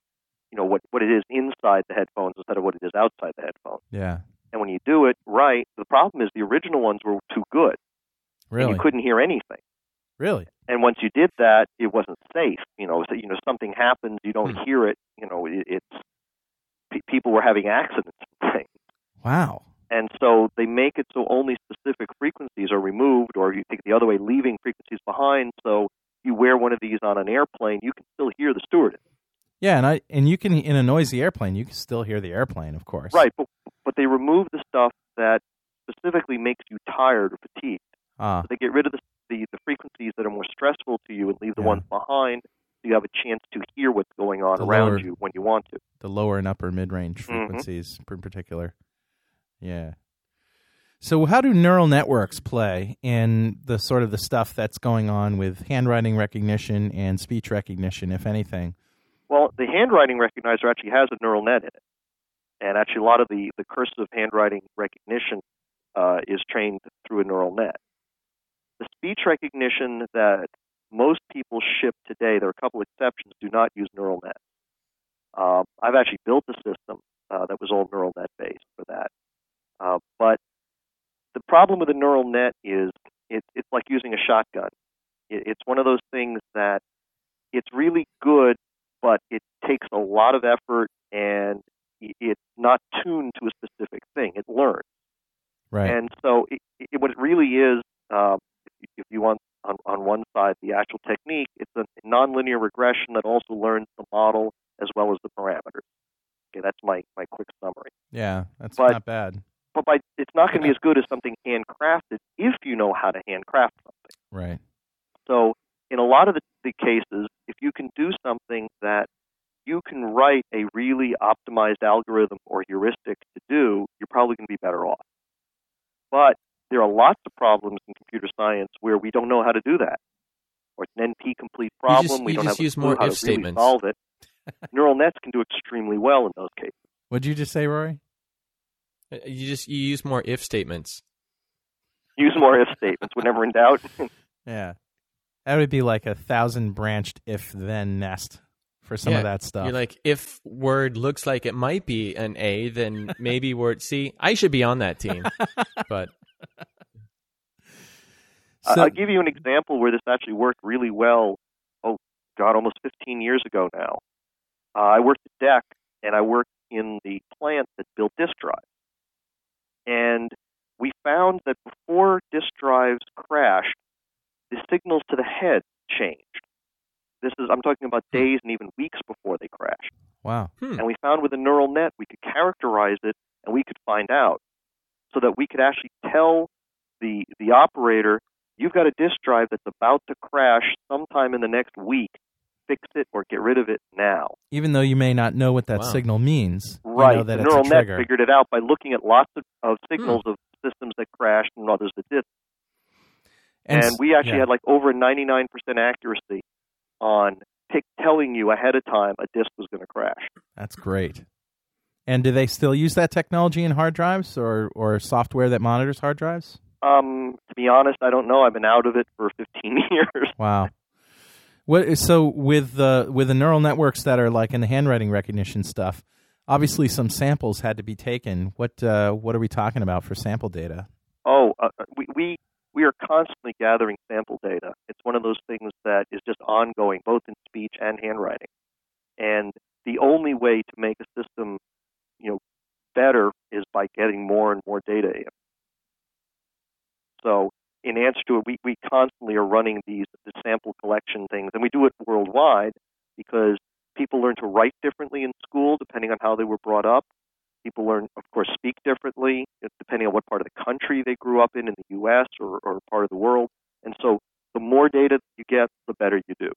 you know, what, what it is inside the headphones instead of what it is outside the headphones. Yeah. And when you do it right, the problem is the original ones were too good. Really? And you couldn't hear anything. Really? And once you did that, it wasn't safe. You know, so, you know, something happens, you don't hmm. hear it. You know, it, it's p- people were having accidents and things. Wow. And so they make it so only specific frequencies are removed, or you think the other way, leaving frequencies behind. So you wear one of these on an airplane, you can still hear the stewardess. Yeah, and I and you can in a noisy airplane, you can still hear the airplane, of course. Right, but but they remove the stuff that specifically makes you tired or fatigued. Uh, so they get rid of the, the the frequencies that are more stressful to you and leave the yeah. ones behind, so you have a chance to hear what's going on the around lower, you when you want to. The lower and upper mid-range frequencies mm-hmm. in particular. Yeah. So how do neural networks play in the sort of the stuff that's going on with handwriting recognition and speech recognition, if anything? Well, the handwriting recognizer actually has a neural net in it. And actually a lot of the, the cursive handwriting recognition uh, is trained through a neural net. The speech recognition that most people ship today, there are a couple exceptions, do not use neural net. Um, I've actually built a system uh, that was all neural net based for that. Uh, but the problem with a neural net is it, it's like using a shotgun. It, it's one of those things that it's really good, but it takes a lot of effort, and it's not tuned to a specific thing. It learns. Right. And so it, it, what it really is, um, if, if you want on, on one side the actual technique, it's a nonlinear regression that also learns the model as well as the parameters. Okay, that's my, my quick summary. Yeah, that's but, not bad. But by, it's not going to yeah. be as good as something handcrafted if you know how to handcraft something. Right. So in a lot of the, the cases, if you can do something that you can write a really optimized algorithm or heuristic to do, you're probably going to be better off. But there are lots of problems in computer science where we don't know how to do that. Or it's an N P-complete problem. You just, you we don't just have use more how if to statements. Really solve it. Neural nets can do extremely well in those cases. What did you just say, Rory? You just you use more if statements. Use more if statements whenever in doubt. Yeah. That would be like a thousand-branched if-then nest for some yeah, of that stuff. You're like, if word looks like it might be an A, then maybe word C. I should be on that team. But so, I'll give you an example where this actually worked really well, oh, God, almost fifteen years ago now. Uh, I worked at D E C, and I worked in the plant that built disk drives. And we found that before disk drives crashed, the signals to the head changed. This is, I'm talking about days and even weeks before they crashed. Wow. Hmm. And we found with a neural net, we could characterize it and we could find out so that we could actually tell the the operator, you've got a disk drive that's about to crash sometime in the next week. Fix it or get rid of it now. Even though you may not know what that wow. signal means. Right. You know that the neural it's a net trigger. Figured it out by looking at lots of, of signals hmm. of systems that crashed and others that didn't. And, and we actually yeah. had like over ninety-nine percent accuracy on pick telling you ahead of time a disk was going to crash. That's great. And do they still use that technology in hard drives or, or software that monitors hard drives? Um, to be honest, I don't know. I've been out of it for fifteen years. Wow. What, so with the, with the neural networks that are like in the handwriting recognition stuff, obviously some samples had to be taken. What uh, what are we talking about for sample data? Oh, uh, we... we We are constantly gathering sample data. It's one of those things that is just ongoing, both in speech and handwriting. And the only way to make a system, you know, better is by getting more and more data in. So in answer to it, we, we constantly are running these the sample collection things, and we do it worldwide because people learn to write differently in school depending on how they were brought up. People learn, of course, speak differently depending on what part of the country they grew up in, in the U S or, or part of the world. And so the more data you get, the better you do.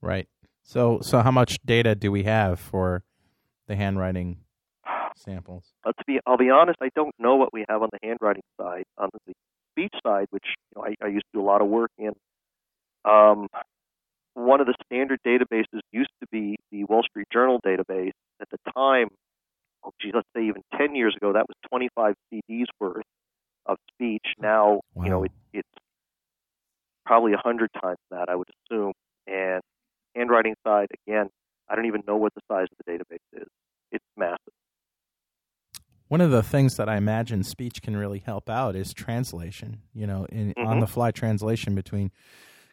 Right. So so how much data do we have for the handwriting samples? Let's be, I'll be honest, I don't know what we have on the handwriting side. On the speech side, which you know, I, I used to do a lot of work in, um, one of the standard databases used to be the Wall Street Journal database. At the time, oh geez, let's say even ten years ago, that was twenty-five C Ds worth of speech. Now, wow. you know, it, it's probably one hundred times that, I would assume. And handwriting side, again, I don't even know what the size of the database is. It's massive. One of the things that I imagine speech can really help out is translation, you know, in mm-hmm. on-the-fly translation between,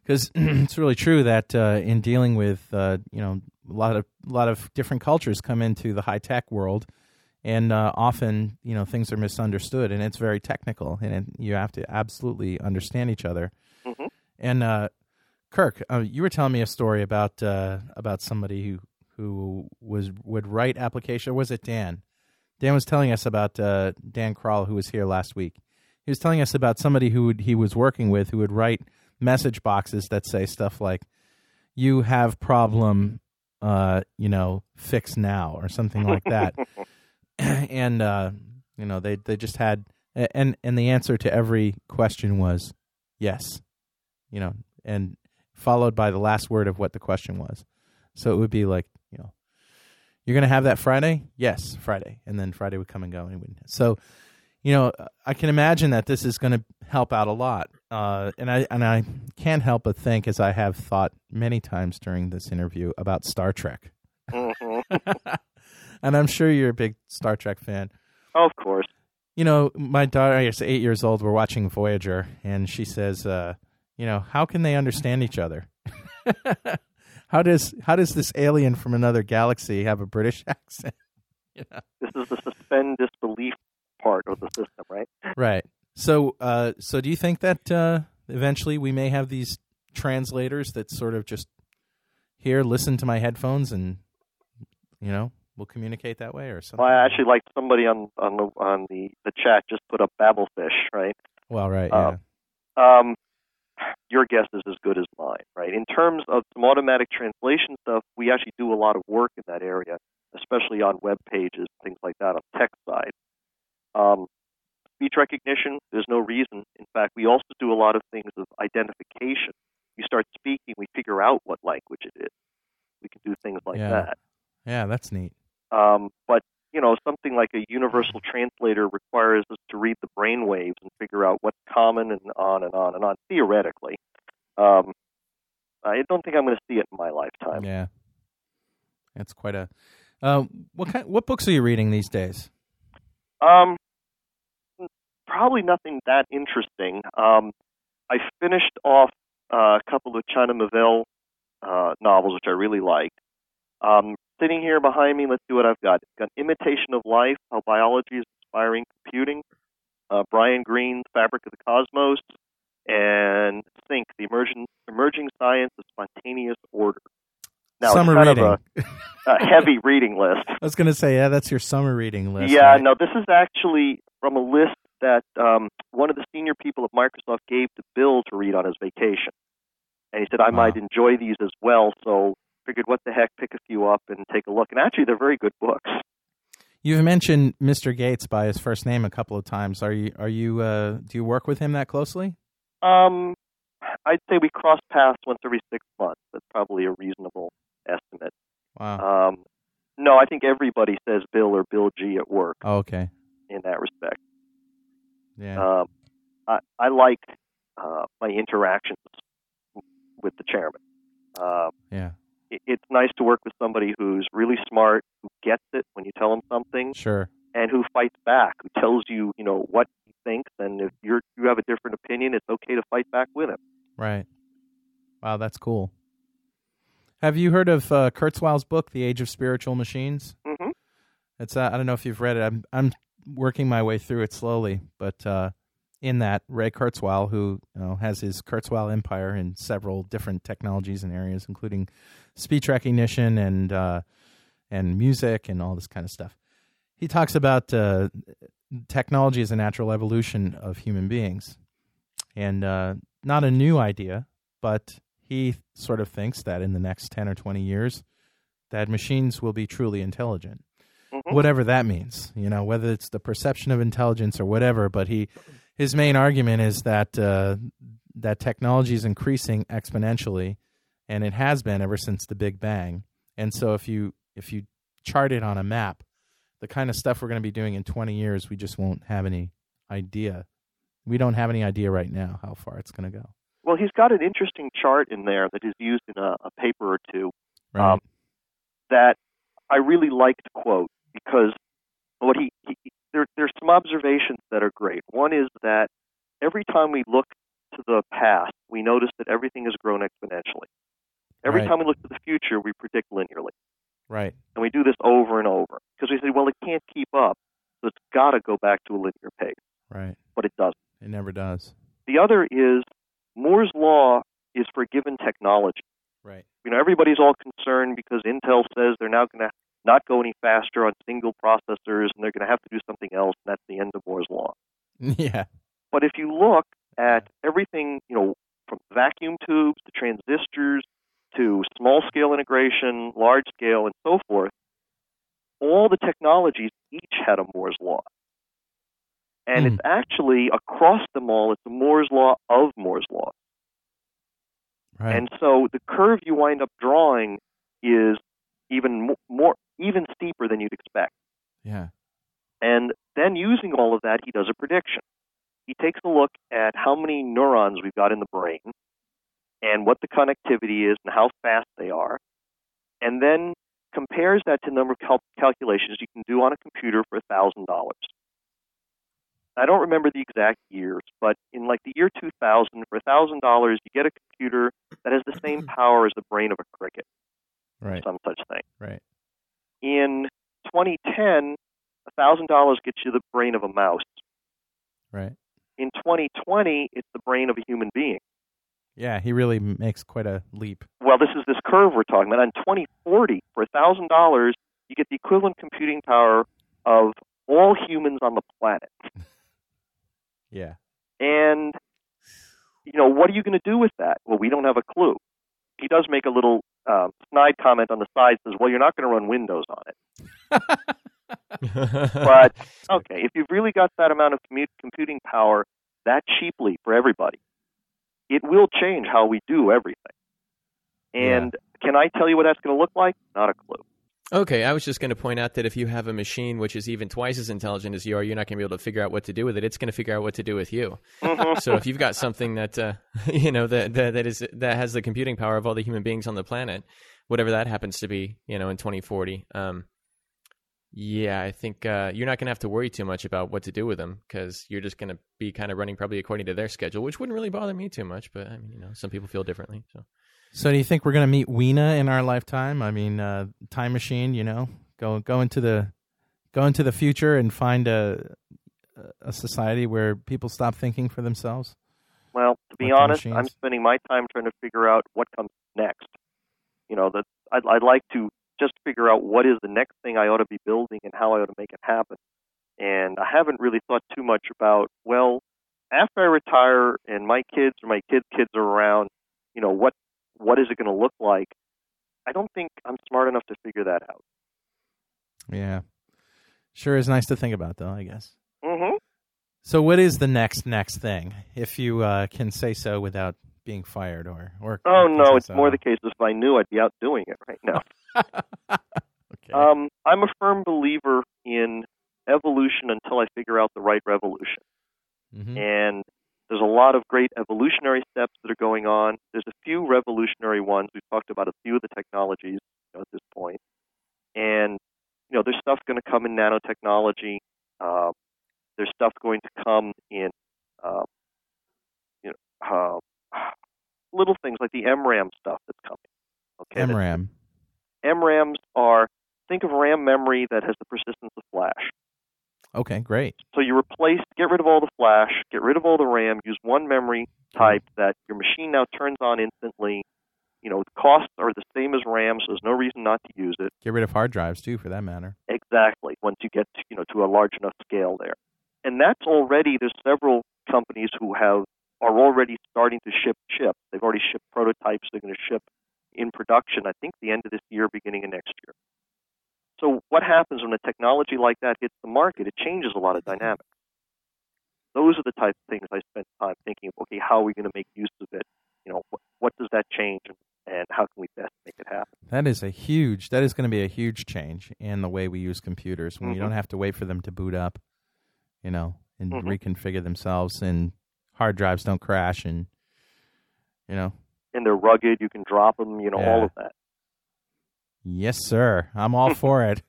because it's really true that uh, in dealing with, uh, you know, a lot of a lot of different cultures come into the high-tech world, and uh, often, you know, things are misunderstood, and it's very technical, and it, you have to absolutely understand each other. Mm-hmm. And, uh, Kirk, uh, you were telling me a story about uh, about somebody who who was would write application. Or was it Dan? Dan was telling us about uh, Dan Kroll, who was here last week. He was telling us about somebody who would, he was working with who would write message boxes that say stuff like, "You have problem, uh, you know, fix now," or something like that. And uh, you know, they they just had and and the answer to every question was yes, you know, and followed by the last word of what the question was. So it would be like, you know, you're going to have that Friday? Yes, Friday. And then Friday would come and go. And wouldn't. So, you know, I can imagine that this is going to help out a lot. Uh, and I and I can't help but think, as I have thought many times during this interview, about Star Trek. Mm-hmm. And I'm sure you're a big Star Trek fan. Oh, of course. You know, my daughter, I guess, eight years old, we're watching Voyager, and she says, uh, you know, how can they understand each other? How does how does this alien from another galaxy have a British accent? You know? This is the suspend disbelief part of the system, right? Right. So, uh, so do you think that uh, eventually we may have these translators that sort of just here, listen to my headphones, and you know, we'll communicate that way, or something? Well, I actually like somebody on on the on the, the chat just put up Babelfish, right? Well, right. Um, yeah. Um. Your guess is as good as mine, right? In terms of some automatic translation stuff, we actually do a lot of work in that area, especially on web pages, things like that on the tech side. Um, speech recognition, there's no reason. In fact, we also do a lot of things with identification. You start speaking, we figure out what language it is. We can do things like yeah. that. Yeah, that's neat. Um, but, you know, something like a universal translator requires us to read the brain waves and figure out what's common and on and on and on, theoretically. Um, I don't think I'm going to see it in my lifetime. Yeah. That's quite a... Uh, what kind, what books are you reading these days? Um, probably nothing that interesting. Um, I finished off uh, a couple of China Meville uh, novels, which I really liked. Um, sitting here behind me, let's see what I've got. It's got Imitation of Life, How Biology is Inspiring Computing, uh, Brian Greene's Fabric of the Cosmos, and Think, the Emerging, Emerging Science of Spontaneous Order. Now, summer it's kind reading. of a, a heavy reading list. I was going to say, yeah, that's your summer reading list. Yeah, right? No, this is actually from a list that um, one of the senior people at Microsoft gave to Bill to read on his vacation. And he said, I wow. might enjoy these as well, so... figured what the heck, pick a few up and take a look. And actually, they're very good books. You've mentioned Mister Gates by his first name a couple of times. Are you? Are you? Uh, do you work with him that closely? Um, I'd say we cross paths once every six months. That's probably a reasonable estimate. Wow. Um, no, I think everybody says Bill or Bill G at work. Oh, okay. In that respect. Yeah. Um, I I like uh, my interactions with the chairman. Um, yeah. It's nice to work with somebody who's really smart, who gets it when you tell them something, sure, and who fights back, who tells you, you know, what he thinks, and if you're you have a different opinion, it's okay to fight back with him. Right. Wow, that's cool. Have you heard of uh, Kurzweil's book, The Age of Spiritual Machines? Mm-hmm. It's uh, I don't know if you've read it. I'm I'm working my way through it slowly, but uh, in that Ray Kurzweil, who you know, has his Kurzweil empire in several different technologies and areas, including speech recognition and uh, and music and all this kind of stuff. He talks about uh, technology as a natural evolution of human beings. And uh, not a new idea, but he sort of thinks that in the next ten or twenty years, that machines will be truly intelligent. Mm-hmm. Whatever that means, you know, whether it's the perception of intelligence or whatever. But he, his main argument is that uh, that technology is increasing exponentially, and it has been ever since the Big Bang. And so, if you if you chart it on a map, the kind of stuff we're going to be doing in twenty years, we just won't have any idea. We don't have any idea right now how far it's going to go. Well, he's got an interesting chart in there that is used in a, a paper or two, right. um, that I really like to quote. Because what he, he there, there's some observations that are great. One is that every time we look to the past, we notice that everything has grown exponentially. Every right. time we look to the future, we predict linearly. Right. And we do this over and over because we say, well, it can't keep up, so it's got to go back to a linear pace. Right. But it doesn't. It never does. The other is Moore's law is for given technology. Right. You know, everybody's all concerned because Intel says they're now going to not go any faster on single processors, and they're going to have to do something else, and that's the end of Moore's law. Yeah. But if you look at everything, you know, from vacuum tubes to transistors to small-scale integration, large-scale, and so forth, all the technologies each had a Moore's law. And mm. it's actually, across them all, it's the Moore's law of Moore's law. Right. And so the curve you wind up drawing is even more, even steeper than you'd expect. Yeah. And then using all of that, he does a prediction. He takes a look at how many neurons we've got in the brain and what the connectivity is and how fast they are, and then compares that to the number of cal- calculations you can do on a computer for one thousand dollars. I don't remember the exact years, but in like the year two thousand, for one thousand dollars, you get a computer that has the same power as the brain of a cricket. Right. Some such thing. Right. In twenty ten, one thousand dollars gets you the brain of a mouse. Right. In twenty twenty, it's the brain of a human being. Yeah, he really makes quite a leap. Well, this is this curve we're talking about. In twenty forty, for one thousand dollars, you get the equivalent computing power of all humans on the planet. Yeah. And, you know, what are you going to do with that? Well, we don't have a clue. He does make a little uh, snide comment on the side, says, well, you're not going to run Windows on it. But, okay, if you've really got that amount of commu- computing power that cheaply for everybody, it will change how we do everything. And yeah. Can I tell you what that's going to look like? Not a clue. Okay, I was just going to point out that if you have a machine which is even twice as intelligent as you are, you're not going to be able to figure out what to do with it. It's going to figure out what to do with you. Mm-hmm. So if you've got something that uh, you know that, that that is that has the computing power of all the human beings on the planet, whatever that happens to be, you know, in twenty forty, um, yeah, I think uh, you're not going to have to worry too much about what to do with them because you're just going to be kind of running probably according to their schedule, which wouldn't really bother me too much. But I mean, you know, some people feel differently, so. So do you think we're going to meet Weena in our lifetime? I mean, uh, time machine, you know, go go into the go into the future and find a a society where people stop thinking for themselves? Well, to be like honest, I'm spending my time trying to figure out what comes next. You know, that I'd, I'd like to just figure out what is the next thing I ought to be building and how I ought to make it happen. And I haven't really thought too much about, well, after I retire and my kids or my kids' kids are around, you know, what What is it going to look like? I don't think I'm smart enough to figure that out. Yeah. Sure is nice to think about, though, I guess. Mm-hmm. So what is the next, next thing, if you uh, can say so without being fired? or? or oh, no, it's so. more the case that if I knew, I'd be out doing it right now. Okay. um, I'm a firm believer in evolution until I figure out the right revolution. Mm-hmm. And there's a lot of great evolutionary steps that are going on. There's a few revolutionary ones. We've talked about a few of the technologies, you know, at this point. And, you know, there's stuff going to come in nanotechnology. Uh, there's stuff going to come in, uh, you know, uh, little things like the M RAM stuff that's coming. Okay, M RAM. That's, M RAMs are, think of RAM memory that has the persistence of flash. Okay, great. So you replace, get rid of all the flash, get rid of all the RAM, use one memory type that your machine now turns on instantly. You know, the costs are the same as RAM, so there's no reason not to use it. Get rid of hard drives, too, for that matter. Exactly, once you get to, you know, to a large enough scale there. And that's already, there's several companies who have are already starting to ship chips. They've already shipped prototypes. They're going to ship in production, I think, the end of this year, beginning of next year. So what happens when a technology like that hits the market? It changes a lot of dynamics. Those are the type of things I spent time thinking of, okay, how are we going to make use of it? You know, what, what does that change, and how can we best make it happen? That is a huge, that is going to be a huge change in the way we use computers when mm-hmm. you don't have to wait for them to boot up, you know, and mm-hmm. reconfigure themselves, and hard drives don't crash, and, you know. And they're rugged. You can drop them, you know, yeah. all of that. Yes, sir. I'm all for it.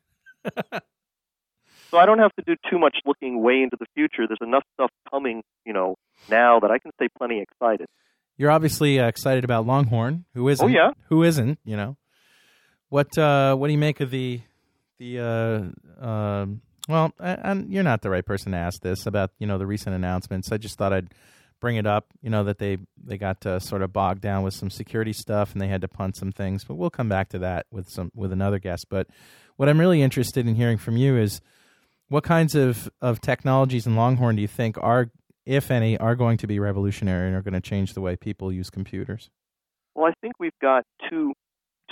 So I don't have to do too much looking way into the future. There's enough stuff coming, you know, now that I can stay plenty excited. You're obviously uh, excited about Longhorn. Who isn't? Oh, yeah. Who isn't, you know? What uh, What do you make of the, the uh, uh, well, I, I'm, you're not the right person to ask this about, you know, the recent announcements. I just thought I'd bring it up, you know, that they, they got uh, sort of bogged down with some security stuff and they had to punt some things, but we'll come back to that with some with another guest. But what I'm really interested in hearing from you is what kinds of, of technologies in Longhorn do you think are, if any, are going to be revolutionary and are going to change the way people use computers? Well, I think we've got two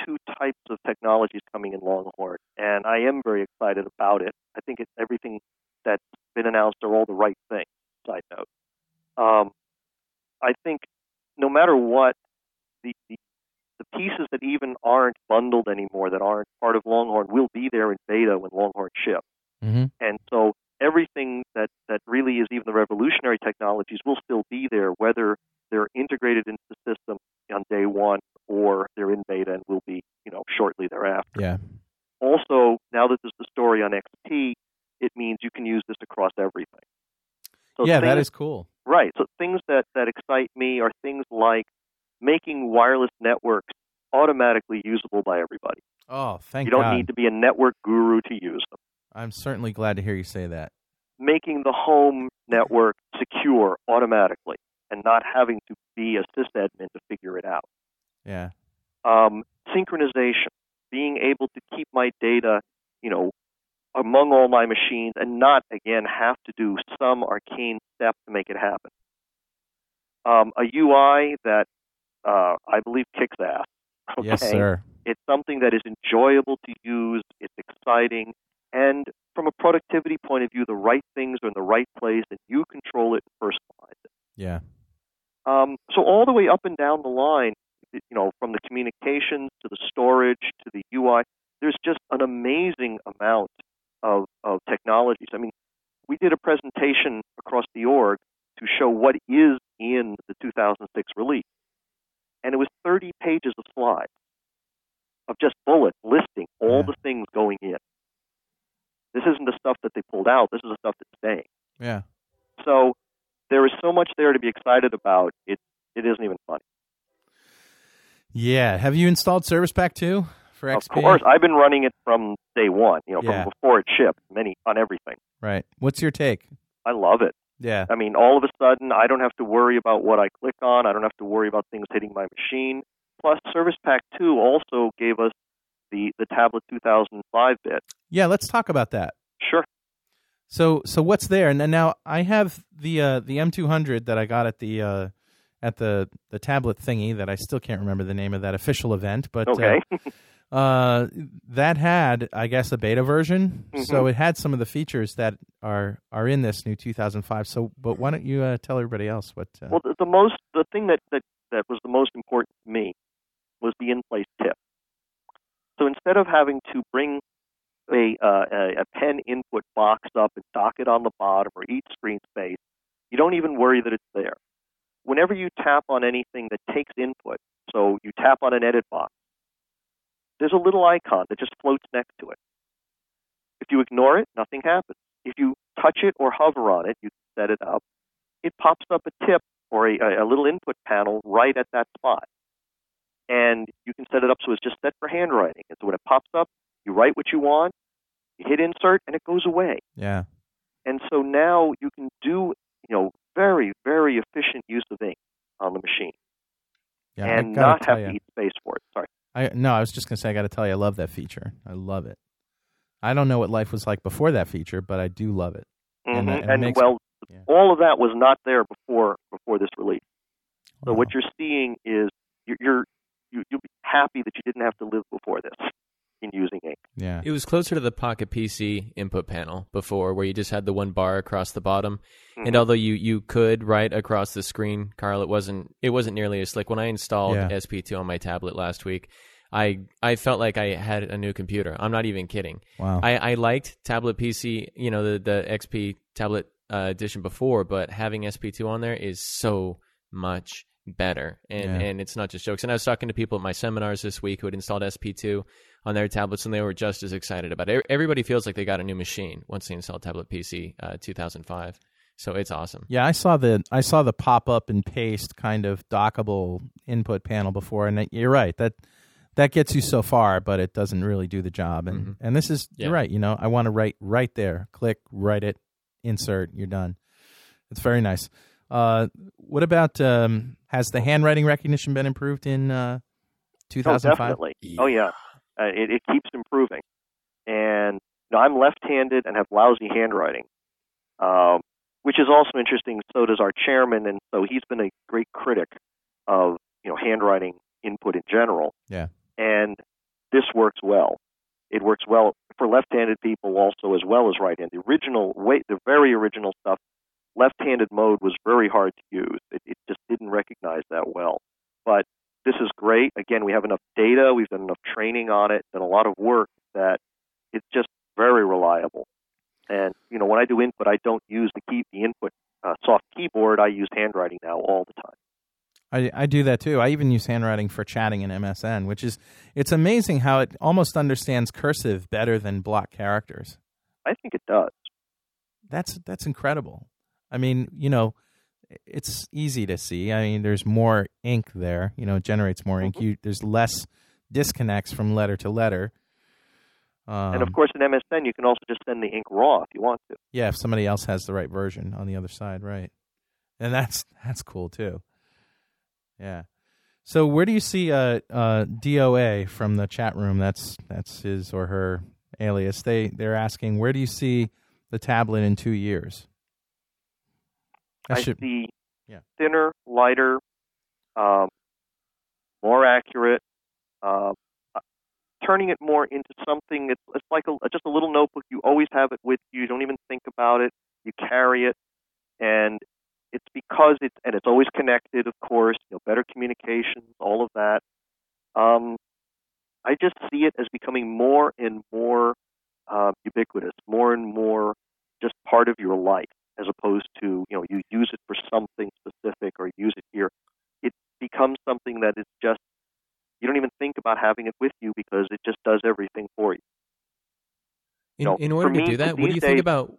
two types of technologies coming in Longhorn, and I am very excited about it. I think it's everything that's been announced are all the right things, side note. Um, I think no matter what, the, the the pieces that even aren't bundled anymore, that aren't part of Longhorn, will be there in beta when Longhorn ships. Mm-hmm. And so everything that, that really is even the revolutionary technologies will still be there, whether they're integrated into the system on day one or they're in beta and will be, you know, shortly thereafter. Yeah. Also, now that there's the story on X P, it means you can use this across everything. So yeah, things, that is cool. Right. So things that, that excite me are things like making wireless networks automatically usable by everybody. Oh, thank God. You don't God. need to be a network guru to use them. I'm certainly glad to hear you say that. Making the home network secure automatically and not having to be a sysadmin to figure it out. Yeah. Um, synchronization, being able to keep my data, you know, among all my machines and not, again, have to do some arcane step to make it happen. Um, a U I that uh, I believe kicks ass. Okay? Yes, sir. It's something that is enjoyable to use. It's exciting. And from a productivity point of view, the right things are in the right place, and you control it and personalize it. Yeah. Um, so all the way up and down the line, you know, from the communications to the storage to the U I, there's just an amazing amount Of, of technologies. I mean, we did a presentation across the org to show what is in the two thousand six release, and it was thirty pages of slides of just bullets listing all yeah. the things going in. This isn't the stuff that they pulled out. This is the stuff that's staying. Yeah. So there is so much there to be excited about. It it isn't even funny. Yeah. Have you installed Service Pack two? For X P? Of course, I've been running it from day one, you know, yeah. from before it shipped, many on everything. Right. What's your take? I love it. Yeah. I mean, all of a sudden, I don't have to worry about what I click on. I don't have to worry about things hitting my machine. Plus, Service Pack two also gave us the, the tablet two thousand five bit. Yeah, let's talk about that. Sure. So, so what's there? And now I have the uh, the M two hundred that I got at the. Uh, at the, the tablet thingy that I still can't remember the name of that official event, but okay. uh, uh, that had, I guess, a beta version. Mm-hmm. So it had some of the features that are, are in this new two thousand five. So, but why don't you uh, tell everybody else what? Uh... Well, the, the most the thing that, that, that was the most important to me was the in-place tip. So instead of having to bring a, uh, a a pen input box up and dock it on the bottom or each screen space, you don't even worry that it's there. Whenever you tap on anything that takes input, so you tap on an edit box, there's a little icon that just floats next to it. If you ignore it, nothing happens. If you touch it or hover on it, you set it up, it pops up a tip or a, a little input panel right at that spot. And you can set it up so it's just set for handwriting. And so when it pops up, you write what you want, you hit insert, and it goes away. Yeah. And so now you can do, you know, very, very efficient use of ink on the machine, yeah, and not have you. to eat space for it. Sorry. I, no, I was just going to say, I got to tell you, I love that feature. I love it. I don't know what life was like before that feature, but I do love it. Mm-hmm. And, that, and, and it well, it, yeah. all of that was not there before before this release. So wow. what you're seeing is you're, you're you, you'll be happy that you didn't have to live before this in using ink. Yeah, it was closer to the Pocket P C input panel before, where you just had the one bar across the bottom. Mm-hmm. And although you, you could write across the screen, Carl, it wasn't it wasn't nearly as slick. When I installed yeah. S P two on my tablet last week, I I felt like I had a new computer. I'm not even kidding. Wow. I, I liked Tablet P C, you know, the, the X P Tablet uh, edition before, but having S P two on there is so much better. And yeah. and it's not just jokes. And I was talking to people at my seminars this week who had installed S P two on their tablets, and they were just as excited about it. Everybody feels like they got a new machine once they installed Tablet P C uh, two thousand five. So it's awesome. Yeah, I saw the I saw the pop-up and paste kind of dockable input panel before, and you're right. That... That gets you so far, but it doesn't really do the job. And, mm-hmm. and this is, yeah. you're right, you know, I want to write right there. Click, write it, insert, you're done. It's very nice. Uh, what about, um, has the handwriting recognition been improved in uh, two thousand five? Oh, definitely. Yeah. Oh, yeah. Uh, it, it keeps improving. And you know, I'm left-handed and have lousy handwriting, um, which is also interesting. So does our chairman, and so he's been a great critic of, you know, handwriting input in general. Yeah. And this works well. It works well for left-handed people also as well as right-handed. The original way, the very original stuff, left-handed mode was very hard to use. It, it just didn't recognize that well. But this is great. Again, we have enough data. We've done enough training on it, done a lot of work that it's just very reliable. And you know, when I do input, I don't use the key, the input uh, soft keyboard. I use handwriting now all the time. I, I do that too. I even use handwriting for chatting in M S N, which is, it's amazing how it almost understands cursive better than block characters. I think it does. That's that's incredible. I mean, you know, it's easy to see. I mean, there's more ink there. You know, it generates more mm-hmm. ink. You, there's less disconnects from letter to letter. Um, and of course, in M S N, you can also just send the ink raw if you want to. Yeah, if somebody else has the right version on the other side, right? And that's that's cool too. Yeah. So where do you see uh, uh, D O A from the chat room? That's that's his or her alias. They, they're asking, where do you see the tablet in two years? That I should, see yeah. thinner, lighter, um, more accurate, uh, turning it more into something. It's, it's like a, just a little notebook. You always have it with you. You don't even think about it. You carry it. And it's because it's, and it's always connected, of course, you know, better communications, all of that. Um, I just see it as becoming more and more uh, ubiquitous, more and more just part of your life, as opposed to, you know, you use it for something specific or use it here. It becomes something that is just, you don't even think about having it with you because it just does everything for you. In, you know, in order to me, do that, what do you days, think about...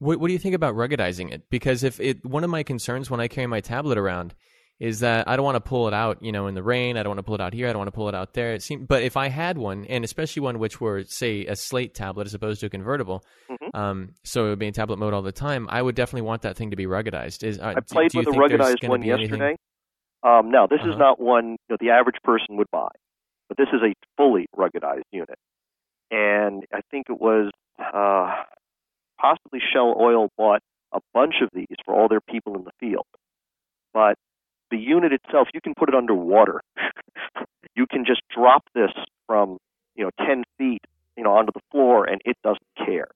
What, what do you think about ruggedizing it? Because if it, one of my concerns when I carry my tablet around is that I don't want to pull it out, you know, in the rain. I don't want to pull it out here. I don't want to pull it out there. It seemed, but if I had one, and especially one which were, say, a slate tablet as opposed to a convertible, mm-hmm. um, so it would be in tablet mode all the time, I would definitely want that thing to be ruggedized. Is, uh, I played do, do with a ruggedized one yesterday. Um, no, this uh-huh. is not one that the average person would buy, but this is a fully ruggedized unit. And I think it was... Uh, Possibly Shell Oil bought a bunch of these for all their people in the field. But the unit itself, you can put it underwater. You can just drop this from, you know, ten feet, you know, onto the floor, and it doesn't care.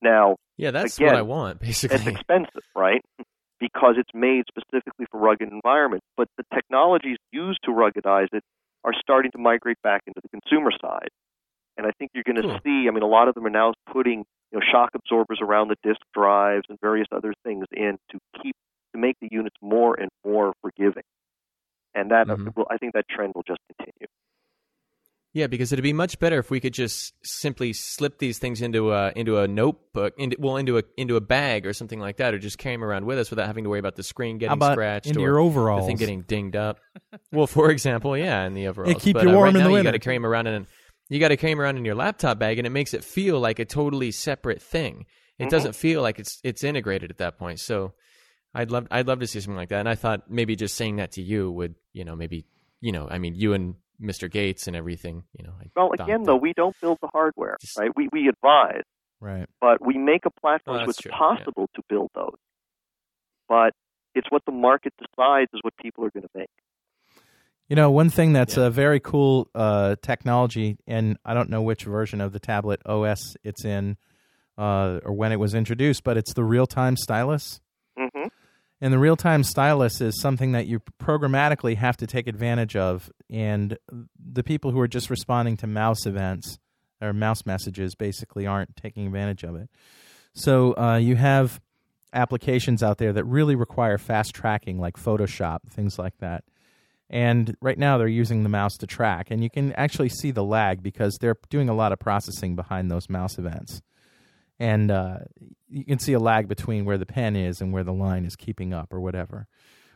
Now, yeah, that's again, what I want, basically. It's expensive, right? Because it's made specifically for rugged environments. But the technologies used to ruggedize it are starting to migrate back into the consumer side. And I think you're going to see, I mean, a lot of them are now putting, you know, shock absorbers around the disk drives and various other things in to keep, to make the units more and more forgiving. And that, mm-hmm. will, I think that trend will just continue. Yeah, because it'd be much better if we could just simply slip these things into a into a notebook, into, well, into a into a bag or something like that, or just carry them around with us without having to worry about the screen getting about scratched into or your overalls? The thing getting dinged up. Well, for example, yeah, in the overalls. It keep but, you warm uh, right in now, the winter. You got to carry them around in an You got to carry them around in your laptop bag, and it makes it feel like a totally separate thing. It mm-hmm. doesn't feel like it's it's integrated at that point. So I'd love I'd love to see something like that. And I thought maybe just saying that to you would, you know, maybe, you know, I mean, you and Mister Gates and everything, you know. I well, again, though, we don't build the hardware, just, right? We we advise. Right. But we make a platform oh, so it's true. possible yeah. to build those. But it's what the market decides is what people are going to make. You know, one thing that's yeah. a very cool uh, technology, and I don't know which version of the tablet O S it's in uh, or when it was introduced, but it's the real-time stylus. Mm-hmm. And the real-time stylus is something that you programmatically have to take advantage of. And the people who are just responding to mouse events or mouse messages basically aren't taking advantage of it. So uh, you have applications out there that really require fast tracking, like Photoshop, things like that. And right now they're using the mouse to track. And you can actually see the lag because they're doing a lot of processing behind those mouse events. And uh, you can see a lag between where the pen is and where the line is keeping up or whatever.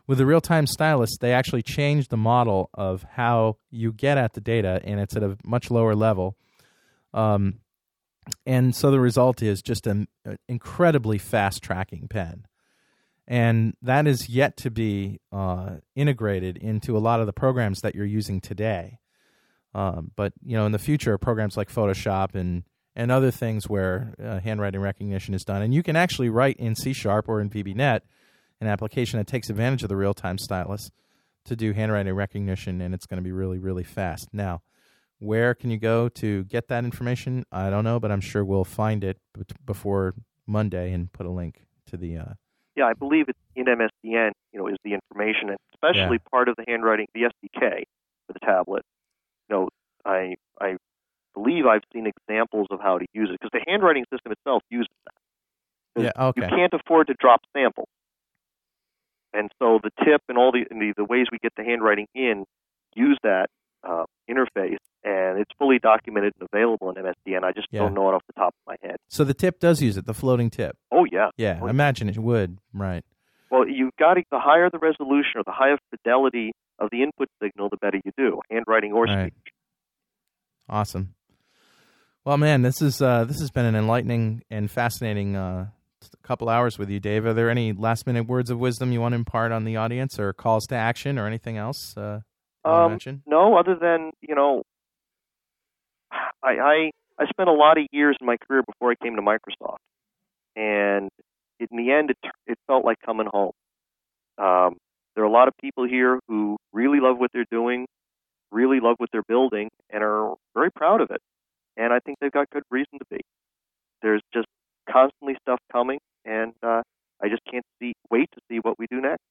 With the real-time stylus, they actually changed the model of how you get at the data, and it's at a much lower level. Um, and so the result is just an incredibly fast tracking pen. And that is yet to be uh, integrated into a lot of the programs that you're using today. Um, but, you know, in the future, programs like Photoshop and, and other things where uh, handwriting recognition is done. And you can actually write in C sharp or in V B net an application that takes advantage of the real-time stylus to do handwriting recognition, and it's going to be really, really fast. Now, where can you go to get that information? I don't know, but I'm sure we'll find it before Monday and put a link to the... Uh, Yeah, I believe it's in M S D N, you know, is the information, and especially yeah. part of the handwriting, the S D K for the tablet. You know, I I believe I've seen examples of how to use it, because the handwriting system itself uses that. Yeah, okay. You can't afford to drop samples. And so the tip and all the and the, the ways we get the handwriting in use that uh, interface, and it's fully documented and available in M S D N. I just yeah. don't know it off the top of my head. So the tip does use it, the floating tip. Oh, yeah. Yeah, I imagine it would, right. Well, you've got to, the higher the resolution or the higher fidelity of the input signal, the better you do, handwriting or right. speech. Awesome. Well, man, this is uh, this has been an enlightening and fascinating uh, couple hours with you, Dave. Are there any last-minute words of wisdom you want to impart on the audience, or calls to action or anything else uh, you um, want to mention? No, other than, you know, I, I I spent a lot of years in my career before I came to Microsoft, and in the end, it, it felt like coming home. Um, there are a lot of people here who really love what they're doing, really love what they're building, and are very proud of it, and I think they've got good reason to be. There's just constantly stuff coming, and uh, I just can't see wait to see what we do next.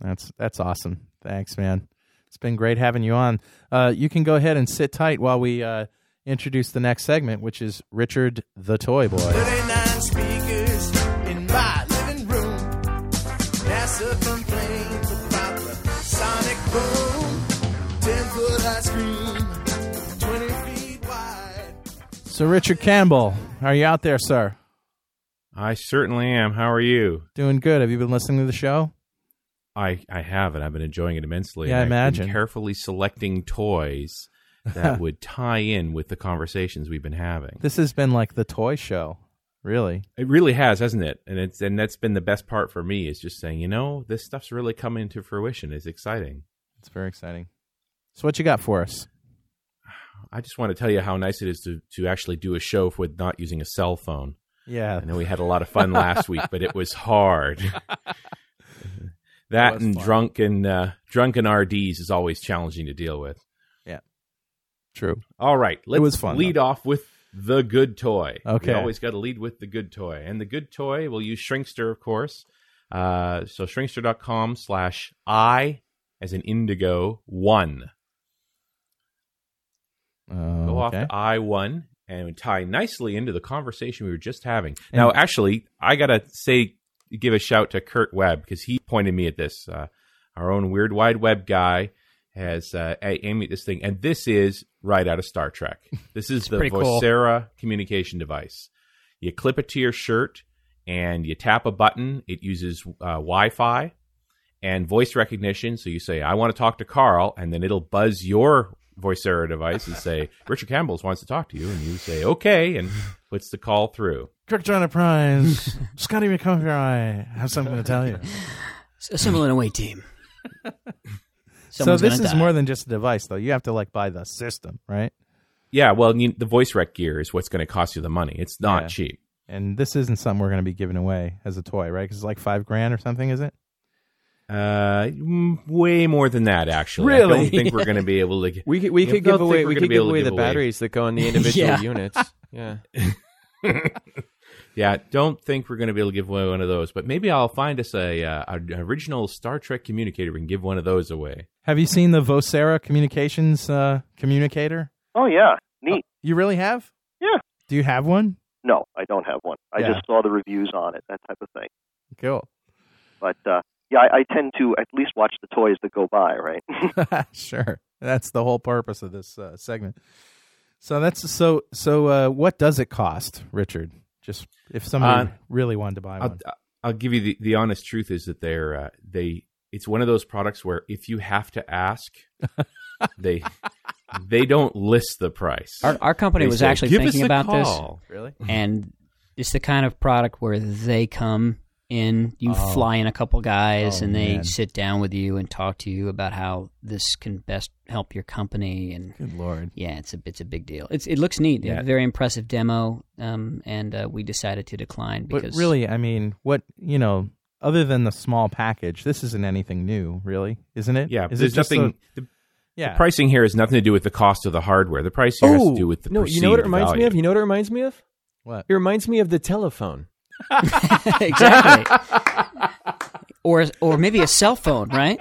That's that's awesome. Thanks, man. It's been great having you on. Uh, you can go ahead and sit tight while we uh, introduce the next segment, which is Richard the Toy Boy. thirty-nine speakers in my living room. NASA complains about the sonic boom. ten foot ice cream, twenty feet wide. So, Richard Campbell, are you out there, sir? I certainly am. How are you? Doing good. Have you been listening to the show? I, I have, and I've been enjoying it immensely. Yeah, I imagine. I've been carefully selecting toys that would tie in with the conversations we've been having. This has been like the toy show, really. It really has, hasn't it? And it's and that's been the best part for me, is just saying, you know, this stuff's really coming to fruition. It's exciting. It's very exciting. So what you got for us? I just want to tell you how nice it is to, to actually do a show with not using a cell phone. Yeah. I know we had a lot of fun last week, but it was hard. That and drunken uh, drunken R Ds is always challenging to deal with. Yeah, true. All right, let's it was fun, lead though. off with the good toy. Okay, we always got to lead with the good toy, and the good toy will use Shrinkster, of course. Uh, so shrinkster dot com slash I as in indigo one. Uh, Go off okay. to I one and tie nicely into the conversation we were just having. And now, actually, I gotta say. Give a shout to Kurt Webb, because he pointed me at this. Uh, our own Weird Wide Web guy has uh, aimed at this thing, and this is right out of Star Trek. This is the Vocera cool. communication device. You clip it to your shirt, and you tap a button. It uses uh, Wi-Fi and voice recognition, so you say, I want to talk to Carl, and then it'll buzz your voice error device and say, Richard Campbell's wants to talk to you. And you say, okay, and puts the call through. Director Enterprise, Scotty McCoy, I have something to tell you. Assemble an away team. So this is die. more than just a device, though. You have to, like, buy the system, right? Yeah, well, you, the voice rec gear is what's going to cost you the money. It's not yeah. cheap. And this isn't something we're going to be giving away as a toy, right? Because it's like five grand or something, is it? Uh, way more than that, actually. Really? I don't think we're going to be able to. G- we could, we could give away. We could give away the give batteries away. that go in the individual yeah. units. Yeah. Yeah. Don't think we're going to be able to give away one of those. But maybe I'll find us a uh, an original Star Trek communicator. We can give one of those away. Have you seen the Vocera Communications uh, communicator? Oh yeah, neat. Oh, you really have? Yeah. Do you have one? No, I don't have one. I yeah. just saw the reviews on it, that type of thing. Cool. But. Uh, Yeah, I, I tend to at least watch the toys that go by, right? Sure, that's the whole purpose of this uh, segment. So that's so. So, uh, what does it cost, Richard? Just if somebody uh, really wanted to buy I'll, one, I'll give you the, the honest truth is that they're uh, they. It's one of those products where if you have to ask, they they don't list the price. Our, our company they was say, actually thinking about call. this, really, and it's the kind of product where they come. In you oh. fly in a couple guys oh, and they man. sit down with you and talk to you about how this can best help your company. And good Lord, yeah, it's a it's a big deal. It's it looks neat. Yeah. A very impressive demo. Um, and uh, we decided to decline because but really, I mean, what you know, other than the small package, this isn't anything new, really, isn't it? Yeah, Is there's it nothing. A, the, yeah. the pricing here has nothing to do with the cost of the hardware. The price here oh, has to do with the no. You know what it reminds value. me of? You know what it reminds me of? What? It reminds me of the telephone. Exactly. Or or maybe a cell phone, right?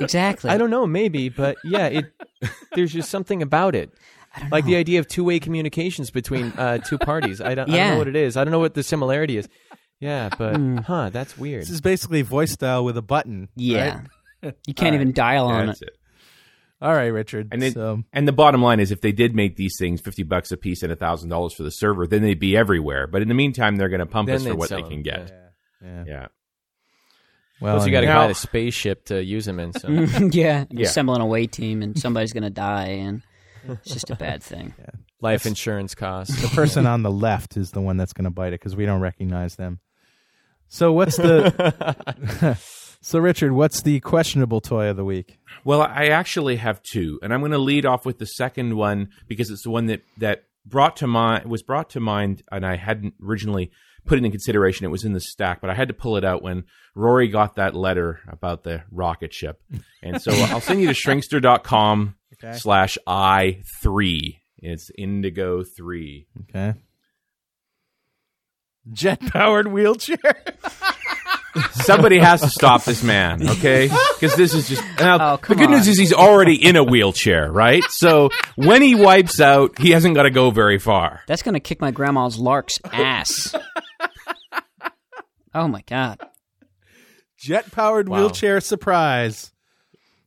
Exactly. I don't know, maybe, but yeah, it there's just something about it. I don't like know. The idea of two-way communications between uh, two parties. I don't, yeah. I don't know what it is. I don't know what the similarity is. Yeah, but mm. huh, that's weird. This is basically voice dial with a button. Yeah. Right? You can't All even right. dial yeah, on it. it. All right, Richard. And, it, so. and the bottom line is if they did make these things fifty bucks a piece and one thousand dollars for the server, then they'd be everywhere. But in the meantime, they're going to pump then us for what they can them. get. Yeah. yeah. yeah. Well, Plus, you got to buy a spaceship to use them in. So. yeah. yeah. Assemble an away team, and somebody's going to die, and it's just a bad thing. Yeah. Life insurance costs. The person on the left is the one that's going to bite it because we don't recognize them. So what's the... So, Richard, what's the questionable toy of the week? Well, I actually have two, and I'm going to lead off with the second one because it's the one that, that brought to mind was brought to mind, and I hadn't originally put it in consideration. It was in the stack, but I had to pull it out when Rory got that letter about the rocket ship. And so I'll send you to shrinkster dot com okay. slash I three. It's Indigo three. Okay. Jet-powered wheelchair. Somebody has to stop this man, okay? Because this is just... Now, oh, the good on. news is he's already in a wheelchair, right? So when he wipes out, he hasn't got to go very far. That's going to kick my grandma's lark's ass. Oh, my God. Jet-powered wow. wheelchair surprise.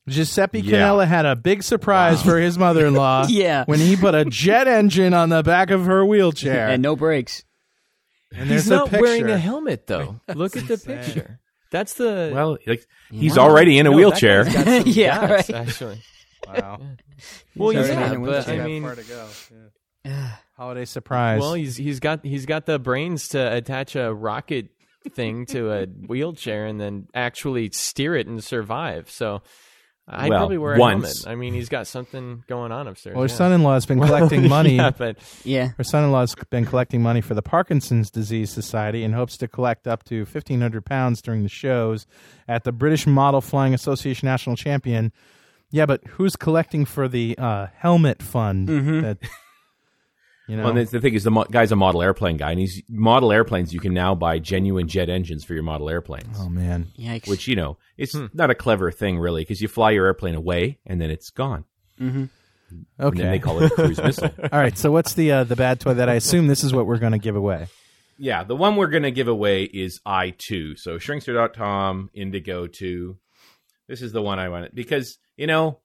Giuseppe yeah. Cannella had a big surprise wow. for his mother-in-law yeah. when he put a jet engine on the back of her wheelchair. And no brakes. And he's not a wearing a helmet, though. Look at the picture. That's the... Well, like, he's wow. already in a no, wheelchair. Yeah, guts, right. Actually. Wow. Well, he's yeah, in a but, I mean... Far to go. Yeah. Holiday surprise. Well, he's he's got he's got the brains to attach a rocket thing to a wheelchair and then actually steer it and survive, so... I'd well, probably wear a once. helmet. I mean, he's got something going on upstairs. Well, her yeah. son-in-law's been collecting money. yeah, but yeah. Her son-in-law's been collecting money for the Parkinson's Disease Society and hopes to collect up to fifteen hundred pounds during the shows at the British Model Flying Association National Champion. Yeah, but who's collecting for the uh, helmet fund? Mm-hmm. That, you know? Well, the thing is, the mo- guy's a model airplane guy, and he's model airplanes. You can now buy genuine jet engines for your model airplanes. Oh man, yikes! Which you know, it's hmm. not a clever thing really, because you fly your airplane away and then it's gone. Mm-hmm. Okay, and then they call it a cruise missile. All right, so what's the uh, the bad toy that I assume this is what we're going to give away? Yeah, the one we're going to give away is I two. So shrinkster dot com Indigo two. This is the one I wanted because you know.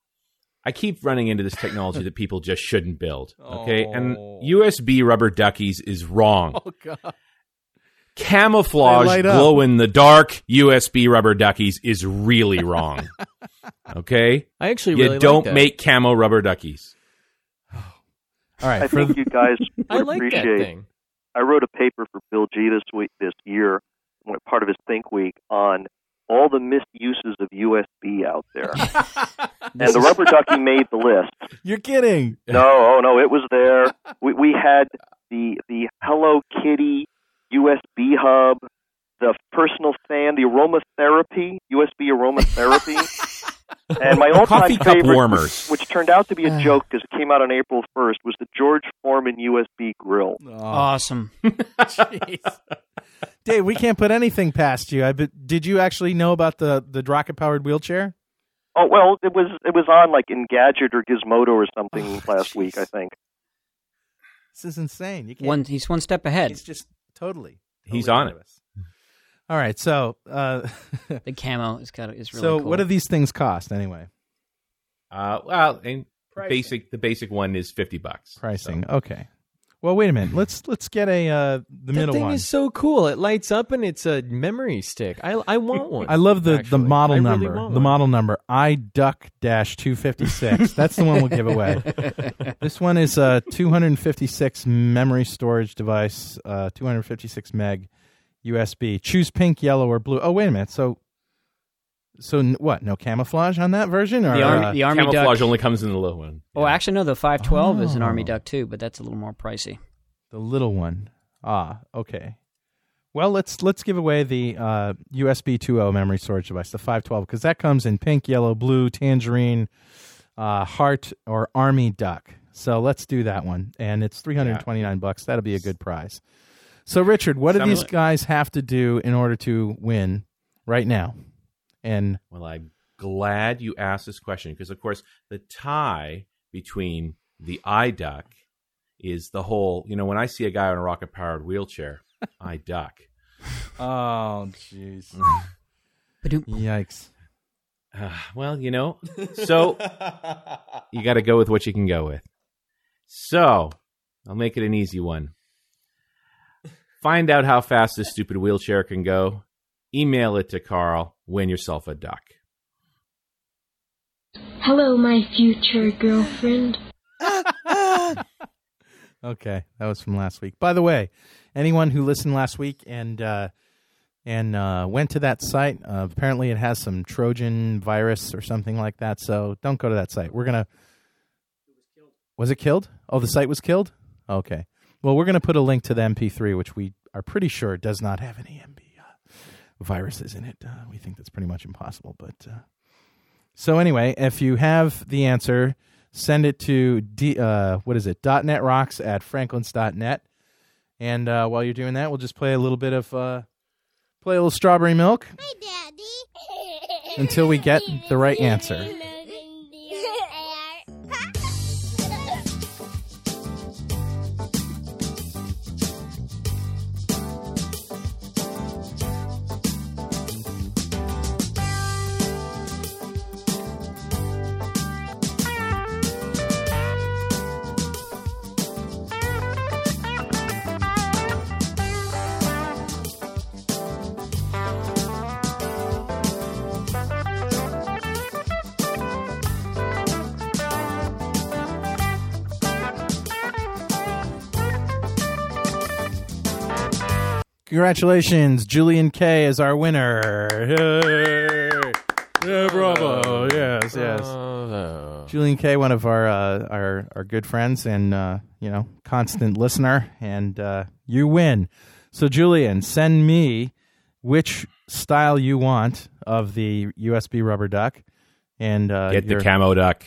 I keep running into this technology that people just shouldn't build, okay? Oh. And U S B rubber duckies is wrong. Oh, God. Camouflage glow-in-the-dark U S B rubber duckies is really wrong. Okay? I actually you really don't like that. Make camo rubber duckies. All right, I think the, you guys would like appreciate. I wrote a paper for Bill G this week, this year, part of his Think Week, on all the misuses of U S B out there. And the rubber ducky made the list. You're kidding? No, oh no, it was there. We we had the the Hello Kitty U S B hub, the personal fan, the aromatherapy U S B aromatherapy. And my all-time favorite, warmers. which turned out to be a joke because it came out on April first, was the George Foreman U S B grill. Oh. Awesome. Jeez. Dave, we can't put anything past you. I be- Did you actually know about the, the rocket-powered wheelchair? Oh, well, it was it was on like Engadget or Gizmodo or something oh, last geez. week, I think. This is insane. You can't, one, he's one step ahead. He's just totally. totally he's on it. All right, so uh, the camo is kind of is really. So, cool. What do these things cost anyway? Uh, well, and Pricing. basic the basic one is fifty bucks. Pricing, so. Okay. Well, wait a minute. Let's let's get a uh, the that middle one. That thing is so cool. It lights up and it's a memory stick. I I want one. I love the, the model I number. Really the model number I D U C two fifty-six. That's the one we'll give away. This one is a two fifty-six memory storage device, uh, two fifty-six meg. U S B. Choose pink, yellow, or blue. Oh, wait a minute. So, so what? No camouflage on that version? Or, the army, uh, the army camouflage duck. Only comes in the little one. Yeah. Oh, actually, no. The five twelve oh. is an Army Duck too, but that's a little more pricey. The little one. Ah, okay. Well, let's let's give away the uh, U S B two point oh memory storage device, the five twelve, because that comes in pink, yellow, blue, tangerine, uh, heart, or Army Duck. So let's do that one, and it's three twenty-nine yeah. bucks. That'll be a good prize. So, Richard, what do these guys have to do in order to win right now? And well, I'm glad you asked this question because, of course, the tie between the iDuck is the whole, you know, when I see a guy on a rocket-powered wheelchair, I duck. Oh, jeez. Yikes. Uh, well, you know, so you got to go with what you can go with. So I'll make it an easy one. Find out how fast this stupid wheelchair can go. Email it to Carl. Win yourself a duck. Hello, my future girlfriend. Okay, that was from last week. By the way, anyone who listened last week and uh, and uh, went to that site, uh, apparently it has some Trojan virus or something like that, so don't go to that site. We're going to... Was it killed? Oh, the site was killed? Okay. Well, we're going to put a link to the M P three, which we are pretty sure does not have any M P uh, viruses in it. Uh, we think that's pretty much impossible. But uh, so anyway, if you have the answer, send it to D, uh, what is it? .NET Rocks at Franklin's dot net. And uh, while you're doing that, we'll just play a little bit of uh, play a little Strawberry Milk. Hi, Daddy. Until we get the right answer. Congratulations, Julian K is our winner. Hey. Yeah, bravo! Yes, yes. Bravo. Julian K, one of our uh, our our good friends and uh, you know constant listener, and uh, you win. So, Julian, send me which style you want of the U S B rubber duck, and uh, get your... the camo duck.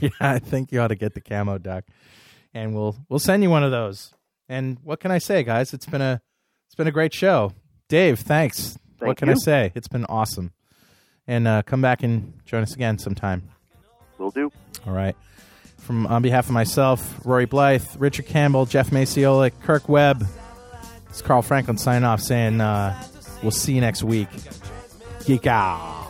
Yeah, I think you ought to get the camo duck, and we'll we'll send you one of those. And what can I say, guys? It's been a It's been a great show. Dave, thanks. Thank what can you. I say? It's been awesome. And uh, come back and join us again sometime. Will do. All right. From on behalf of myself, Rory Blythe, Richard Campbell, Jeff Maciulek, Kirk Webb, it's Carl Franklin signing off saying uh, we'll see you next week. Geek out.